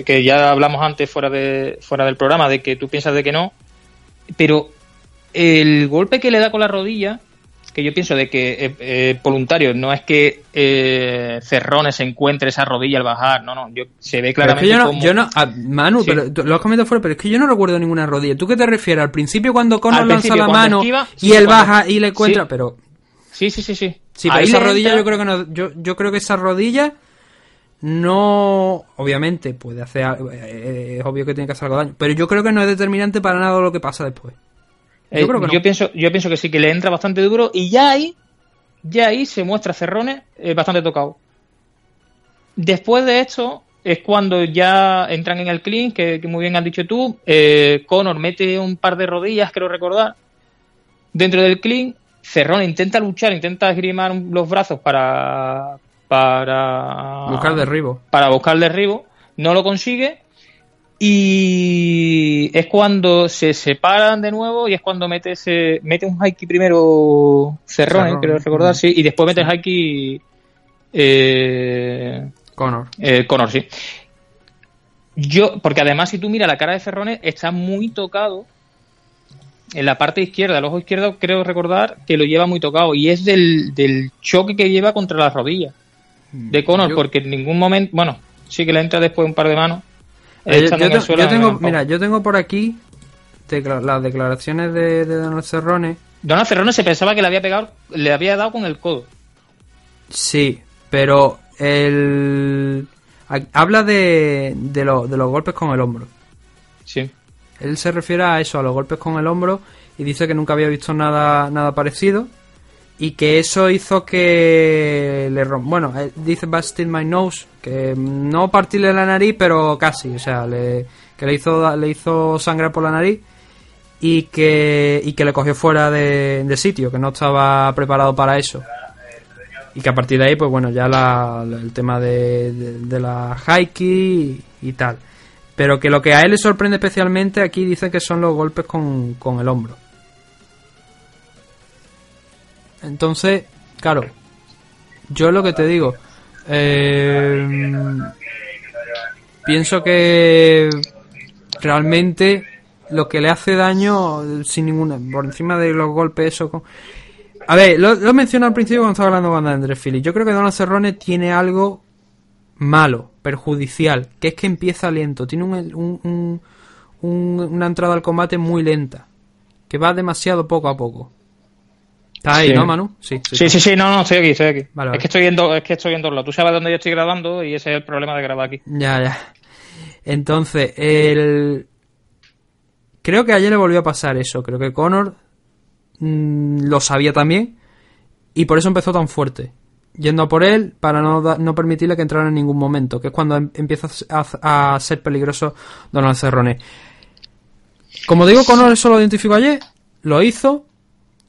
que ya hablamos antes fuera del programa, de que tú piensas de que no, pero el golpe que le da con la rodilla, que yo pienso de que voluntario, no es que Cerrone se encuentre esa rodilla al bajar, no, se ve claramente. Pero es que Manu, sí. Pero lo has comentado fuera, pero es que yo no recuerdo ninguna rodilla. ¿Tú qué te refieres? Al principio cuando Conor lanza la mano esquiva, y sí, él baja y le encuentra, sí. Pero sí, pero esa rodilla entra... yo creo que esa rodilla no, obviamente puede hacer, es obvio que tiene que hacer algo de daño, pero yo creo que no es determinante para nada lo que pasa después. Yo pienso que sí, que le entra bastante duro y ya ahí se muestra Cerrone bastante tocado. Después de esto es cuando ya entran en el clinch, que muy bien has dicho tú. Conor mete un par de rodillas, creo recordar, dentro del clinch. Cerrone intenta esgrimar los brazos para buscar derribo. No lo consigue. Y es cuando se separan de nuevo y es cuando mete un high kick primero Cerrone, creo recordar, sí, y después mete el high kick Conor, sí. Porque además si tú miras la cara de Cerrone, está muy tocado en la parte izquierda, el ojo izquierdo creo recordar que lo lleva muy tocado y es del choque que lleva contra las rodillas de Conor, porque en ningún momento, sí que le entra después un par de manos. Yo tengo por aquí las declaraciones de Donald Cerrone. Donald Cerrone se pensaba que le había dado con el codo. Sí, pero él habla de los golpes con el hombro. Sí. Él se refiere a eso, a los golpes con el hombro, y dice que nunca había visto nada parecido y que eso hizo que le rompa. Bueno, dice busted my nose, que no partirle la nariz, pero casi, o sea, le hizo sangrar por la nariz y que le cogió fuera de sitio, que no estaba preparado para eso. Y que a partir de ahí, pues bueno, ya el tema de la high kick y tal. Pero que lo que a él le sorprende especialmente aquí dice que son los golpes con el hombro. Entonces, claro, yo lo que te digo, pienso que realmente lo que le hace daño, sin ninguna, por encima de los golpes, eso. A ver, lo mencioné al principio cuando estaba hablando con André Fili. Yo creo que Donald Cerrone tiene algo malo, perjudicial, que es que empieza lento, tiene una entrada al combate muy lenta, que va demasiado poco a poco. ¿Estás ahí, no, Manu? Sí, no, estoy aquí. Vale. Es que estoy en Dorlo. Tú sabes dónde yo estoy grabando y ese es el problema de grabar aquí. Ya. Entonces, creo que ayer le volvió a pasar eso. Creo que Conor lo sabía también y por eso empezó tan fuerte, yendo a por él para no permitirle que entrara en ningún momento, que es cuando empieza a ser peligroso Donald Cerrone. Como digo, Conor eso lo identificó ayer, lo hizo...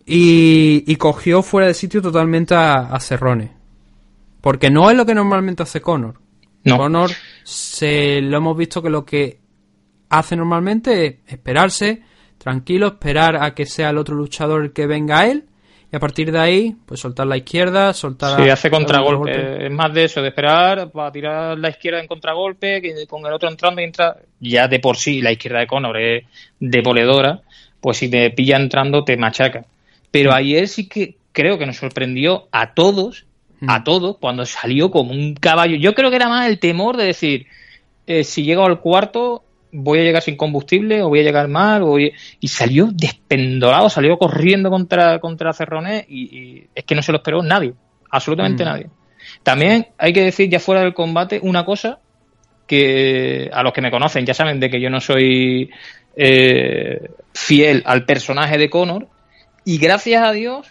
Y cogió fuera de sitio totalmente a Cerrone. Porque no es lo que normalmente hace Conor. No. Conor lo hemos visto que lo que hace normalmente es esperarse, tranquilo, esperar a que sea el otro luchador el que venga a él. Y a partir de ahí, pues soltar la izquierda, soltar... Sí, hace contragolpe. Es más de eso, de esperar para tirar la izquierda en contragolpe, que con el otro entrando y entra. Ya de por sí la izquierda de Conor es devoledora. Pues si te pilla entrando te machaca. Pero ayer sí que creo que nos sorprendió a todos, cuando salió como un caballo. Yo creo que era más el temor de decir, si llego al cuarto, voy a llegar sin combustible, o voy a llegar mal, y salió despendolado, salió corriendo contra Cerrone, y es que no se lo esperó nadie, absolutamente nadie. También hay que decir, ya fuera del combate, una cosa que a los que me conocen ya saben de que yo no soy fiel al personaje de Conor. Y gracias a Dios,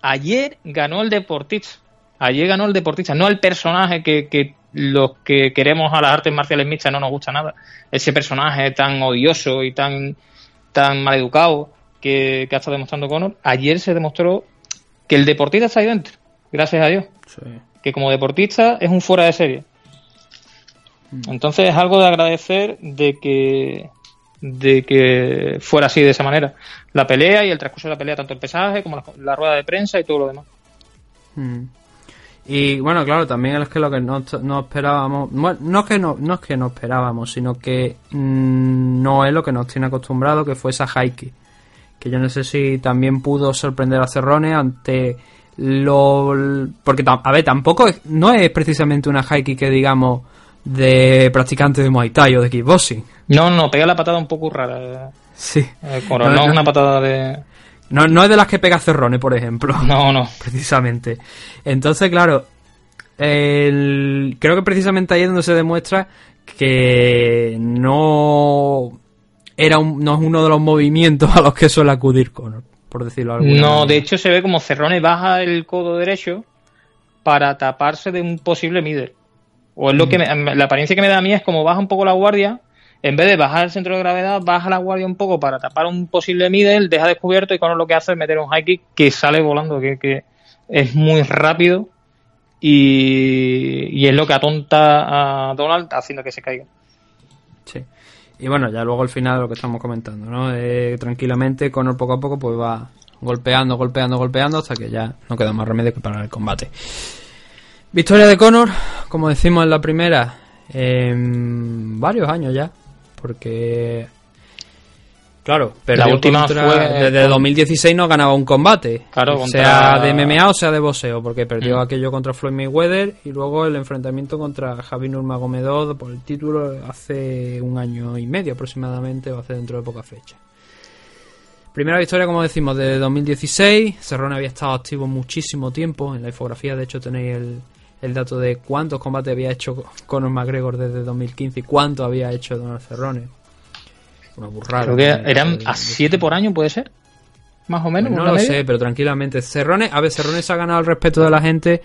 ayer ganó el Deportista. Allí ganó el deportista, no el personaje que los que queremos a las artes marciales mixtas no nos gusta nada. Ese personaje tan odioso y tan maleducado que ha estado demostrando Conor. Ayer se demostró que el deportista está ahí dentro, gracias a Dios. Sí. Que como deportista es un fuera de serie. Entonces es algo de agradecer de que fuera así, de esa manera. La pelea y el transcurso de la pelea, tanto el pesaje como la rueda de prensa y todo lo demás. Y bueno, claro, también es que lo que no esperábamos, bueno, no es que no esperábamos, sino que no es lo que nos tiene acostumbrado, que fue esa Hayki, que yo no sé si también pudo sorprender a Cerrone ante lo... porque a ver, tampoco no es precisamente una Hayki que digamos de practicante de Muay Thai o de kickboxing. No, pega la patada un poco rara. Sí. No es una patada de... No es de las que pega Cerrone, por ejemplo. No. Precisamente. Entonces, claro, creo que precisamente ahí es donde se demuestra que no es uno de los movimientos a los que suele acudir Conor, por decirlo de alguna manera. De hecho se ve como Cerrone baja el codo derecho para taparse de un posible middle. O es lo que la apariencia que me da a mí es como baja un poco la guardia, en vez de bajar el centro de gravedad, baja la guardia un poco para tapar un posible middle, deja descubierto y Conor lo que hace es meter un high kick que sale volando, que es muy rápido y es lo que atonta a Donald haciendo que se caiga. Sí. Y bueno, ya luego al final lo que estamos comentando, ¿no? Tranquilamente Conor poco a poco pues va golpeando hasta que ya no queda más remedio que parar el combate. Victoria de Conor, como decimos en la primera, varios años ya, porque claro, pero la última desde 2016 no ganaba un combate, claro, sea de MMA o sea de boxeo, porque perdió aquello contra Floyd Mayweather y luego el enfrentamiento contra Javier Nurmagomedov por el título hace un año y medio aproximadamente, o hace dentro de poca fecha. Primera victoria, como decimos, de 2016. Cerrone había estado activo muchísimo tiempo. En la infografía, de hecho, tenéis el dato de cuántos combates había hecho Conor McGregor desde 2015 y cuánto había hecho Donald Cerrone. Una burrada. Creo que eran a 7 por año, ¿puede ser? Más o menos. Pues no lo sé, pero tranquilamente. Cerrone se ha ganado el respeto de la gente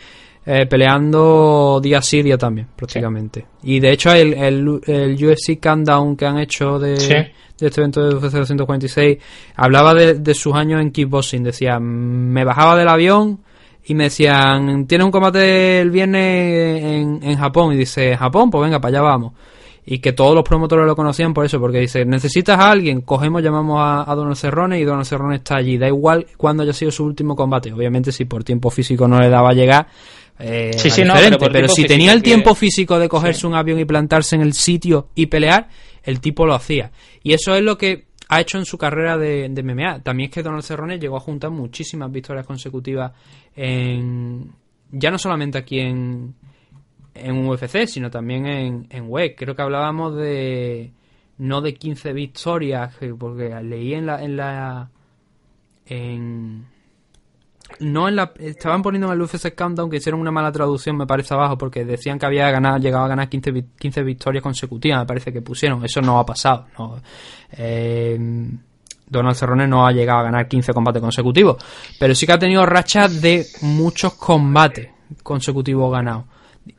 peleando día sí, día también, prácticamente. Sí. Y de hecho, el UFC Countdown que han hecho de este evento de UFC 246 hablaba de sus años en kickboxing. Decía, me bajaba del avión y me decían, tiene un combate el viernes en Japón, y dice, Japón, pues venga, para allá vamos. Y que todos los promotores lo conocían por eso, porque dice, necesitas a alguien, cogemos, llamamos a Donald Cerrone, y Donald Cerrone está allí, da igual cuándo haya sido su último combate. Obviamente si por tiempo físico no le daba a llegar, pero si tenía el tiempo físico de cogerse un avión y plantarse en el sitio y pelear, el tipo lo hacía. Y eso es lo que ha hecho en su carrera de MMA. También es que Donald Cerrone llegó a juntar muchísimas victorias consecutivas ya no solamente aquí en UFC, sino también en WEC. Creo que hablábamos de 15 victorias, porque leí estaban poniendo en el UFC Countdown que hicieron una mala traducción, me parece, abajo, porque decían que había llegado a ganar 15 victorias consecutivas, me parece que pusieron. Eso no ha pasado, no. Donald Cerrone no ha llegado a ganar 15 combates consecutivos, pero sí que ha tenido rachas de muchos combates consecutivos ganados.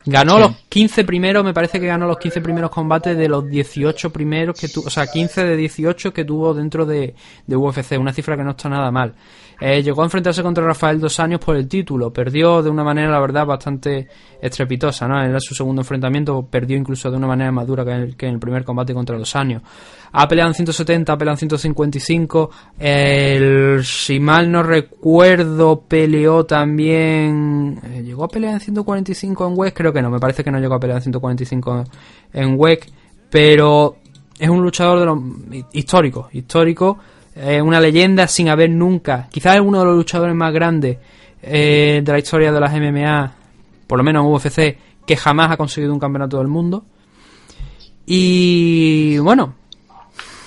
Ganó los 15 primeros, me parece que ganó los 15 primeros combates de los 18 primeros que tuvo, o sea, 15 de 18 que tuvo dentro de UFC, una cifra que no está nada mal. Llegó a enfrentarse contra Rafael Dos Anjos por el título, perdió de una manera, la verdad, bastante estrepitosa, ¿no? Era su segundo enfrentamiento, perdió incluso de una manera más dura que en el primer combate contra Dos Anjos. Ha peleado en 170, ha peleado en 155, si mal no recuerdo, peleó también, llegó a pelear en 145 en WEC, creo que no, me parece que no llegó a pelear en 145 en WEC, pero es un luchador de los histórico, una leyenda sin haber nunca, quizás es uno de los luchadores más grandes de la historia de las MMA, por lo menos en UFC, que jamás ha conseguido un campeonato del mundo. Y bueno,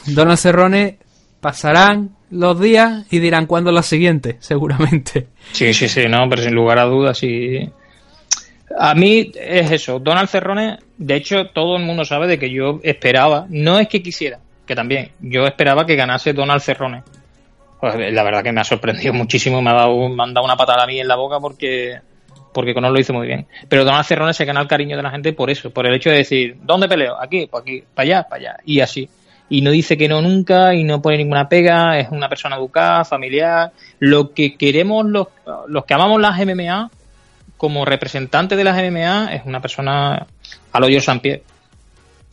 Donald Cerrone, pasarán los días y dirán cuándo es la siguiente, seguramente. Sí, no, pero sin lugar a dudas, sí. A mí es eso, Donald Cerrone, de hecho todo el mundo sabe de que yo esperaba, no es que quisiera, que también, yo esperaba que ganase Donald Cerrone. Pues la verdad que me ha sorprendido muchísimo, me han dado una patada a mí en la boca porque porque Conor lo hizo muy bien. Pero Donald Cerrone se ganó el cariño de la gente por eso, por el hecho de decir, ¿dónde peleo? Aquí, pues aquí, para allá, y así. Y no dice que no nunca, y no pone ninguna pega, es una persona educada, familiar. Lo que queremos los que amamos las MMA, como representante de las MMA, es una persona a lo George St. Pierre.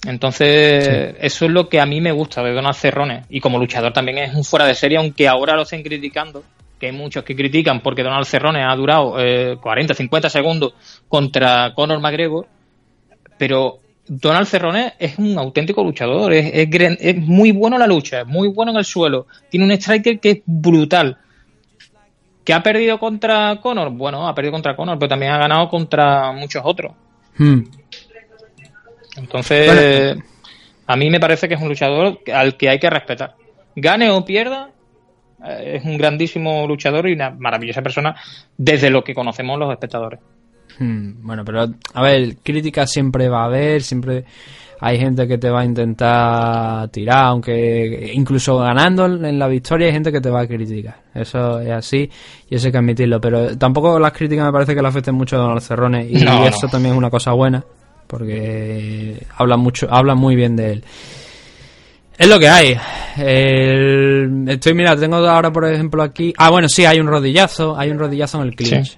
Entonces, sí, eso es lo que a mí me gusta de Donald Cerrone. Y como luchador también es un fuera de serie, aunque ahora lo estén criticando, que hay muchos que critican porque Donald Cerrone ha durado 40, 50 segundos contra Conor McGregor, pero Donald Cerrone es un auténtico luchador, es muy bueno en la lucha, es muy bueno en el suelo, tiene un striker que es brutal. ¿Que ha perdido contra Conor? Bueno, ha perdido contra Conor, pero también ha ganado contra muchos otros. Entonces, bueno, a mí me parece que es un luchador al que hay que respetar. Gane o pierda, es un grandísimo luchador y una maravillosa persona desde lo que conocemos los espectadores. Bueno, pero a ver, críticas siempre va a haber, siempre hay gente que te va a intentar tirar, aunque incluso ganando en la victoria hay gente que te va a criticar, eso es así y eso hay que admitirlo, pero tampoco las críticas me parece que le afecten mucho a Donald Cerrone y no, eso no. También es una cosa buena porque hablan muy bien de él. Es lo que hay. Mira, tengo ahora por ejemplo aquí, bueno, sí, hay un rodillazo en el clinch, sí.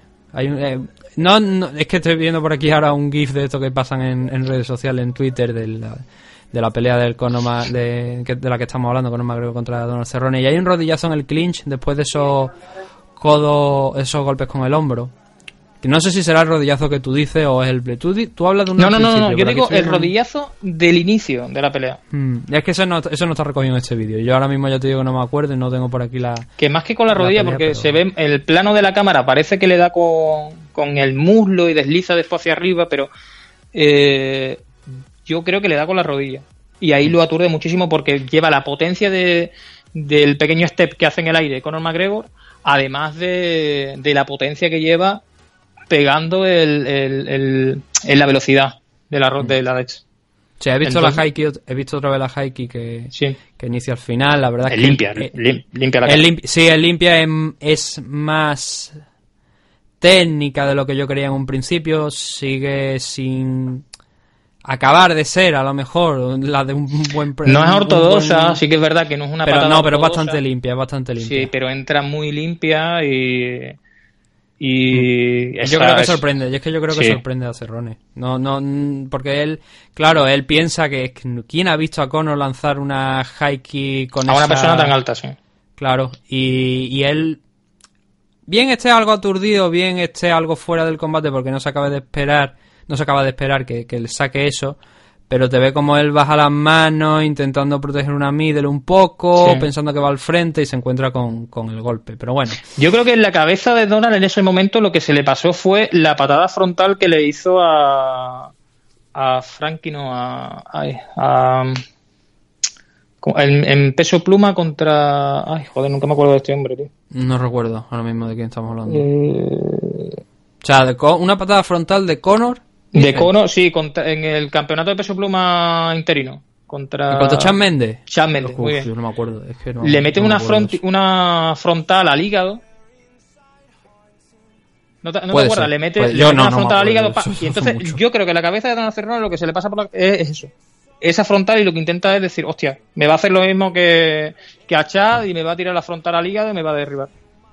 No, es que estoy viendo por aquí ahora un GIF de esto que pasan en redes sociales, en Twitter, de la pelea del Conor, de la que estamos hablando, Conor McGregor contra Donald Cerrone. Y hay un rodillazo en el clinch después de esos golpes con el hombro. Que no sé si será el rodillazo que tú dices o es el... Tú hablas de un... No, yo digo el rodillazo del inicio de la pelea. Es que eso no está recogido en este vídeo. Yo ahora mismo ya te digo que no me acuerdo y no tengo por aquí la... Que más que con la rodilla, pelea, porque pero... se ve el plano de la cámara, parece que le da con el muslo y desliza después hacia arriba, pero yo creo que le da con la rodilla y ahí lo aturde muchísimo porque lleva la potencia del pequeño step que hace en el aire Conor McGregor, además de la potencia que lleva pegando en la velocidad de la derecha. Sí, he visto otra vez la high kick que inicia al final, la verdad es que limpia la cara. Es más técnica de lo que yo creía en un principio, sigue sin acabar de ser a lo mejor la de un buen... No es ortodoxa, sí que es verdad que no es una patada ortodoxa. Pero es bastante limpia. Sí, pero entra muy limpia y yo creo que sorprende, sorprende a Cerrone. No, porque él piensa que ¿quién ha visto a Conor lanzar una high kick con una persona tan alta, sí? Claro, y él... Bien esté algo aturdido, bien esté algo fuera del combate porque no se acaba de esperar que le saque eso, pero te ve como él baja las manos intentando proteger una middle un poco, sí, pensando que va al frente y se encuentra con el golpe, pero bueno. Yo creo que en la cabeza de Donald en ese momento lo que se le pasó fue la patada frontal que le hizo a en peso pluma contra... Ay, joder, nunca me acuerdo de este hombre, tío. No recuerdo ahora mismo de quién estamos hablando. O sea, una patada frontal de Conor. De Conor, sí, en el campeonato de peso pluma interino. Contra Chad Mendes. Chad Mendes, muy bien. Yo no me acuerdo. Es que le meten una frontal al hígado. No te acuerdas, le meten una frontal al hígado. Y entonces yo creo que la cabeza de Donald Cerrone lo que se le pasa es eso. Esa frontal, y lo que intenta es decir, hostia, me va a hacer lo mismo que a Chad y me va a tirar la frontal al hígado y me va a derribar.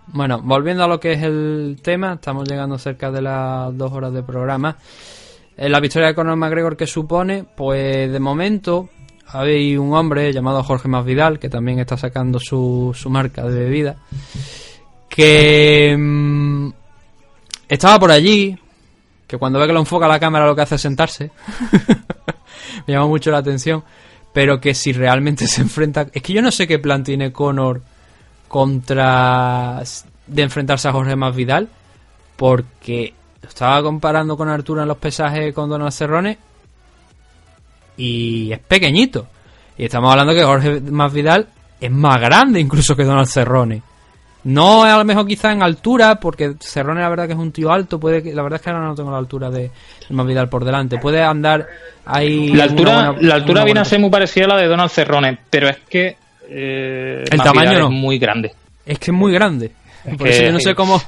Bueno, volviendo a lo que es el tema, estamos llegando cerca de las 2 horas de programa. La victoria de Conor McGregor, que supone, pues de momento hay un hombre llamado Jorge Masvidal que también está sacando su marca de bebida, que estaba por allí, que cuando ve que lo enfoca la cámara lo que hace es sentarse. Me llama mucho la atención, pero que si realmente se enfrenta... Es que yo no sé qué plan tiene Conor de enfrentarse a Jorge Masvidal, porque lo estaba comparando con Arturo en los pesajes con Donald Cerrone y es pequeñito. Y estamos hablando que Jorge Masvidal es más grande incluso que Donald Cerrone. No, a lo mejor quizá en altura, porque Cerrone la verdad que es un tío alto, la verdad es que ahora no tengo la altura de Masvidal por delante, puede andar ahí... La altura viene a ser muy parecida a la de Donald Cerrone, pero es que el tamaño no. Es muy grande. Es que es muy grande. Por eso yo no sé cómo...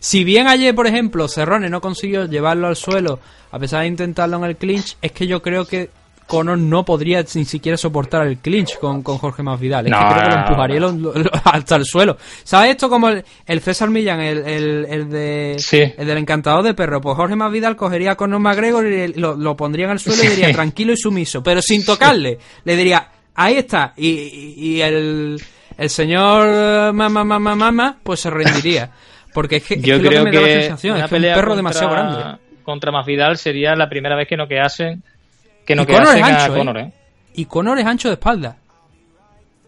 Si bien ayer, por ejemplo, Cerrone no consiguió llevarlo al suelo, a pesar de intentarlo en el clinch, es que yo creo que Conor no podría ni siquiera soportar el clinch con Jorge Masvidal. Es no, que creo que lo empujaría hasta el suelo. ¿Sabes esto? Como el César Millán, el del encantador de perro. Pues Jorge Masvidal cogería a Conor McGregor y lo pondría en el suelo y diría tranquilo y sumiso, pero sin tocarle. Le diría, ahí está. Y el señor mamá, pues se rendiría. Porque es que yo es creo lo que me da la sensación. Es que un perro demasiado grande. Contra Masvidal sería la primera vez que noqueasen. Que no Conor es ancho, Conor, ¿eh? Y Conor es ancho de espalda.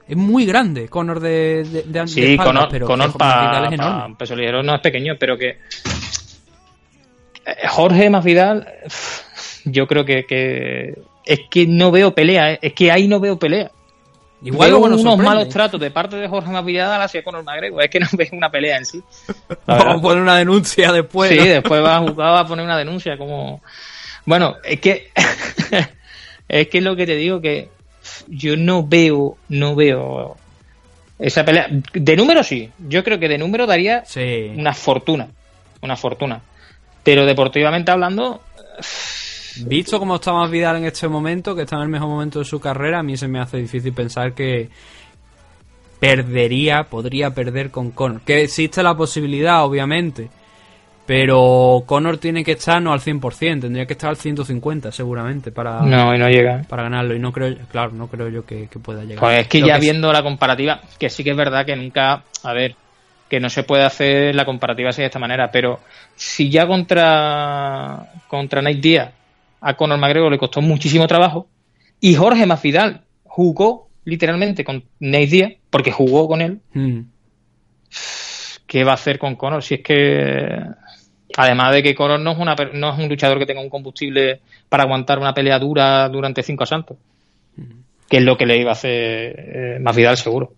Es muy grande Conor de sí, de espalda, Conor, pero Conor para un peso ligero no es pequeño, pero que Jorge Masvidal yo creo que es que no veo pelea, es que ahí no veo pelea. Igual veo unos sorprende. Malos tratos de parte de Jorge Masvidal hacia Conor McGregor, es que no veo una pelea en sí. Vamos a poner una denuncia después. Sí, ¿no? Después va a poner una denuncia como... Bueno, es que lo que te digo que yo no veo esa pelea. De número sí, yo creo que de número daría una fortuna. Pero deportivamente hablando... Visto cómo está Masvidal en este momento, que está en el mejor momento de su carrera, a mí se me hace difícil pensar que podría perder con Conor. Que existe la posibilidad, obviamente. Pero Conor tiene que estar no al 100%, tendría que estar al 150 seguramente para para ganarlo. Y no creo yo que pueda llegar. Pues es que creo ya que viendo la comparativa, que sí que es verdad que nunca, a ver, que no se puede hacer la comparativa así de esta manera, pero si ya contra Nate Diaz a Conor McGregor le costó muchísimo trabajo y Jorge Masvidal jugó literalmente con Nate Diaz porque jugó con él, ¿qué va a hacer con Conor? Si es que... Además de que Conor no es un luchador que tenga un combustible para aguantar una pelea dura durante 5 asaltos. Que es lo que le iba a hacer Masvidal, seguro.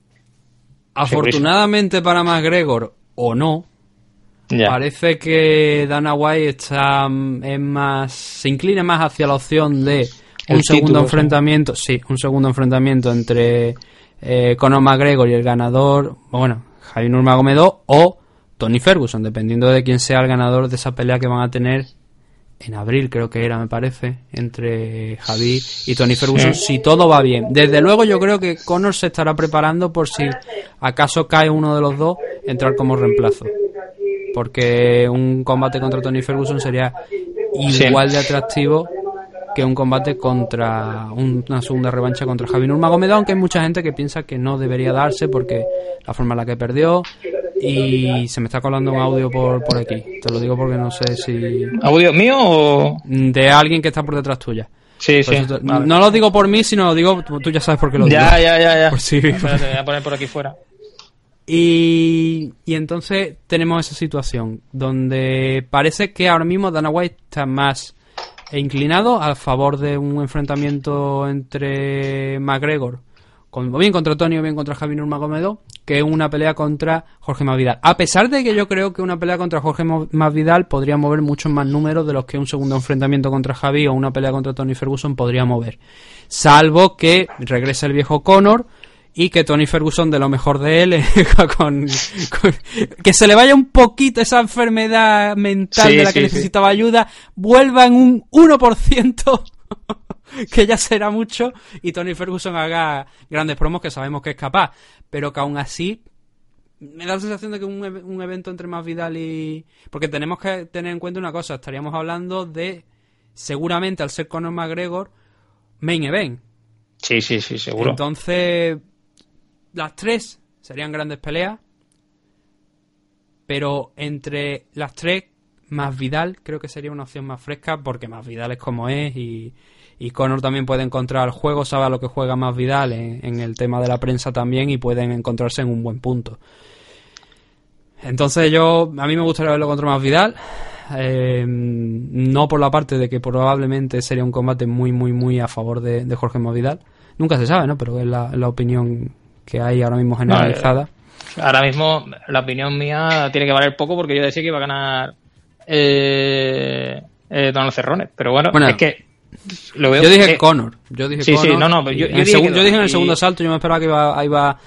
Afortunadamente para McGregor, o no, parece que Dana White se inclina más hacia la opción de un segundo enfrentamiento entre Conor McGregor y el ganador, bueno, Javier Nurmagomedov o Tony Ferguson, dependiendo de quién sea el ganador de esa pelea que van a tener en abril, creo que era, me parece, entre Javi y Tony Ferguson, si todo va bien. Desde luego yo creo que Conor se estará preparando por si acaso cae uno de los dos, entrar como reemplazo. Porque un combate contra Tony Ferguson sería igual de atractivo que un combate contra una segunda revancha contra Javier Nurmagomedov, aunque hay mucha gente que piensa que no debería darse porque la forma en la que perdió. Y se me está colando un audio por aquí, te lo digo porque no sé si... ¿Audio mío o...? De alguien que está por detrás tuya. Sí. Vale. No lo digo por mí, sino lo digo, tú ya sabes por qué lo digo. Ya. Por si... Espérate, voy a poner por aquí fuera. Y entonces tenemos esa situación donde parece que ahora mismo Dana White está más... E inclinado a favor de un enfrentamiento entre McGregor, o bien contra Tony o bien contra Javier Nurmagomedov, que una pelea contra Jorge Masvidal. A pesar de que yo creo que una pelea contra Jorge Masvidal podría mover muchos más números de los que un segundo enfrentamiento contra Javi o una pelea contra Tony Ferguson podría mover. Salvo que regrese el viejo Conor y que Tony Ferguson de lo mejor de él que se le vaya un poquito esa enfermedad mental de la que necesitaba ayuda, vuelva en un 1% que ya será mucho y Tony Ferguson haga grandes promos que sabemos que es capaz, pero que aún así me da la sensación de que un evento entre Masvidal y... porque tenemos que tener en cuenta una cosa, estaríamos hablando de seguramente al ser Conor McGregor main event. Sí, seguro. Entonces las tres serían grandes peleas, pero entre las tres Masvidal creo que sería una opción más fresca porque Masvidal es como es y Conor también puede encontrar el juego, sabe a lo que juega Masvidal en el tema de la prensa también y pueden encontrarse en un buen punto. Entonces a mí me gustaría verlo contra Masvidal, no por la parte de que probablemente sería un combate muy muy muy a favor de Jorge Masvidal, nunca se sabe, ¿no? Pero es la opinión que hay ahora mismo generalizada. Ahora mismo la opinión mía tiene que valer poco porque yo decía que iba a ganar Donald Cerrone, pero bueno, es que lo veo. Yo dije Conor. Yo dije en el segundo asalto yo me esperaba que iba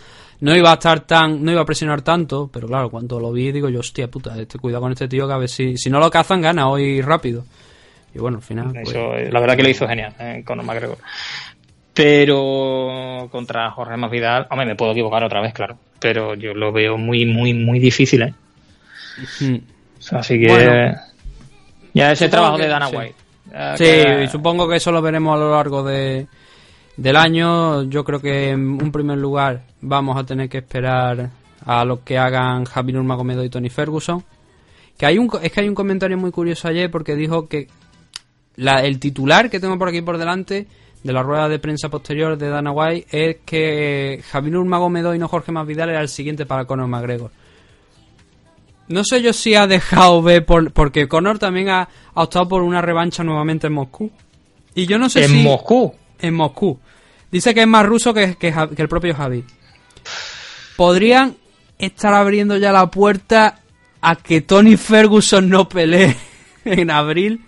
no iba a presionar tanto, pero claro, cuando lo vi digo yo, hostia puta, cuidado con este tío, que a ver si no lo cazan, gana hoy rápido. Y bueno, al final... Pues... Eso, la verdad que lo hizo genial, Conor McGregor. Pero contra Jorge Masvidal, hombre, me puedo equivocar otra vez, claro, pero yo lo veo muy, muy, muy difícil, ¿eh? Así que... Bueno, ya ese trabajo de Dana White. Sí, que... supongo que eso lo veremos a lo largo del año. Yo creo que en un primer lugar vamos a tener que esperar a lo que hagan Javier Nurmagomedov y Tony Ferguson. Que hay un comentario muy curioso ayer, porque dijo que el titular que tengo por aquí por delante de la rueda de prensa posterior de Dana White es que Javier Nurmagomedov y no Jorge Masvidal era el siguiente para Conor McGregor. No sé yo si ha dejado ver, porque Conor también ha optado por una revancha nuevamente en Moscú. Y yo no sé si... ¿En Moscú? En Moscú. Dice que es más ruso que el propio Javi. Podrían estar abriendo ya la puerta a que Tony Ferguson no pelee en abril.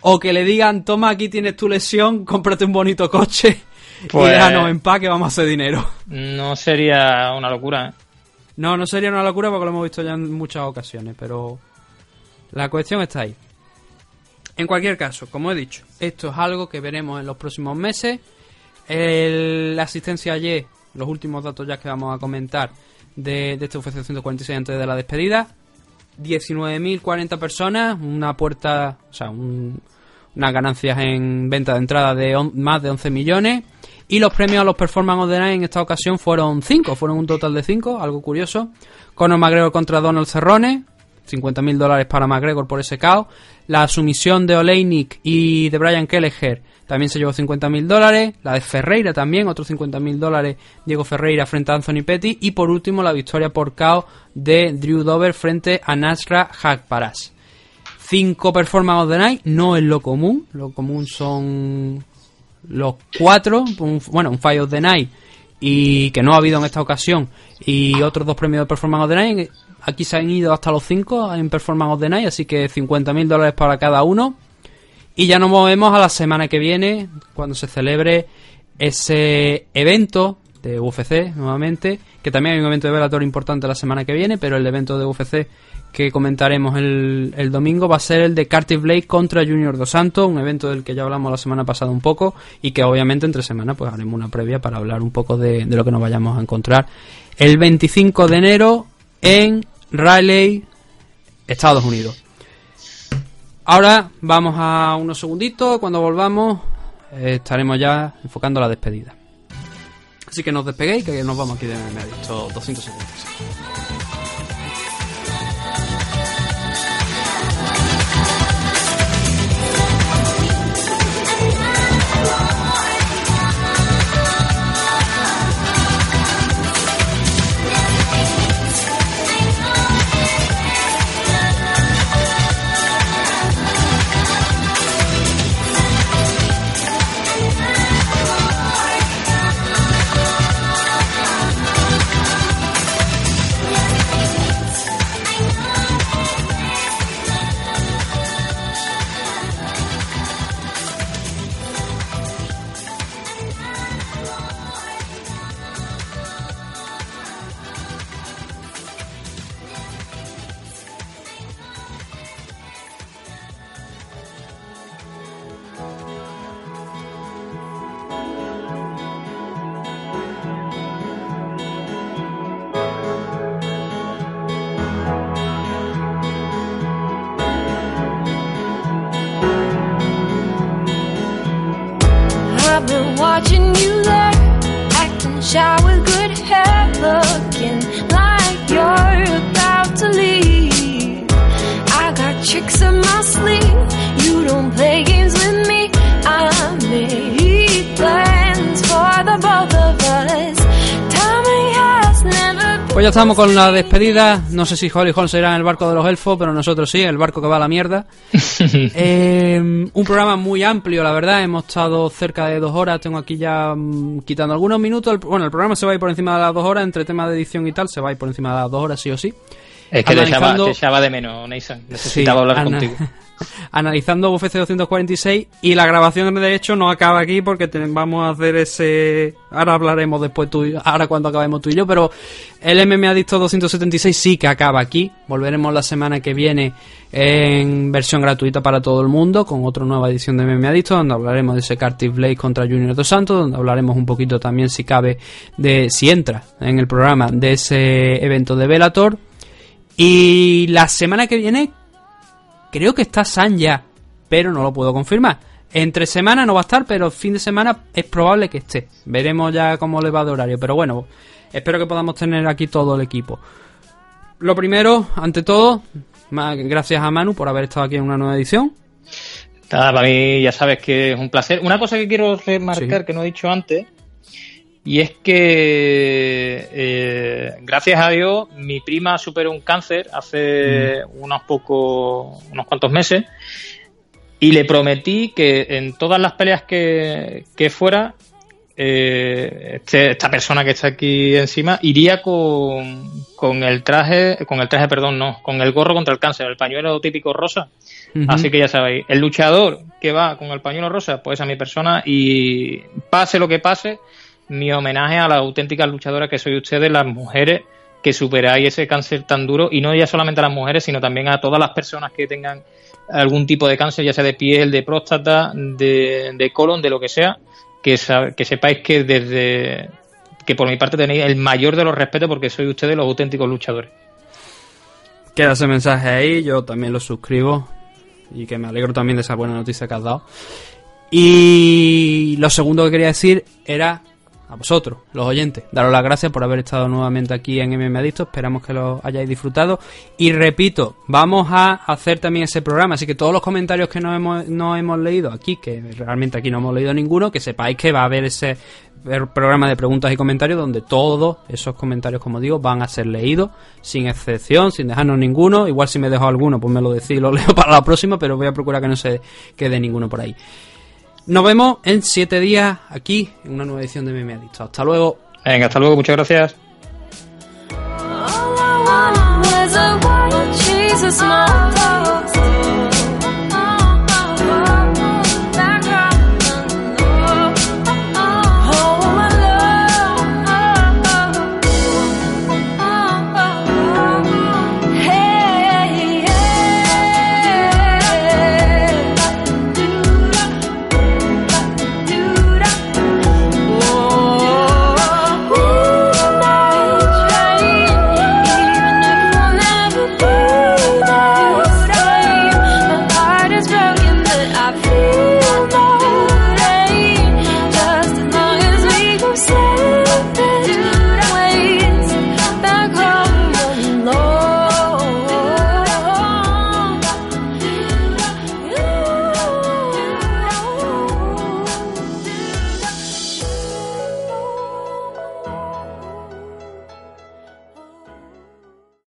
O que le digan, toma, aquí tienes tu lesión, cómprate un bonito coche. Pues, y déjanos en paz, que vamos a hacer dinero. No sería una locura, ¿eh? No, no sería una locura, porque lo hemos visto ya en muchas ocasiones, pero la cuestión está ahí. En cualquier caso, como he dicho, esto es algo que veremos en los próximos meses. La asistencia ayer, los últimos datos ya que vamos a comentar de este UFC 246 antes de la despedida, 19.040 personas, una puerta, o sea, unas ganancias en venta de entrada de más de 11 millones. Y los premios a los Performance of the Night en esta ocasión fueron un total de 5, algo curioso. Conor McGregor contra Donald Cerrone, $50.000 para McGregor por ese KO. La sumisión de Oleinik y de Brian Kelleher también se llevó $50.000. La de Ferreira también, otros $50.000, Diego Ferreira frente a Anthony Pettis. Y por último, la victoria por KO de Drew Dober frente a Nasra Haqparast. 5 Performance of the Night, no es lo común. Lo común son... los 4, un Fight of the Night, y que no ha habido en esta ocasión, y otros 2 premios de Performance of the Night. Aquí se han ido hasta los 5 en Performance of the Night, así que $50.000 para cada uno. Y ya nos movemos a la semana que viene, cuando se celebre ese evento de UFC nuevamente, que también hay un evento de Bellator importante la semana que viene, pero el evento de UFC que comentaremos el domingo va a ser el de Curtis Blade contra Junior Dos Santos, un evento del que ya hablamos la semana pasada un poco, y que obviamente entre semana pues haremos una previa para hablar un poco de lo que nos vayamos a encontrar el 25 de enero en Raleigh, Estados Unidos. Ahora vamos a unos segunditos, cuando volvamos estaremos ya enfocando la despedida. Así que nos despeguéis, que nos vamos aquí de medio, estos 256. Pues ya estamos con la despedida. No sé si Holly Holm se irá en el barco de los elfos, pero nosotros sí, el barco que va a la mierda. Un programa muy amplio, la verdad. Hemos estado cerca de 2 horas. Tengo aquí ya quitando algunos minutos. El programa se va a ir por encima de las 2 horas. Entre temas de edición y tal, se va a ir por encima de las 2 horas, sí o sí. Es que te echaba de menos, Nathan. Necesitaba hablar contigo. Analizando UFC 246, y la grabación de hecho no acaba aquí porque vamos a hacer ese... Ahora hablaremos después tú y yo, ahora cuando acabemos tú y yo, pero el MMA Adicto 276 sí que acaba aquí. Volveremos la semana que viene en versión gratuita para todo el mundo con otra nueva edición de MMA Adicto, donde hablaremos de ese Curtis Blades contra Junior Dos Santos, donde hablaremos un poquito también, si cabe, de si entra en el programa, de ese evento de Bellator. Y la semana que viene creo que está San ya, pero no lo puedo confirmar. Entre semana no va a estar, pero fin de semana es probable que esté. Veremos ya cómo le va de horario. Pero bueno, espero que podamos tener aquí todo el equipo. Lo primero, ante todo, gracias a Manu por haber estado aquí en una nueva edición. Nada, para mí ya sabes que es un placer. Una cosa que quiero remarcar que no he dicho antes, y es que gracias a Dios mi prima superó un cáncer hace unos cuantos meses, y le prometí que en todas las peleas que fuera, esta persona que está aquí encima iría con el gorro contra el cáncer, el pañuelo típico rosa. Así que ya sabéis, el luchador que va con el pañuelo rosa, pues a mi persona, y pase lo que pase, mi homenaje a las auténticas luchadoras que sois ustedes, las mujeres que superáis ese cáncer tan duro, y no ya solamente a las mujeres, sino también a todas las personas que tengan algún tipo de cáncer, ya sea de piel, de próstata, de colon, de lo que sea, que sepáis que por mi parte tenéis el mayor de los respetos, porque sois ustedes los auténticos luchadores. Queda ese mensaje ahí, yo también lo suscribo, y que me alegro también de esa buena noticia que has dado. Y lo segundo que quería decir era a vosotros, los oyentes, daros las gracias por haber estado nuevamente aquí en MMA Adicto. Esperamos que lo hayáis disfrutado, y repito, vamos a hacer también ese programa, así que todos los comentarios que no hemos leído aquí, que realmente aquí no hemos leído ninguno, que sepáis que va a haber ese programa de preguntas y comentarios, donde todos esos comentarios, como digo, van a ser leídos, sin excepción, sin dejarnos ninguno. Igual si me dejo alguno, pues me lo decís y lo leo para la próxima, pero voy a procurar que no se quede ninguno por ahí. Nos vemos en 7 días aquí en una nueva edición de MMA Adicto. Hasta luego. Venga, hasta luego. Muchas gracias.